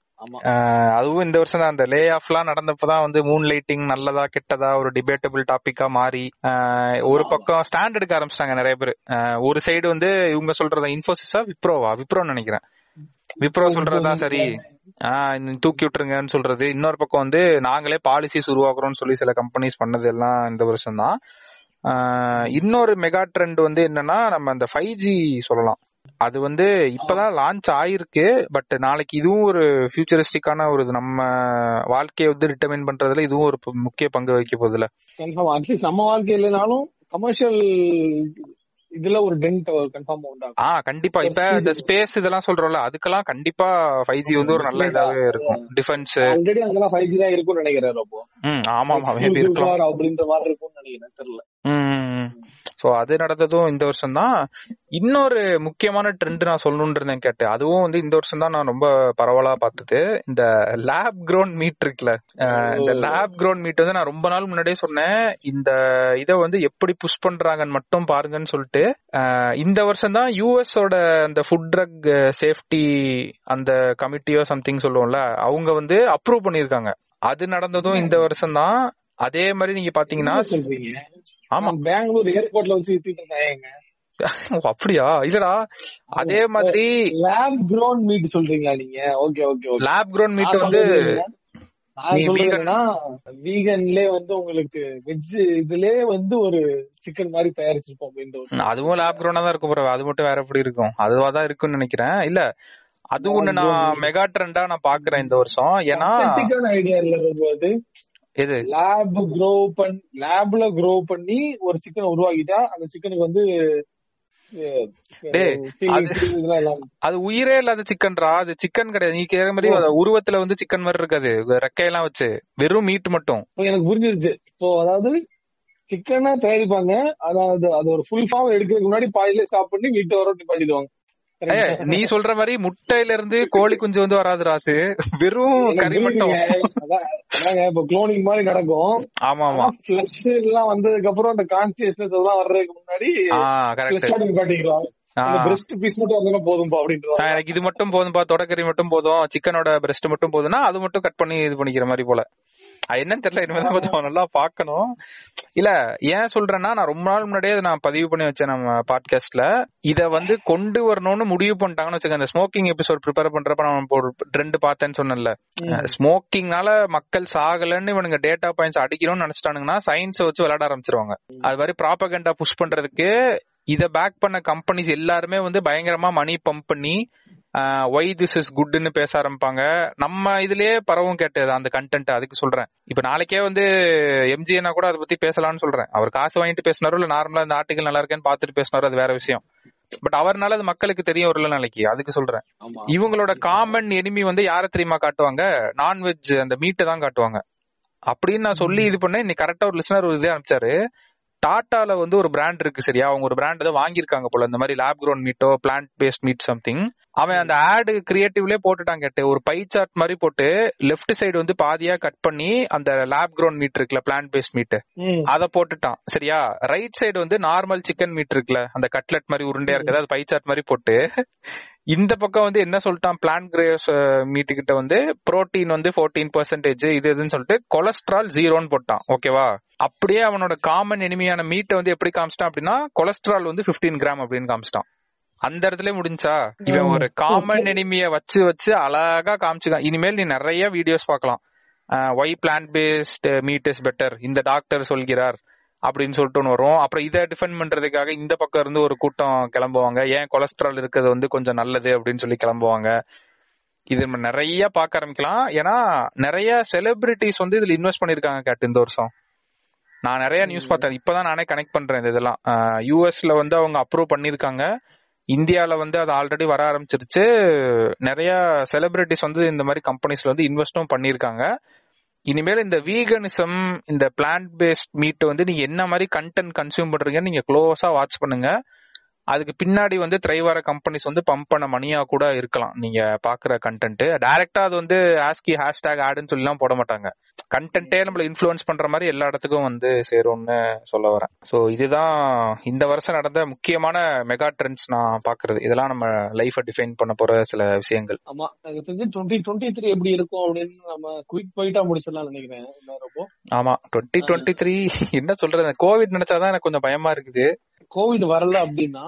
அதுவும் இந்த வருஷம் தான் அந்த லே ஆஃப்லாம் நடந்தப்பதான் வந்து மூன் லைட்டிங் நல்லதா கெட்டதா ஒரு டிபேட்டபிள் டாபிக்கா மாறி ஒரு பக்கம் ஸ்டாண்ட் எடுக்க ஆரம்பிச்சிட்டாங்க நிறைய பேர். ஒரு சைடு வந்து இவங்க சொல்றத இன்ஃபோசிஸா விப்ரோன்னு நினைக்கிறேன், விப்ரோ சொல்றதுதான் சரி, தூக்கி விட்டுருங்கன்னு சொல்றது. இன்னொரு பக்கம் வந்து நாங்களே பாலிசிஸ் உருவாக்குறோம்னு சொல்லி சில கம்பெனிஸ் பண்ணது எல்லாம் இந்த வருஷம் தான். இன்னொரு மெகா ட்ரெண்ட் வந்து என்னன்னா நம்ம அந்த 5G சொல்லலாம். அது வந்து இப்பதான் லான்ச் ஆயிருக்கு, பட் நாளைக்கு இதுவும் ஒரு ஃபியூச்சரிஸ்டிக்கான ஒரு நம்ம வாழ்க்கையை வந்து டிட்டர்மைன் பண்றதுல இதுவும் ஒரு முக்கிய பங்கு வகிக்க போகுதுல. அட்லீஸ்ட் நம்ம வாழ்க்கையிலனாலும் கமர்ஷியல் இதுல ஒரு டென்ட் கன்ஃபார்ம் உண்டாகும். கண்டிப்பா இப்ப இந்த ஸ்பேஸ் இதெல்லாம் சொல்றோம்ல, அதுக்கெல்லாம் கண்டிப்பா 5G வந்து ஒரு நல்ல இதாவே இருக்கும். டிஃபென்ஸ் ஆல்ரெடி அங்கெல்லாம் 5G தான் இருக்கும்னு நினைக்கிறாரு. அப்போ ஆமாமா மேபி இருக்கலாம் அப்படின்ற மாதிரி இருக்கும்னு நினைக்கிறேன், தெரியல. சோ அது நடந்ததும் இந்த வருஷம் தான். இன்னொரு முக்கியமான ட்ரெண்ட் நான் சொல்லணும்னு இருந்தேன் கேட்டு, அதுவும் வந்து இந்த வருஷம் தான் நான் ரொம்ப பரவலா பாத்துட்டு, இந்த லேப் க்ரோன் மீட் இருக்குல்ல, இந்த லேப் க்ரோன் மீட் வந்து நான் ரொம்ப நாள் முன்னாடியே சொன்னேன், இந்த இதை வந்து எப்படி புஷ் பண்றாங்கன்னு மட்டும் பாருங்கன்னு சொல்லிட்டு. இந்த வருஷம் தான் யூஎஸோட அந்த ஃபுட் ட்ரக் சேஃப்டி அந்த கமிட்டியோ சம்திங் சொல்லுவோம்ல, அவங்க வந்து அப்ரூவ் பண்ணிருக்காங்க. அது நடந்ததும் இந்த வருஷம் தான். அதே மாதிரி நீங்க பாத்தீங்கன்னா ஆமா பெங்களூர் ஏர்போர்ட்ல வச்சு வித்திட்டு இருக்காங்க. அப்படியா? இல்லடா, அதே மாதிரி லேப் க்ரோன் மீட் சொல்றீங்களா நீங்க? Okay okay. Lab grown meat வந்து வீகன்ல வந்து உங்களுக்கு வெஜ் இதுலயே வந்து ஒரு சிக்கன் மாதிரி தயாரிச்சிருப்போம் அப்படின்ற, அதுவும் லேப் க்ரோனா தான் இருக்கும். அது மட்டும் வேற எப்படி இருக்கும்? அதுவா தான் இருக்கும்னு நினைக்கிறேன். இல்ல அது ஒண்ணு நான் மெகா ட்ரெண்டா நான் பாக்குறேன் இந்த வருஷம். ஏன்னா ஐடியா இல்ல, இது லேப்ல க்ரோ பண்ணி ஒரு சிக்கன் உருவாக்கிட்டா அந்த சிக்கனுக்கு வந்து அது உயிரே இல்லாத சிக்கன்ரா, அது சிக்கன் கிடையாது. நீ கேக்குற மாதிரி உருவத்துல வந்து சிக்கன் மாதிரி இருக்காது, ரெக்கையெல்லாம் வச்சு வெறும் மீட் மட்டும். எனக்கு புரிஞ்சிருச்சு. இப்போ அதாவது சிக்கனா தயாரிப்பாங்க, அதாவது அது ஒரு ஃபுல் ஃபார்ம் எடுக்கிறதுக்கு முன்னாடி பாயிலே ஸ்டாப் பண்ணி மீட் வரோட்டி பண்ணிடுவாங்க. நீ சொல்ற மாதிரி முட்டையில இருந்து கோழி குஞ்சு வந்து வராது ராசு, வெறும் கறி மட்டும். இப்ப குளோனிங் மாதிரி நடக்கும். ஆமா ஆமா, ஃபிளஷ் எல்லாம் வந்ததுக்கு அப்புறம் அந்த கான்சியஸ்னஸ் எல்லாம் வர்றதுக்கு முன்னாடி காட்டிக்கலாம். பிரெஸ்ட் பீஸ் மட்டும் வந்தா போதும்பா அப்படின்றாங்க. எனக்கு இது மட்டும் போதும்பா, தொடக்கறி மட்டும் போதும், சிக்கனோட பிரெஸ்ட் மட்டும் போதும்னா அது மட்டும் கட் பண்ணி இது பண்ணிக்கிற மாதிரி போல. என்னன்னு தெரியல, இனிமேதான் கொஞ்சம் நல்லா பாக்கணும். இல்ல ஏன் சொல்றேன்னா, நான் ரொம்ப நாள் முன்னாடியே நான் பதிவு பண்ணி வச்சேன் நம்ம பாட்காஸ்ட்ல, இத வந்து கொண்டு வரணும்னு முடிவு பண்ணிட்டாங்கன்னு வச்சுக்கோங்க. இந்த ஸ்மோக்கிங் எபிசோட் ப்ரிப்பேர் பண்றப்ப நான் ஒரு ட்ரெண்ட் பார்த்தேன்னு சொன்னேன்ல, ஸ்மோக்கிங்னால மக்கள் சாகலன்னு இவனுங்க டேட்டா பாயிண்ட்ஸ் அடிக்கணும்னு நினைச்சிட்டானுங்கன்னா சயின்ஸை வச்சு விளையாட ஆரம்பிச்சிருவாங்க. அது மாதிரி ப்ராபகண்டா புஷ் பண்றதுக்கு இதை பேக் பண்ண கம்பெனிஸ் எல்லாருமே வந்து பயங்கரமா மணி பம்ப் பண்ணி why this is goodன்னு பேச ஆரம்பிப்பாங்க. நம்ம இதுலயே பரவும் கேட்டது அந்த கண்டென்ட். அதுக்கு சொல்றேன், இப்ப நாளைக்கே வந்து எம்ஜிஎன்னா கூட அதை பத்தி பேசலாம்னு சொல்றேன். அவர் காசு வாங்கிட்டு பேசினாரோ இல்ல நார்மலா இந்த ஆர்டிகல் நல்லா இருக்கேன்னு பாத்துட்டு பேசினாரோ அது வேற விஷயம். பட் அவர்னால அது மக்களுக்கு தெரியும் ஒரு நாளைக்கு, அதுக்கு சொல்றேன். இவங்களோட காமன் எனிமி வந்து யார தெரியுமா காட்டுவாங்க? நான்வெஜ், அந்த மீட்டை தான் காட்டுவாங்க அப்படின்னு நான் சொல்லி இது பண்ணேன். இன்னைக்கு கரெக்டா ஒரு லிசனர் ஒரு இதே அனுப்பிச்சாரு, டாட்டால வந்து ஒரு பிராண்ட் இருக்கு சரியா, அவங்க ஒரு பிராண்ட் தான் வாங்கியிருக்காங்க போல இந்த மாதிரி லேப் க்ரோன் மீட்டோ பிளான்ட் பேஸ்ட் மீட் சம்திங். அவன் அந்த ஆடு கிரியேட்டிவ்லயே போட்டுட்டான் கேட்டு ஒரு பை சார்ட் மாதிரி போட்டு லெப்ட் சைடு வந்து பாதியா கட் பண்ணி அந்த லேப் கிரவுண்ட் மீட் இருக்குல்ல பிளான்ட் பேஸ்ட் மீட் அதை போட்டுட்டான் சரியா. ரைட் சைடு வந்து நார்மல் சிக்கன் மீட் இருக்குல்ல அந்த கட்லெட் மாதிரி உருண்டையா இருக்குது அது பை சார்ட் மாதிரி போட்டு இந்த பக்கம் வந்து என்ன சொல்லிட்டான் பிளான்ட் கிரேஸ் மீட்டு கிட்ட வந்து புரோட்டீன் வந்து 14% இது எதுன்னு சொல்லிட்டு கொலஸ்ட்ரால் 0ன்னு போட்டான் ஓகேவா. அப்படியே அவனோட காமன் எனிமையான மீட்டை வந்து எப்படி காமிச்சிட்டான் அப்படின்னா கொலஸ்ட்ரால் வந்து 15 கிராம் அப்படின்னு காமிச்சிட்டான். அந்த இடத்துல முடிஞ்சா இவன் ஒரு காமன் எனிமிய வச்சு வச்சு அழகா காமிச்சுக்கான். இனிமேல் நீ நிறைய வீடியோஸ் பாக்கலாம் why plant based meat is better இந்த டாக்டர் சொல்கிறார் அப்படின்னு சொல்லிட்டு ஒன்று வரும். அப்புறம் இதை டிஃபெண்ட் பண்றதுக்காக இந்த பக்கம் இருந்து ஒரு கூட்டம் கிளம்புவாங்க ஏன் கொலஸ்ட்ரால் இருக்கிறது வந்து கொஞ்சம் நல்லது அப்படின்னு சொல்லி கிளம்புவாங்க. இது நம்ம நிறைய பார்க்க ஆரம்பிக்கலாம் ஏன்னா நிறைய செலிபிரிட்டிஸ் வந்து இதுல இன்வெஸ்ட் பண்ணிருக்காங்க கேட்டு இந்த வருஷம். நான் நிறைய நியூஸ் பார்த்தேன் இப்பதான் நானே கனெக்ட் பண்றேன். இதெல்லாம் யூஎஸ்ல வந்து அவங்க அப்ரூவ் பண்ணிருக்காங்க இந்தியாவில வந்து அது ஆல்ரெடி வர ஆரம்பிச்சிருச்சு. நிறைய செலிபிரிட்டிஸ் வந்து இந்த மாதிரி கம்பெனிஸ்ல வந்து இன்வெஸ்டும் பண்ணிருக்காங்க. இனிமேல் இந்த வீகனிசம் இந்த பிளான்ட் பேஸ்ட் மீட் வந்து நீங்க என்ன மாதிரி கண்டென்ட் கன்சியூம் பண்றீங்கன்னு நீங்க க்ளோஸா வாட்ச் பண்ணுங்க. அதுக்கு பின்னாடி வந்து திரைவார கம்பெனிஸ் வந்து பம்ப் பண்ண மணியா கூட இருக்கலாம். நீங்க பாக்குற கண்டென்ட் டைரக்டா அது வந்து ஆஸ்கி ஹேஷ்டாக் ஆடுன்னு சொல்லி எல்லாம் போட மாட்டாங்க. கண்டென்ட்டே நம்மள இன்ஃப்ளூயன்ஸ் பண்ற மாதிரி எல்லா இடத்துக்கும் வந்து சேரும்னு சொல்ல வரேன். சோ இதுதான் இந்த வருஷம் நடந்த முக்கியமான மெகா ட்ரெண்ட்ஸ் நான் பாக்குறது. இதெல்லாம் நம்ம லைஃப டிஃபைன் பண்ண போற சில விஷயங்கள். ஆமா எனக்கு தெரிஞ்சு 2023 எப்படி இருக்கும் அப்படின்னு நம்ம குயிக் பாயிண்டா முடிச்சிடலாம் நினைக்கிறேன். ஆமா 2023 என்ன சொல்றது கோவிட் நினைச்சாதான் எனக்கு கொஞ்சம் பயமா இருக்குது. கோவிட் வரல அப்படின்னா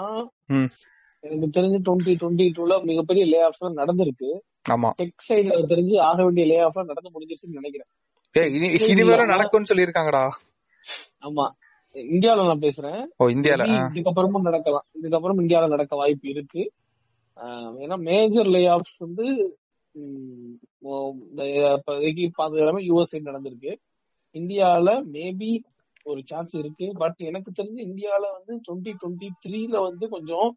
எனக்கு தெரிஞ்சு 2022ல மிகப்பெரிய லே ஆஃப் நடந்திருக்கு. ஆமா டெக் சைட்ல தெரிஞ்சு ஆக வேண்டிய லே ஆஃப் நடந்து முடிஞ்சிருச்சுன்னு நினைக்கிறேன். இதுவரை நடக்கும்னு சொல்லிருக்காங்கடா. ஆமா இந்தியாவில நான் பேசுறேன். ஓ இந்தியால இதுக்கப்புறமும் நடக்கலாம். இதுக்கப்புறம் இந்தியாவில நடக்க வாய்ப்பு இருக்கு. ஏன்னா மேஜர் லே ஆஃப் வந்து இப்போதைக்கு பார்த்து எல்லாமே யூஎஸ்ஏ நடந்திருக்கு. இந்தியாவில மேபி ஒரு சான்ஸ் இருக்கு. பட் எனக்கு தெரிஞ்ச இந்தியாவில வந்து 2023ல வந்து கொஞ்சம்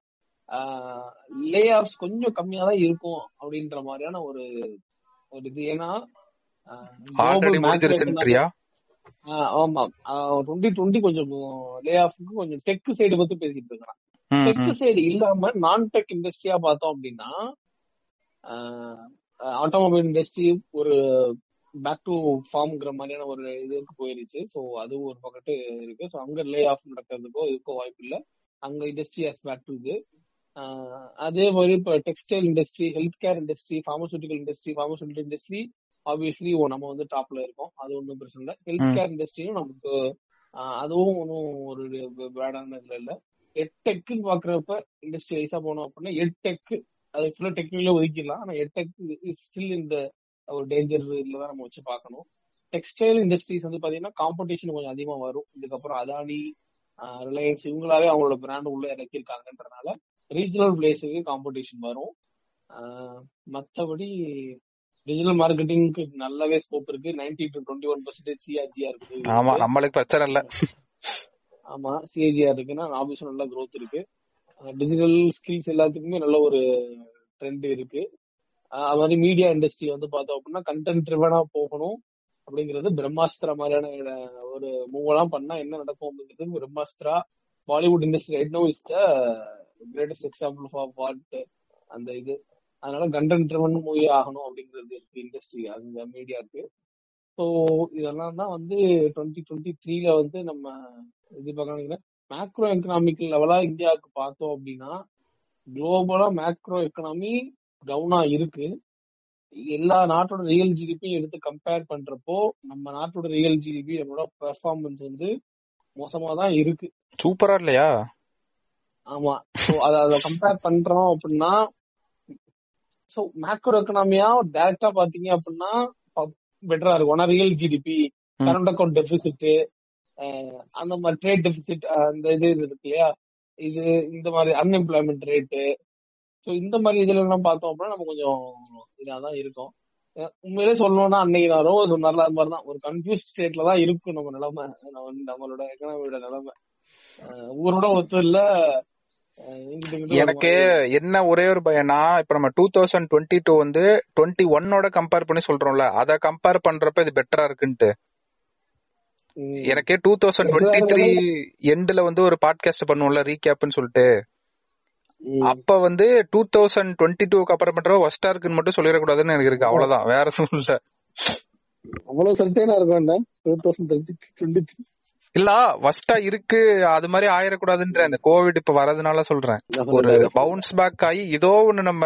லே ஆஃப்ஸ் கொஞ்சம் கம்மியா தான் இருக்கும் அப்படின்ற மாதிரியான ஒரு இது. ஏன்னா ஆமா 2020 கொஞ்சம் லே ஆஃப்க்கு கொஞ்சம் டெக் சைடு பத்தி பேசிட்டு இருக்கான். டெக் சைடு இல்லாம நான் டெக் இண்டஸ்ட்ரியா பார்த்தோம் அப்படின்னா ஆட்டோமொபைல் இண்டஸ்ட்ரி ஒரு பேக் டு ஃபார்ம்ங்கிற மாதிரியான ஒரு இதுக்கு போயிருச்சு. ஸோ அதுவும் ஒரு பக்கத்து இருக்கு. ஸோ அங்க லே ஆஃப் நடக்கிறதுக்கோ இதுக்கோ வாய்ப்பு இல்லை. அங்க இண்டஸ்ட்ரி ஆஸ் பேக் டு இது. அதே மாதிரி இப்போ textile industry, health care industry, pharmaceutical industry obviously நம்ம வந்து டாப்ல இருக்கோம். அது ஒன்றும் பிரச்சனை இல்லை. ஹெல்த் கேர் இண்டஸ்ட்ரியும் நமக்கு அதுவும் ஒன்றும் ஒரு பேடான இதுல இல்லை. எட்டெக்குன்னு பாக்குறப்ப இண்டஸ்ட்ரி வைஸா போனோம் அப்படின்னா எட்டெக்கு அது ஃபுல்லா டெக்னிக்கலா ஒதுக்கிடலாம். ஆனா எட்டெக்கு ஸ்டில் இந்த ஒரு டேஞ்சர் இதுலதான் நம்ம வச்சு பாக்கணும். டெக்ஸ்டைல் இண்டஸ்ட்ரீஸ் வந்து பாத்தீங்கன்னா காம்படிஷன் கொஞ்சம் அதிகமா வரும். இதுக்கப்புறம் அதானி, ரிலையன்ஸ் இவங்களாவே அவங்களோட பிராண்ட் உள்ள இறக்கியிருக்காங்கன்றதுனால ரீஜனல் பிளேஸுக்கு காம்படிஷன் வரும். மற்றபடி டிஜிட்டல் மார்க்கெட்டிங்க்கு நல்லாவே ஸ்கோப் இருக்கு. 90-21% சிஆர்ஜிஆர் இருக்கு. ஆமா நம்மளுக்கு பிரச்சனை இல்ல. ஆமா சிஆர்ஜிஆர் இருக்குன்னா ஆப்ஷன் நல்லா க்ரோத் இருக்கு. டிஜிட்டல் ஸ்கில்ஸ் எல்லாத்துக்குமே நல்ல ஒரு ட்ரெண்ட் இருக்கு. அது மாதிரி மீடியா இண்டஸ்ட்ரி வந்து பார்த்தோம் அப்படின்னா கண்டென்ட் ட்ரிவனா போகணும் அப்படிங்கிறது பிரம்மாஸ்திரா மாதிரியான ஒரு மூவெல்லாம் பண்ணா என்ன நடக்கும் அப்படிங்கிறது Brahmastra. Bollywood industry right now is the greatest example for what அந்த இது. அதனால கண்டென்ட் ட்ரிவன் மூவி ஆகணும் அப்படிங்கிறது இருக்கு இண்டஸ்ட்ரி அந்த மீடியாவுக்கு. ஸோ இதெல்லாம் தான் வந்து 2023ல வந்து நம்ம இது பார்க்கணும். மேக்ரோ எக்கனாமிக் லெவலா இந்தியாவுக்கு பார்த்தோம் அப்படின்னா குளோபலா மேக்ரோ எக்கனாமி டவுனா இருக்கு. எல்லா நாட்டோட ரியல் ஜிடிபியும் எடுத்து கம்பேர் பண்றப்போ நம்ம நாட்டோட ரியல் ஜிடிபி நம்மளோட பெர்ஃபார்மன்ஸ் வந்து மோசமா தான் இருக்கு. சூப்பரா இல்லையா? ஆமா அத கம்பேர் பண்றோம் அப்படின்னா சோ மேக்ரோ எக்கனாமியா டைரக்டா பாத்தீங்க அப்படின்னா பெட்டரா இருக்கும். ஆனா real GDP, current account deficit, அந்த மாதிரி ட்ரேட் டெபிசிட், அந்த இது இருக்கு இல்லையா, இது இந்த மாதிரி அன்எம்ப்ளாய்மெண்ட் ரேட்டு, ஸோ இந்த மாதிரி இதுல எல்லாம் பார்த்தோம் அப்படின்னா நம்ம கொஞ்சம் இதாக தான் இருக்கும். உண்மையிலே சொல்லணும்னா அன்னைக்கு நாரோ சொன்னார்ல அது மாதிரிதான் ஒரு கன்ஃபியூஸ் ஸ்டேட்ல தான் இருக்கும் நம்ம நிலைமை. நம்மளோட எக்கனாமியோட நிலைமை ஊரோட ஒத்து இல்ல. எனக்கு என்ன ஒரே ஒரு பயனா இப்ப நம்ம 2022 வந்து 2021 கம்பேர் பண்ணி சொல்றோம்ல, அத கம்பேர் பண்றப்ப இது பெட்டரா இருக்குன்ட்டு எனக்கே 2023 எண்ட்ல வந்து ஒரு பாட்காஸ்ட் பண்ணுவோம்ல ரீகேப்னு சொல்லிட்டு அப்ப வந்து 2022க்கு அப்புறமேட்டா ஒஸ்டா இருக்குன்னு மட்டும் சொல்லிடக்கூடாதுன்னு எனக்கு இருக்கு. அவ்வளவுதான், வேற எதுவும் இல்ல. அவ்வளவு சர்டைனா இருக்கும்டா 2023. இல்ல வஸ்டா இருக்கு, அது மாதிரி ஆயிடக்கூடாதுன்ற அந்த கோவிட் இப்ப வரதுனால சொல்றேன். ஒரு பவுன்ஸ் பேக் ஆகி இதோ ஒண்ணு நம்ம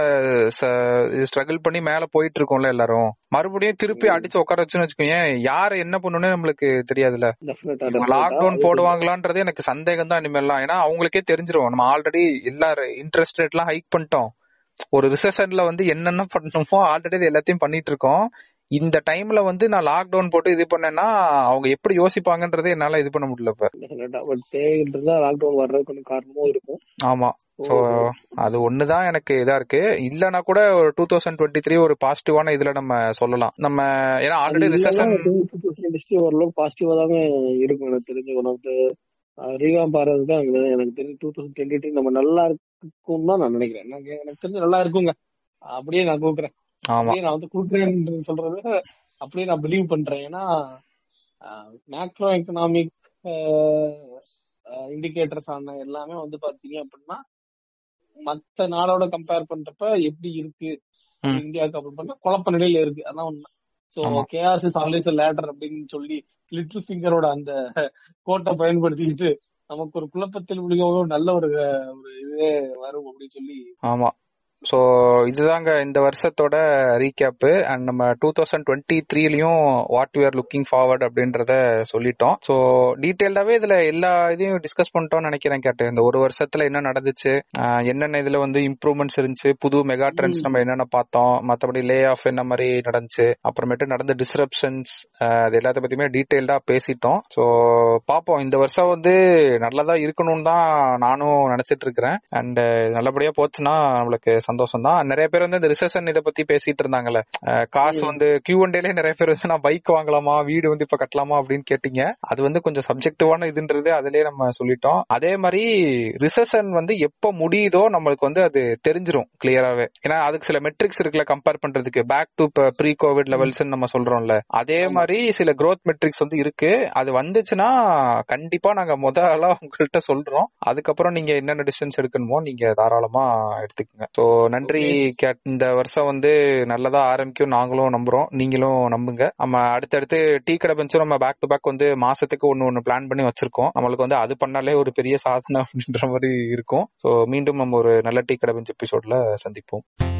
ஸ்ட்ரகிள் பண்ணி மேல போயிட்டு இருக்கோம்ல எல்லாரும், மறுபடியும் திருப்பி அடிச்சு உட்கார வச்சுன்னு வச்சுக்கோங்க. யாரு என்ன பண்ணுன்னு நம்மளுக்கு தெரியாதுல்ல. லாக்டவுன் போடுவாங்களான்றது எனக்கு சந்தேகம் தான் இனிமேலாம். ஏன்னா அவங்களுக்கே தெரிஞ்சிருவோம் நம்ம ஆல்ரெடி எல்லாரும் இன்ட்ரெஸ்ட் ரேட் எல்லாம் ஹைக் பண்ணிட்டோம். ஒரு ரிசெஷன்ல வந்து என்னென்ன பண்ணணுமோ ஆல்ரெடி எல்லாத்தையும் பண்ணிட்டு இருக்கோம். இந்த டைம்ல வந்து நான் லாக்டவுன் போட்டு இது பண்ணேன்னா அவங்க எப்படி யோசிப்பாங்கன்றதே என்னால இது பண்ண முடியல. இப்ப ஆமா, சோ அது ஒண்ணுதான் எனக்கு இதா இருக்கு. இல்லனா கூட ஒரு 2023 ஒரு பாசிட்டிவான இதுல நம்ம சொல்லலாம். நம்ம ஏன்னா ஆல்ரெடி ரிசெஷன் பாசிட்டிவா தான் இருக்கும். எனக்கு தெரிஞ்ச உனக்கு பாருதான் எனக்கு தெரிஞ்சு 2023 நம்ம நல்லா இருக்கும் தான் நான் நினைக்கிறேன். எனக்கு தெரிஞ்சு நல்லா இருக்குங்க அப்படியே நான் கூப்பிடுறேன். நான் வந்து கூட்டுறேன் சொல்றது அப்படியே நான் பிலீவ் பண்றேன். ஏன்னா மேக்ரோ எக்கனாமிக் இண்டிகேட்டர்ஸ் ஆன எல்லாமே வந்து பாத்தீங்க அப்படின்னா மத்த நாடோட கம்பேர் பண்றப்ப எப்படி இருக்கு இந்தியாவுக்கு கம்பேர் பண்ண குழப்ப நிலையில இருக்கு. அதான் உண்மை. So KRS is always ladder அப்படின்னு சொல்லி லிட்டில் ஃபிங்கரோட அந்த கோட்டை பயன்படுத்திக்கிட்டு நமக்கு ஒரு குழப்பத்தில் விழுக நல்ல ஒரு இதே வரும் அப்படின்னு சொல்லி. ஆமா, சோ இதுதாங்க இந்த வருஷத்தோட ரீகேப். அண்ட் நம்ம 2023லயும் what we are looking forward அப்படின்றத சொல்லிட்டோம். சோ டீடைல்டாவே இதுல எல்லா இதையும் டிஸ்கஸ் பண்ணிட்டோம்னு நினைக்கிறேன். கேட்டு இந்த ஒரு வருஷத்துல என்ன நடந்துச்சு, என்னென்ன இதுல வந்து இம்ப்ரூவ்மெண்ட்ஸ் இருந்துச்சு, புது மெகா ட்ரெண்ட்ஸ் நம்ம என்னென்ன பார்த்தோம், மற்றபடி லே ஆஃப் என்ன மாதிரி நடந்துச்சு, அப்புறமேட்டு நடந்த டிஸ்ரப்ஷன்ஸ், அது எல்லாத்த பத்தியுமே டீடைல்டா பேசிட்டோம். சோ பாப்போம் இந்த வருஷம் வந்து நல்லதா இருக்கணும்னு தான் நானும் நினைச்சிட்டு இருக்கிறேன். அண்ட் நல்லபடியா போச்சுன்னா நம்மளுக்கு சந்தோஷம் தான். நிறைய பேர் வந்து இந்த ரிசெஷன் இத பத்தி பேசிட்டு இருந்தாங்கல்ல, காசு வந்து Q&Aல நிறைய பேர் வந்து நான் பைக் வாங்கலாமா, வீடு வந்து இப்ப கட்டலாமா அப்படின்னு கேட்டீங்க. அது வந்து கொஞ்சம் சப்ஜெக்டிவான இதுன்றது அதுலயே நம்ம சொல்லிட்டோம். அதே மாதிரி ரிசெஷன் வந்து எப்ப முடியுதோ நம்மளுக்கு வந்து அது தெரிஞ்சிரும் கிளியராவே. ஏன்னா அதுக்கு சில மெட்ரிக்ஸ் இருக்குல்ல கம்பேர் பண்றதுக்கு, back to pre Covid levels நம்ம சொல்றோம்ல, அதே மாதிரி சில growth மெட்ரிக்ஸ் வந்து இருக்கு. அது வந்துச்சுன்னா கண்டிப்பா நாங்க முதல்ல உங்கள்கிட்ட சொல்றோம். அதுக்கப்புறம் நீங்க என்னென்ன டிசிஷன்ஸ் எடுக்கணுமோ நீங்க தாராளமா எடுத்துக்கங்க. நன்றி. இந்த வருஷம் வந்து நல்லதா ஆரம்பிக்கும் நாங்களும் நம்புறோம், நீங்களும் நம்புங்க. நம்ம அடுத்தடுத்து டீ கடை பெஞ்சும் நம்ம பேக் டு பேக் வந்து மாசத்துக்கு ஒன்னு பிளான் பண்ணி வச்சிருக்கோம். நம்மளுக்கு வந்து அது பண்ணாலே ஒரு பெரிய சாதனை அப்படின்ற மாதிரி இருக்கும். சோ மீண்டும் நம்ம ஒரு நல்ல டீ கடை பெஞ்சு எபிசோட்ல சந்திப்போம்.